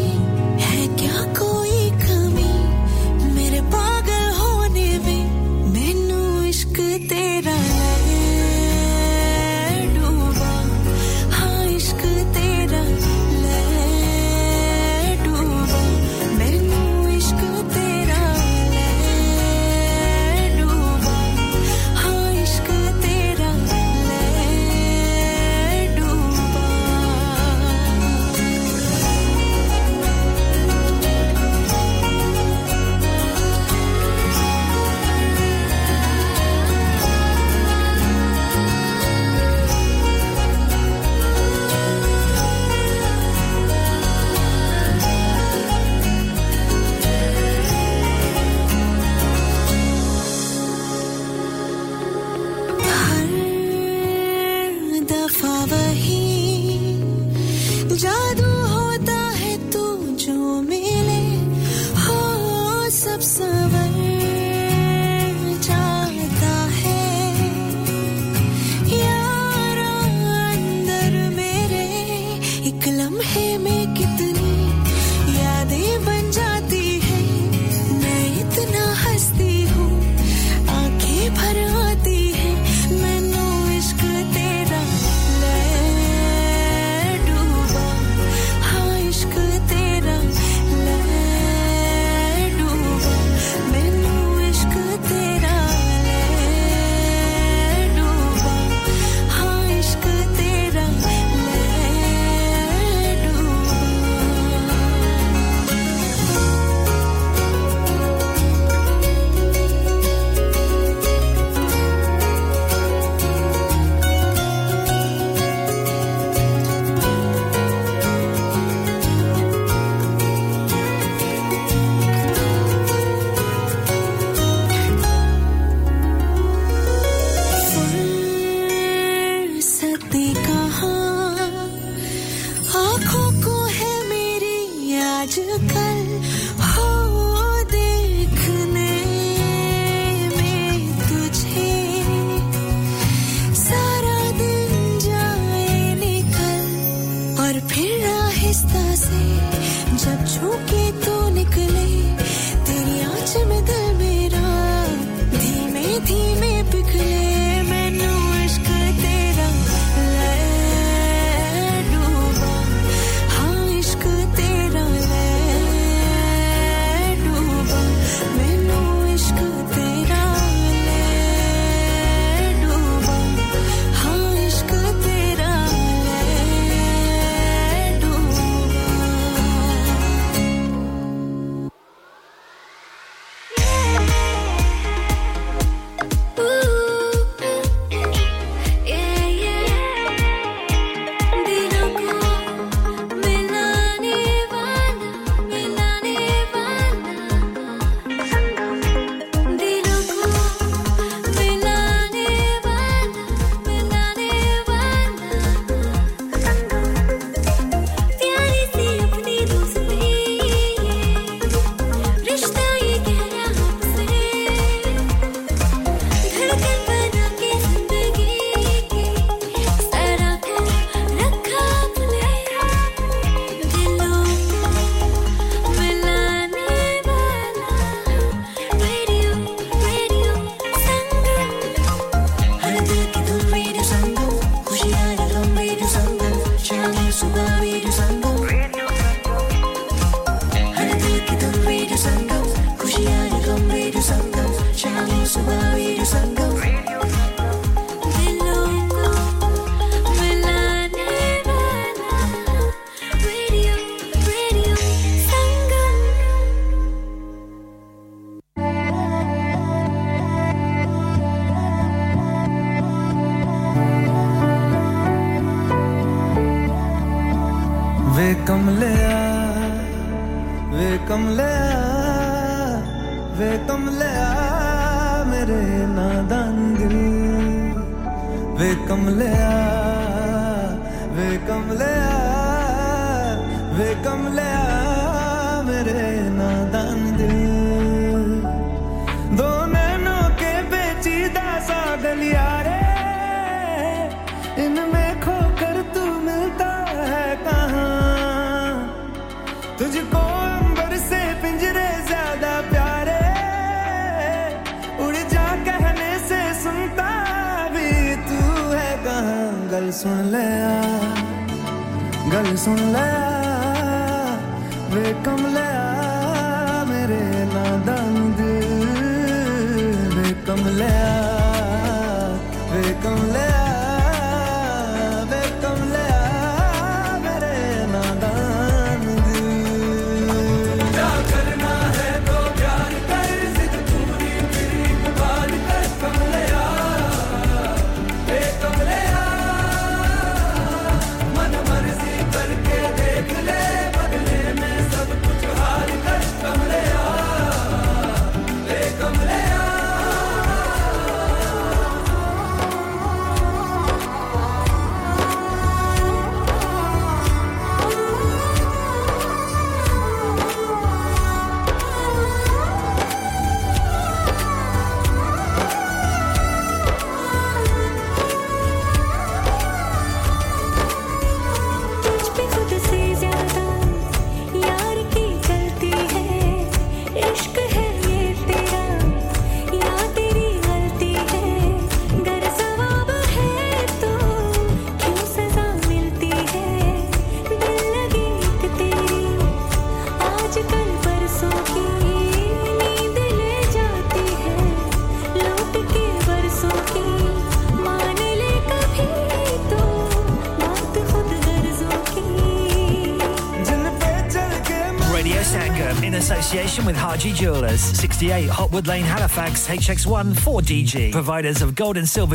है क्या कोई कमी मेरे पागल होने में मैनू इश्क तेरा है डूबा कमलिया वे कमलिया वे कमलिया मेरे नादान दिल वे कमलिया वे कमलिया वे कमलिया मेरे नादान दिल दो नैनों के बेचीदा सा गलिया रे इनमें खोकर तू मिलता है कहां तुझको अंबर से पिंजरे ज्यादा प्यारे उड़ जा कहने से सुनता भी तू है कहां गल सुन ले आ गल सुन ले आ वे कमला मेरे नादान दिल वे कमला वे कमला with Haji Jewellers, sixty-eight Hotwood Lane, Halifax, H X one four D G. Providers of gold and silver